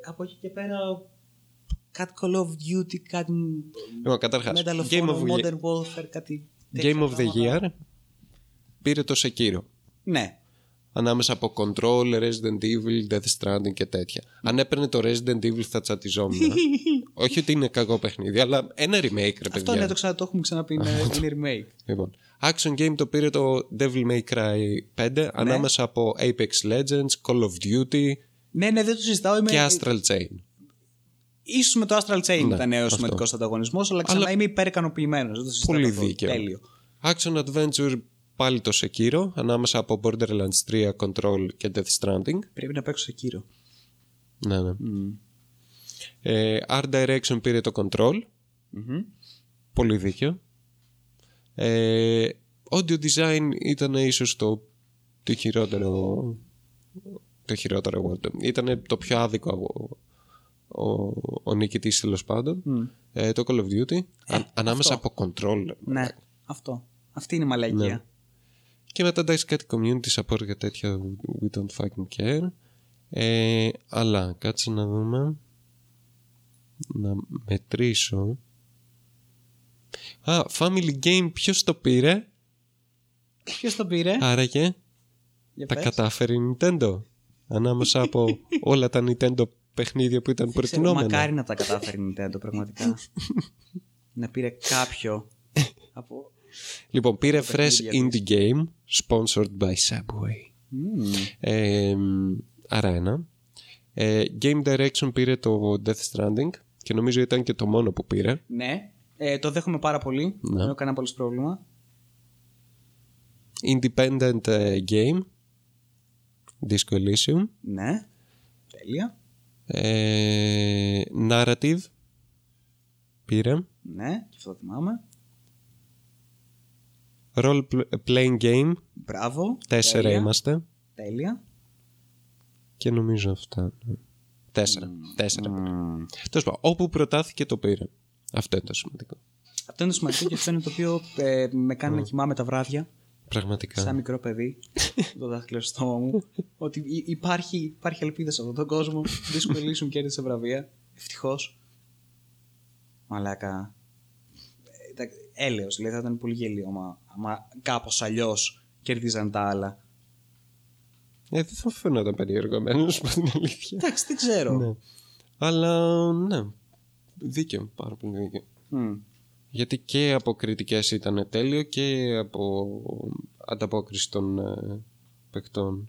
Από εκεί και πέρα. Κάτι Call of Duty, κάτι. Καταρχάς. Medal of Honor, Modern Warfare, κάτι. Game of the Year. Πήρε το Sekiro. Ναι. Ανάμεσα από Control, Resident Evil, Death Stranding και τέτοια. Αν έπαιρνε το Resident Evil θα τσατιζόμουν. Όχι ότι είναι κακό παιχνίδι, αλλά ένα remake, ρε παιδιά. Αυτό είναι, το έχουμε ξαναπεί, είναι remake. Λοιπόν, Action Game το πήρε το Devil May Cry 5, ναι. Ανάμεσα από Apex Legends, Call of Duty. Ναι, δεν το συζητάω. Και Astral Chain. Ίσως με το Astral Chain ήταν ο σημαντικός ανταγωνισμός, αλλά ξανά είμαι υπερικανοποιημένος. Δεν το συζητάω. Πολύ δίκαιο. Τέλειο. Action Adventure. Πάλι το Sekiro, ανάμεσα από Borderlands 3, Control και Death Stranding. Πρέπει να παίξω Sekiro. Ναι. Art Direction πήρε το Control. Πολύ δίκιο. Audio Design ήταν ίσως το χειρότερο. Το χειρότερο award. Ήταν το πιο άδικο ο νικητής, τέλος πάντων. Το Call of Duty. Ανάμεσα από Control. Ναι, αυτό. Αυτή είναι η μαλακία. Ναι. Και μετά εντάξει κάτι community support για τέτοια we don't fucking care. Αλλά κάτσε να δούμε. Να μετρήσω. Family Game ποιος το πήρε. Άραγε. Τα κατάφερε η Nintendo. Ανάμεσα από όλα τα Nintendo παιχνίδια που ήταν προτινόμενα. Μακάρι να τα κατάφερε η Nintendo πραγματικά. Να πήρε κάποιο από. Λοιπόν, πήρε fresh indie game sponsored by Subway. Άρα ένα. Game Direction πήρε το Death Stranding και νομίζω ήταν και το μόνο που πήρε. Ναι, το δέχομαι πάρα πολύ. Δεν έχω κανένα πολύ πρόβλημα. Independent game Disco Elysium. Ναι, τέλεια. Narrative πήρε. Ναι, και αυτό το θυμάμαι. Role playing game. Μπράβο. 4 είμαστε. Τέλεια. Και νομίζω αυτά. 4. Τέλος πάντων, όπου προτάθηκε το πήρε. Αυτό είναι το σημαντικό. Αυτό είναι το σημαντικό και αυτό είναι το οποίο με κάνει να κοιμάμαι τα βράδια. Πραγματικά. Σαν μικρό παιδί. Το δάχτυλο στο στόμα μου. Ότι υπάρχει ελπίδα σε αυτόν τον κόσμο. Disco Elysium κέρδισε βραβεία. Ευτυχώς. Μαλάκα. Έλεος, δηλαδή θα ήταν πολύ γελίο άμα κάπως αλλιώς κερδίζαν τα άλλα. Δεν θα φαινόταν περίεργο εμένα, να σου πω την αλήθεια. Εντάξει, δεν ξέρω. Ναι. Αλλά ναι. Δίκαιο, πάρα πολύ δίκαιο. Mm. Γιατί και από κριτικές ήταν τέλειο και από ανταπόκριση των παικτών.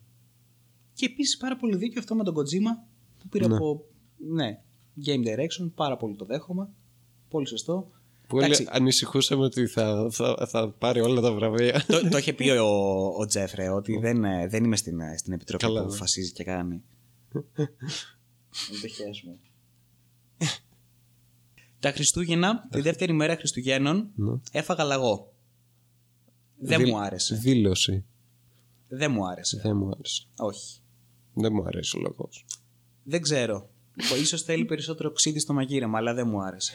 Και επίσης πάρα πολύ δίκαιο αυτό με τον Kojima που πήρε ναι. από. Ναι, Game Direction, πάρα πολύ το δέχομαι. Πολύ σωστό. Που όλοι ανησυχούσαμε ότι θα πάρει όλα τα βραβεία. Το είχε πει ο Τζέφρε ότι δεν είμαι στην επιτροπή που αποφασίζει και κάνει. Δεν το χαίρομαι. Τα Χριστούγεννα, τη δεύτερη μέρα Χριστουγέννων, έφαγα λαγό. Δεν μου άρεσε. Δήλωση. Δεν μου άρεσε. Δεν μου άρεσε. Όχι. Δεν μου άρεσε ο λαγός. Δεν ξέρω. Ίσως θέλει περισσότερο οξύδι στο μαγείρεμα, αλλά δεν μου άρεσε.